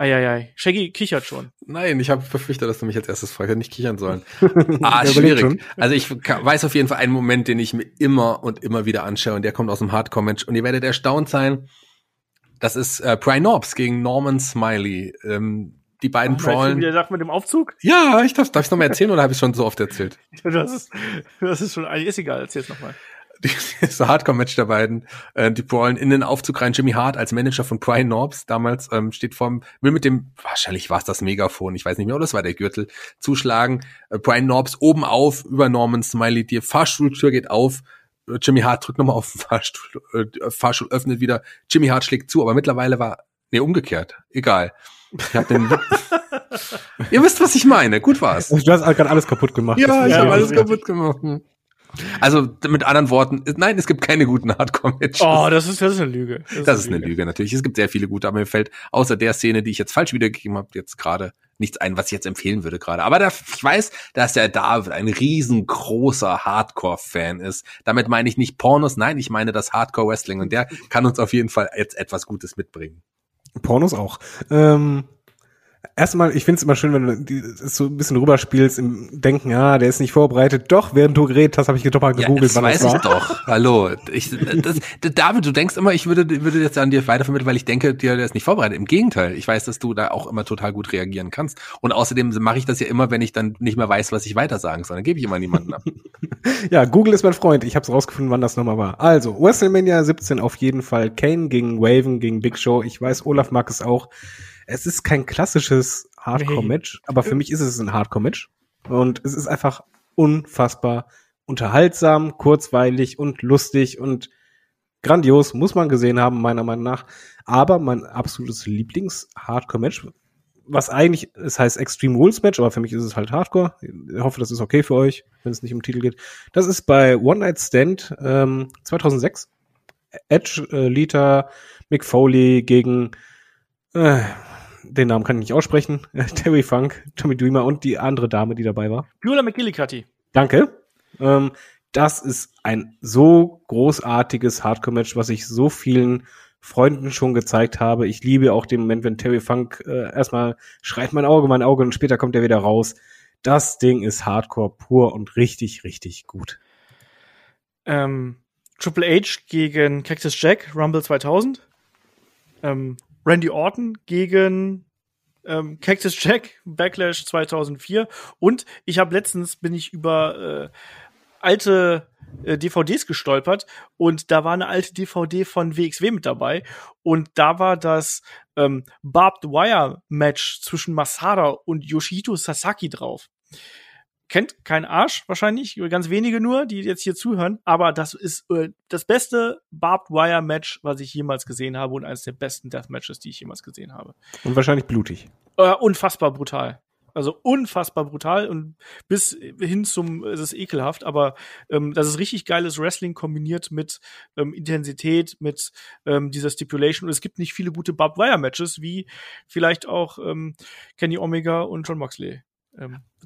Eieiei. Shaggy kichert schon. Nein, ich habe befürchtet, dass du mich als erstes fragst. Hätte nicht kichern sollen. Schwierig. Also ich weiß auf jeden Fall einen Moment, den ich mir immer und immer wieder anschaue und der kommt aus dem Hardcore-Match und ihr werdet erstaunt sein. Das ist Brian Knobbs gegen Norman Smiley. Die beiden prollen. Wie der sagt mit dem Aufzug? Ja, ich darf es nochmal erzählen oder habe ich schon so oft erzählt? Das ist schon eigentlich ist egal. Erzähl es nochmal. Das Hardcore-Match der beiden, die brawlen in den Aufzug rein. Jimmy Hart als Manager von Brian Knobbs damals steht will mit dem, wahrscheinlich war es das Megafon, ich weiß nicht mehr, oder es war der Gürtel, zuschlagen. Brian Knobbs oben auf, über Norman Smiley, die Fahrstuhltür geht auf, Jimmy Hart drückt nochmal auf den Fahrstuhl, Fahrstuhl öffnet wieder, Jimmy Hart schlägt zu, aber mittlerweile umgekehrt, egal. Ich hab den Ihr wisst, was ich meine, gut war's. Du hast gerade alles kaputt gemacht. Ja, ich habe alles kaputt gemacht. Also mit anderen Worten, nein, es gibt keine guten Hardcore-Matches. Oh, das ist eine Lüge. Das ist eine Lüge, natürlich. Es gibt sehr viele gute, aber mir fällt außer der Szene, die ich jetzt falsch wiedergegeben habe, jetzt gerade nichts ein, was ich jetzt empfehlen würde gerade. Aber ich weiß, dass der David ein riesengroßer Hardcore-Fan ist. Damit meine ich nicht Pornos, nein, ich meine das Hardcore-Wrestling. Und der kann uns auf jeden Fall jetzt etwas Gutes mitbringen. Pornos auch. Erstmal, ich find's immer schön, wenn du es so ein bisschen rüberspielst im Denken, der ist nicht vorbereitet. Doch, während du geredet hast, habe ich doch mal gegoogelt, wann das war. Ja, das weiß ich doch. Hallo. David, du denkst immer, ich würde jetzt an dir weitervermitteln, weil ich denke, der ist nicht vorbereitet. Im Gegenteil. Ich weiß, dass du da auch immer total gut reagieren kannst. Und außerdem mache ich das ja immer, wenn ich dann nicht mehr weiß, was ich weiter sagen soll. Dann gebe ich immer niemanden ab. Ja, Google ist mein Freund. Ich hab's rausgefunden, wann das nochmal war. Also, WrestleMania 17 auf jeden Fall. Kane gegen Raven gegen Big Show. Ich weiß, Olaf mag es auch. Es ist kein klassisches Hardcore-Match, aber für mich ist es ein Hardcore-Match. Und es ist einfach unfassbar unterhaltsam, kurzweilig und lustig und grandios, muss man gesehen haben, meiner Meinung nach. Aber mein absolutes Lieblings-Hardcore-Match, was eigentlich, es heißt Extreme Rules-Match, aber für mich ist es halt Hardcore. Ich hoffe, das ist okay für euch, wenn es nicht um Titel geht. Das ist bei One Night Stand 2006. Edge, Lita, Mick Foley gegen den Namen kann ich nicht aussprechen. Terry Funk, Tommy Dreamer und die andere Dame, die dabei war. Beulah McGillicuddy. Danke. Das ist ein so großartiges Hardcore-Match, was ich so vielen Freunden schon gezeigt habe. Ich liebe auch den Moment, wenn Terry Funk erstmal schreit mein Auge und später kommt er wieder raus. Das Ding ist Hardcore pur und richtig, richtig gut. Triple H gegen Cactus Jack, Rumble 2000. Randy Orton gegen Cactus Jack, Backlash 2004. Und ich habe letztens, bin ich über alte DVDs gestolpert und da war eine alte DVD von WXW mit dabei. Und da war das Barbed Wire Match zwischen Masada und Yoshihito Sasaki drauf. kennt kein Arsch wahrscheinlich, ganz wenige nur, die jetzt hier zuhören, aber das ist das beste Barbed Wire Match, was ich jemals gesehen habe und eines der besten Death Matches, die ich jemals gesehen habe. Und wahrscheinlich blutig. Unfassbar brutal. Also unfassbar brutal und bis hin zum, es ist ekelhaft, aber das ist richtig geiles Wrestling kombiniert mit Intensität, mit dieser Stipulation. Und es gibt nicht viele gute Barbed Wire Matches, wie vielleicht auch Kenny Omega und John Moxley.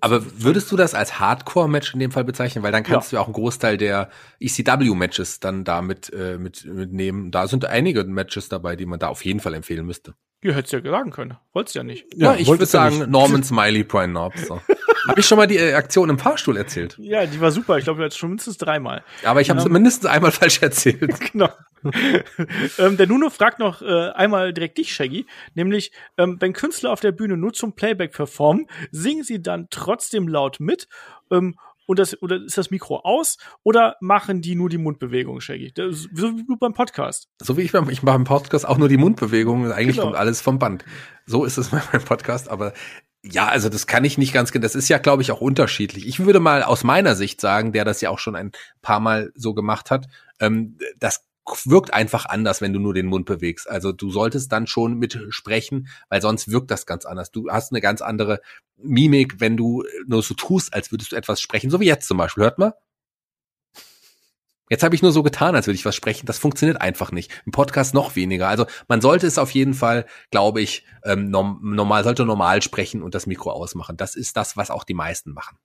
Aber würdest du das als Hardcore-Match in dem Fall bezeichnen? Weil dann kannst du auch einen Großteil der ECW-Matches dann da mitnehmen. Da sind einige Matches dabei, die man da auf jeden Fall empfehlen müsste. Ihr hättest ja sagen können. Wollt's ja nicht. Ja, ich würde sagen, ja Norman Smiley, Brian Knobbs. So. Habe ich schon mal die Aktion im Fahrstuhl erzählt? Ja, die war super. Ich glaube, wir hatten schon mindestens dreimal. Aber ich habe es mindestens einmal falsch erzählt. Genau. Der Nuno fragt noch einmal direkt dich, Shaggy. Nämlich, wenn Künstler auf der Bühne nur zum Playback performen, singen sie dann trotzdem laut mit? Oder ist das Mikro aus? Oder machen die nur die Mundbewegung, Shaggy? So wie du beim Podcast. So wie ich mache im Podcast auch nur die Mundbewegung. Eigentlich kommt alles vom Band. So ist es bei meinem Podcast, aber ja, also das kann ich nicht ganz genau. Das ist ja, glaube ich, auch unterschiedlich. Ich würde mal aus meiner Sicht sagen, der das ja auch schon ein paar Mal so gemacht hat, das wirkt einfach anders, wenn du nur den Mund bewegst. Also du solltest dann schon mit sprechen, weil sonst wirkt das ganz anders. Du hast eine ganz andere Mimik, wenn du nur so tust, als würdest du etwas sprechen. So wie jetzt zum Beispiel. Hört mal. Jetzt habe ich nur so getan, als würde ich was sprechen. Das funktioniert einfach nicht. Im Podcast noch weniger. Also man sollte es auf jeden Fall, glaube ich, normal sprechen und das Mikro ausmachen. Das ist das, was auch die meisten machen.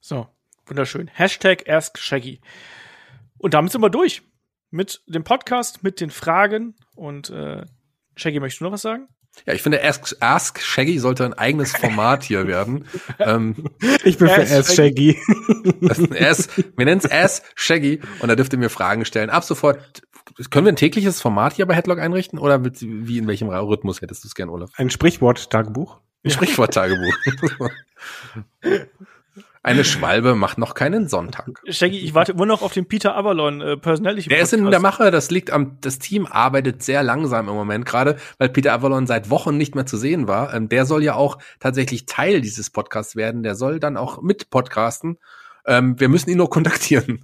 So, wunderschön. #AskShaggy. Und damit sind wir durch. Mit dem Podcast, mit den Fragen. Und Shaggy, möchtest du noch was sagen? Ja, ich finde, Ask Shaggy sollte ein eigenes Format hier werden. Ich bin für Ask Shaggy. Wir nennen es Ask Shaggy und da dürft ihr mir Fragen stellen. Ab sofort, können wir ein tägliches Format hier bei Headlock einrichten? Oder in welchem Rhythmus hättest du es gern, Olaf? Ein Sprichwort-Tagebuch. Ein Sprichwort-Tagebuch. Eine Schwalbe macht noch keinen Sonntag. Shaggy, ich warte immer noch auf den Peter Avalon Personality. Der ist in der Mache, das Team arbeitet sehr langsam im Moment, gerade weil Peter Avalon seit Wochen nicht mehr zu sehen war. Der soll ja auch tatsächlich Teil dieses Podcasts werden, der soll dann auch mit podcasten. Wir müssen ihn nur kontaktieren.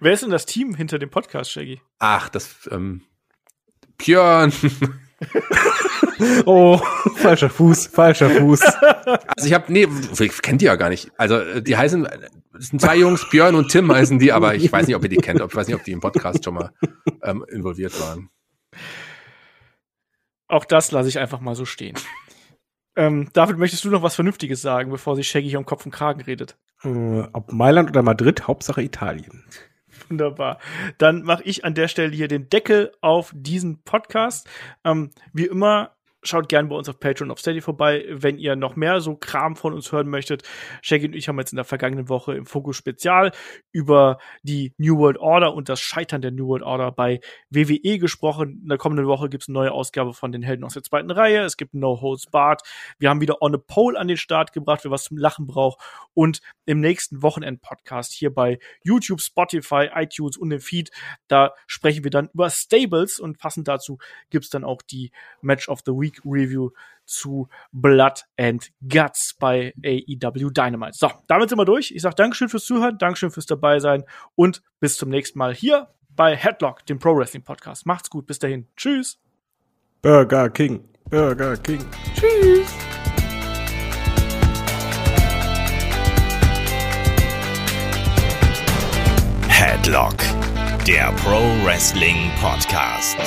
Wer ist denn das Team hinter dem Podcast, Shaggy? Ach, das Björn. Oh, falscher Fuß. Also kennt die ja gar nicht. Also die heißen, es sind zwei Jungs, Björn und Tim heißen die, aber ich weiß nicht, ob ihr die kennt. Ich weiß nicht, ob die im Podcast schon mal involviert waren. Auch das lasse ich einfach mal so stehen. David, möchtest du noch was Vernünftiges sagen, bevor sich Shaggy um Kopf und Kragen redet? Ob Mailand oder Madrid, Hauptsache Italien. Wunderbar. Dann mache ich an der Stelle hier den Deckel auf diesen Podcast. Wie immer, schaut gerne bei uns auf Patreon und auf Steady vorbei, wenn ihr noch mehr so Kram von uns hören möchtet. Shaggy und ich haben jetzt in der vergangenen Woche im Fokus Spezial über die New World Order und das Scheitern der New World Order bei WWE gesprochen. In der kommenden Woche gibt es eine neue Ausgabe von den Helden aus der zweiten Reihe. Es gibt No Holds Barred. Wir haben wieder On a Pole an den Start gebracht, wer was zum Lachen braucht. Und im nächsten Wochenend-Podcast hier bei YouTube, Spotify, iTunes und dem Feed, da sprechen wir dann über Stables und passend dazu gibt's dann auch die Match of the Week Review zu Blood and Guts bei AEW Dynamite. So, damit sind wir durch. Ich sage Dankeschön fürs Zuhören, Dankeschön fürs Dabeisein und bis zum nächsten Mal hier bei Headlock, dem Pro Wrestling Podcast. Macht's gut, bis dahin. Tschüss. Burger King. Tschüss. Headlock, der Pro Wrestling Podcast.